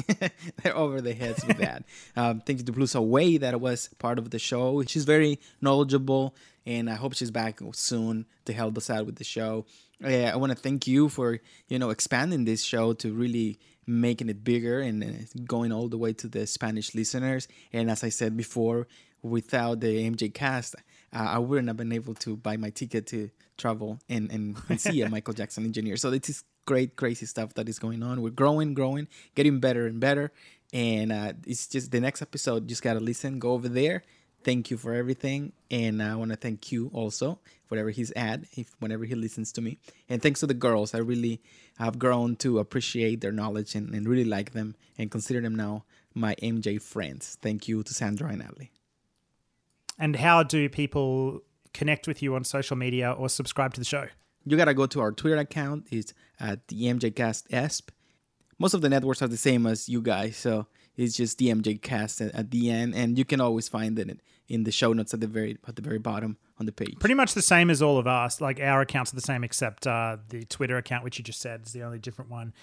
they're over their heads with that. um, thank you to Blusa Way that was part of the show. She's very knowledgeable, and I hope she's back soon to help us out with the show. Uh, I want to thank you for, you know, expanding this show to really making it bigger and uh, going all the way to the Spanish listeners. And as I said before, without the M J cast, uh, I wouldn't have been able to buy my ticket to travel and, and, and see a Michael Jackson engineer. So it is great, crazy stuff that is going on. We're growing, growing, getting better and better. And uh, it's just the next episode. Just got to listen, go over there. Thank you for everything. And I want to thank you also, whatever he's at, if, whenever he listens to me. And thanks to the girls. I really have grown to appreciate their knowledge and, and really like them and consider them now my M J friends. Thank you to Sandra and Natalie. And how do people connect with you on social media or subscribe to the show? You got to go to our Twitter account. It's at the M J Cast Esp. Most of the networks are the same as you guys, so it's just the M J Cast at the end, and you can always find it in the show notes at the very at the very bottom on the page. Pretty much the same as all of us. Like, our accounts are the same, except uh, the Twitter account, which you just said, is the only different one.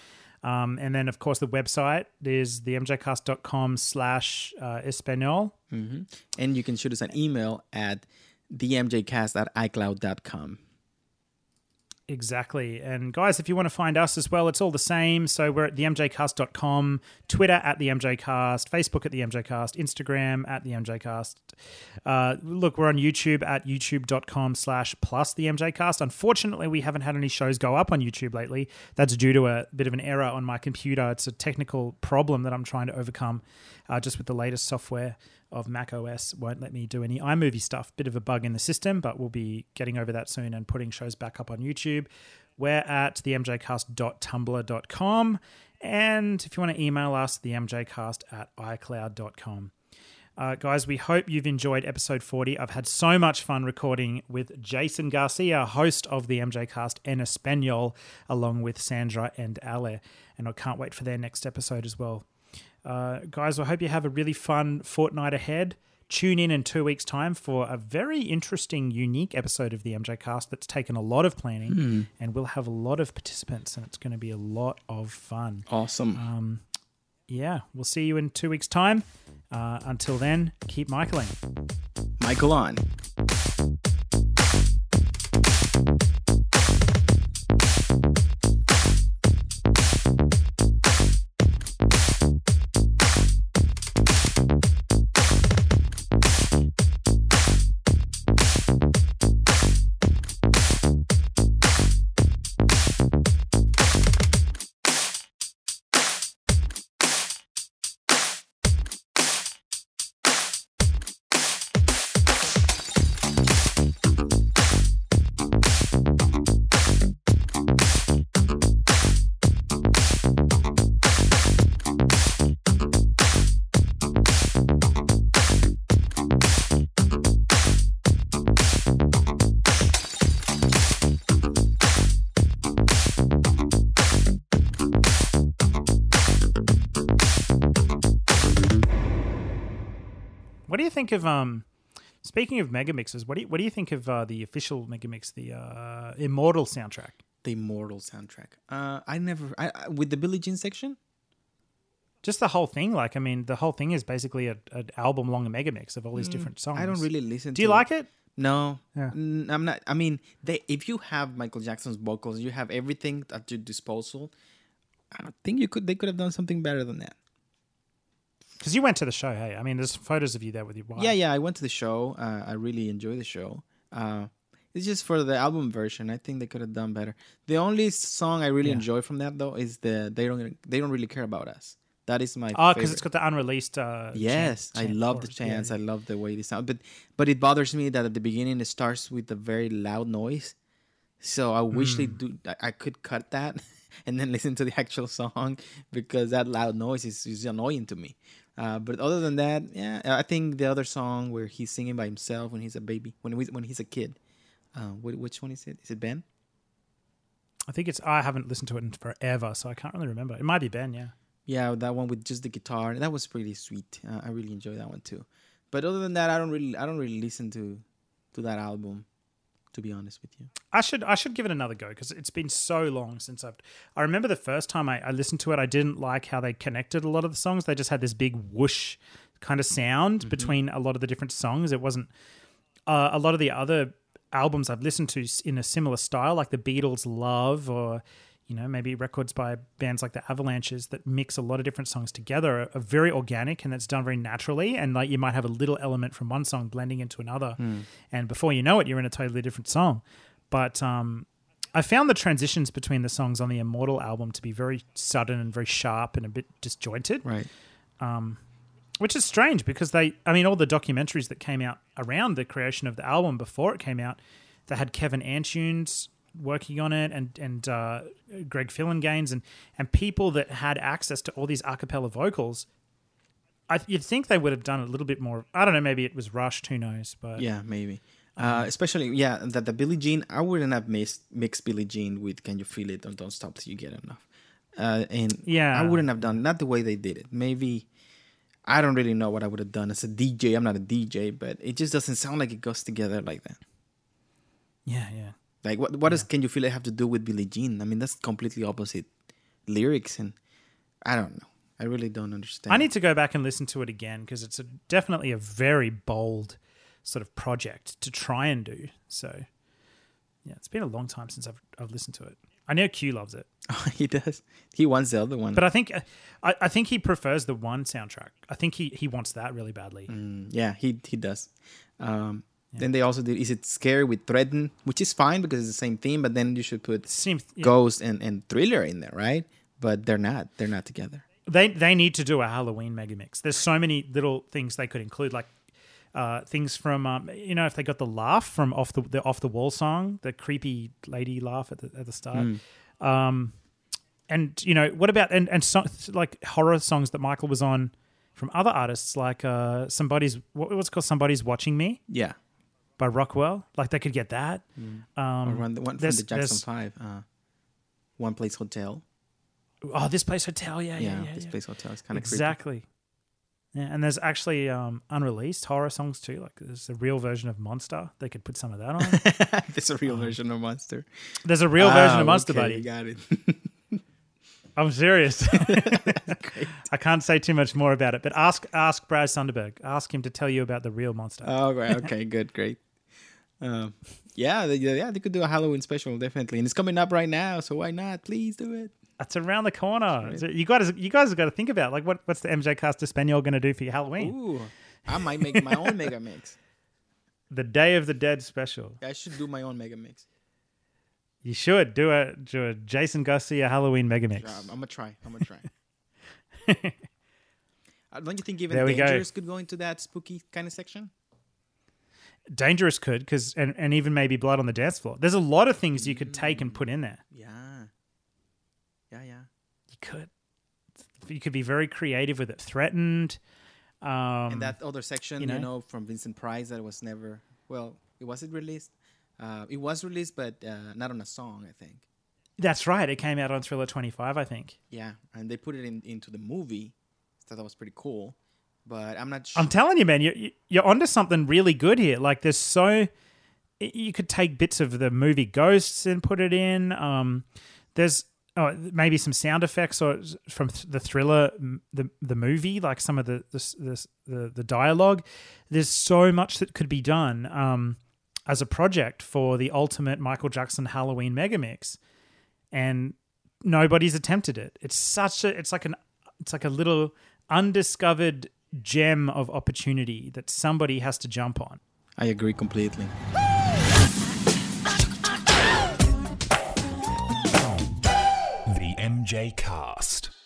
Um, and then, of course, the website is the M J Cast dot com slash Espanol. Mm-hmm. And you can shoot us an email at the M J Cast at i cloud dot com. Exactly. And guys, if you want to find us as well, it's all the same. So we're at the M J Cast dot com, Twitter at the M J Cast, Facebook at the M J Cast, Instagram at the M J Cast. Uh, look, we're on YouTube at youtube dot com slash plus the M J Cast. Unfortunately, we haven't had any shows go up on YouTube lately. That's due to a bit of an error on my computer. It's a technical problem that I'm trying to overcome uh, just with the latest software of Mac O S won't let me do any iMovie stuff. Bit of a bug in the system, but we'll be getting over that soon and putting shows back up on YouTube. We're at the M J Cast dot tumblr dot com. And if you want to email us, the M J Cast at i cloud dot com. Uh, guys, we hope you've enjoyed episode forty. I've had so much fun recording with Jason Garcia, host of the M J Cast en Español, along with Sandra and Ale. And I can't wait for their next episode as well. Uh, guys, I hope you have a really fun fortnight ahead. Tune in in two weeks' time for a very interesting, unique episode of the M J Cast that's taken a lot of planning, mm. and we'll have a lot of participants, and it's going to be a lot of fun. Awesome. Um, yeah, we'll see you in two weeks' time. Uh, until then, keep Michaeling. Michael on. Think of um speaking of mega mixes, what do you what do you think of uh, the official mega mix, the uh Immortal soundtrack? The Immortal soundtrack. Uh I never I, I with the Billie Jean section? Just the whole thing, like I mean the whole thing is basically a an album long mega mix of all these mm, different songs. I don't really listen to Do you to like it? it? No. Yeah. N- I'm not I mean they if you have Michael Jackson's vocals, you have everything at your disposal. I don't think you could they could have done something better than that. Because you went to the show, hey? I mean, there's photos of you there with your wife. Yeah, yeah, I went to the show. Uh, I really enjoy the show. Uh, it's just for the album version. I think they could have done better. The only song I really yeah. enjoy from that, though, is the They Don't They Don't Really Care About Us. That is my oh, because it's got the unreleased uh Yes, chant, I love chorus. the chants. Yeah, yeah. I love the way they sound. But, but it bothers me that at the beginning it starts with a very loud noise. So I wish mm. they do. I, I could cut that and then listen to the actual song because that loud noise is, is annoying to me. Uh, but other than that, yeah, I think the other song where he's singing by himself when he's a baby, when when he's a kid, uh, which one is it? Is it Ben? I think it's. I haven't listened to it in forever, so I can't really remember. It might be Ben, yeah. Yeah, that one with just the guitar. That was pretty sweet. Uh, I really enjoyed that one too. But other than that, I don't really, I don't really listen to, to that album. to be honest with you. I should I should give it another go because it's been so long since I've... I remember the first time I, I listened to it, I didn't like how they connected a lot of the songs. They just had this big whoosh kind of sound mm-hmm. between a lot of the different songs. It wasn't... Uh, a lot of the other albums I've listened to in a similar style, like the Beatles' Love, or... you know, maybe records by bands like the Avalanches that mix a lot of different songs together are, are very organic, and that's done very naturally. And like you might have a little element from one song blending into another. Mm. And before you know it, you're in a totally different song. But um, I found the transitions between the songs on the Immortal album to be very sudden and very sharp and a bit disjointed. Right. Um, which is strange because they, I mean, all the documentaries that came out around the creation of the album before it came out, they had Kevin Antunes working on it and and uh, Greg Fillinganes and and people that had access to all these a cappella vocals. I th- you'd think they would have done a little bit more. I don't know, maybe it was rushed, who knows, but yeah, maybe um, uh, especially yeah that the Billie Jean, I wouldn't have mixed, mixed Billie Jean with Can You Feel It or Don't Stop Till You Get Enough, uh, and yeah, I wouldn't have done, not the way they did it. Maybe I don't really know what I would have done as a D J. I'm not a D J, but it just doesn't sound like it goes together like that. Yeah, yeah. Like, what what does yeah. Can You Feel It have to do with Billie Jean? I mean, that's completely opposite lyrics, and I don't know. I really don't understand. I need to go back and listen to it again because it's a, definitely a very bold sort of project to try and do. So, yeah, it's been a long time since I've I've listened to it. I know Q loves it. Oh, he does. He wants the other one. But I think I, I think he prefers the one soundtrack. I think he, he wants that really badly. Mm, yeah, he, he does. Um Yeah. Then they also did Is It Scary with Threaten, which is fine because it's the same theme, but then you should put Sim- yeah. Ghost and, and Thriller in there, right? But they're not. They're not together. They they need to do a Halloween mega mix. There's so many little things they could include, like uh, things from, um, you know, if they got the laugh from off the, the Off the Wall song, the creepy lady laugh at the, at the start. Mm. Um, and, you know, what about, and, and so, like horror songs that Michael was on from other artists, like uh, Somebody's, what, what's it called? Somebody's Watching Me? Yeah. By Rockwell, like they could get that. Mm. Um, or one, the one from the Jackson Five, uh, One Place Hotel. Oh, This Place Hotel, yeah, yeah, yeah. yeah this yeah. Place Hotel is kind of exactly. Creepy. Yeah, and there's actually um, unreleased horror songs too. Like there's a real version of Monster. They could put some of that on. There's a real um, version of Monster. There's a real oh, version of Monster, okay, buddy. You got it. I'm serious. I can't say too much more about it, but ask ask Brad Sundberg. Ask him to tell you about the real Monster. Oh, right. Okay, good, great. Um, yeah, they, yeah, they could do a Halloween special, definitely. And it's coming up right now, so why not? Please do it. It's around the corner. Right. You guys you guys have got to think about, like, what, what's the M J Cast Espanol going to do for your Halloween? Ooh, I might make my own mega mix. The Day of the Dead special. I should do my own mega mix. You should do a, do a Jason Garcia Halloween mega mix. I'm going to try. I'm going to try. Don't you think even Dangerous go. could go into that spooky kind of section? Dangerous could, because and, and even maybe Blood on the Dance Floor. There's a lot of things you could take and put in there. Yeah. Yeah, yeah. You could. You could be very creative with it. Threatened. Um, and that other section, you know, you know, from Vincent Price that was never, well, it wasn't released. Uh, it was released, but uh, not on a song, I think. That's right. It came out on Thriller twenty-five, I think. Yeah, and they put it in, into the movie. So that was pretty cool, but I'm not sure. I'm telling you, man, you're, you're onto something really good here. Like there's so... You could take bits of the movie Ghosts and put it in. Um, there's oh, maybe some sound effects or from the Thriller, the the movie, like some of the, the, the, the dialogue. There's so much that could be done. Um, as a project for the ultimate Michael Jackson Halloween megamix, and nobody's attempted it. It's such a, it's like an, it's like a little undiscovered gem of opportunity that somebody has to jump on. I agree completely. The M J Cast.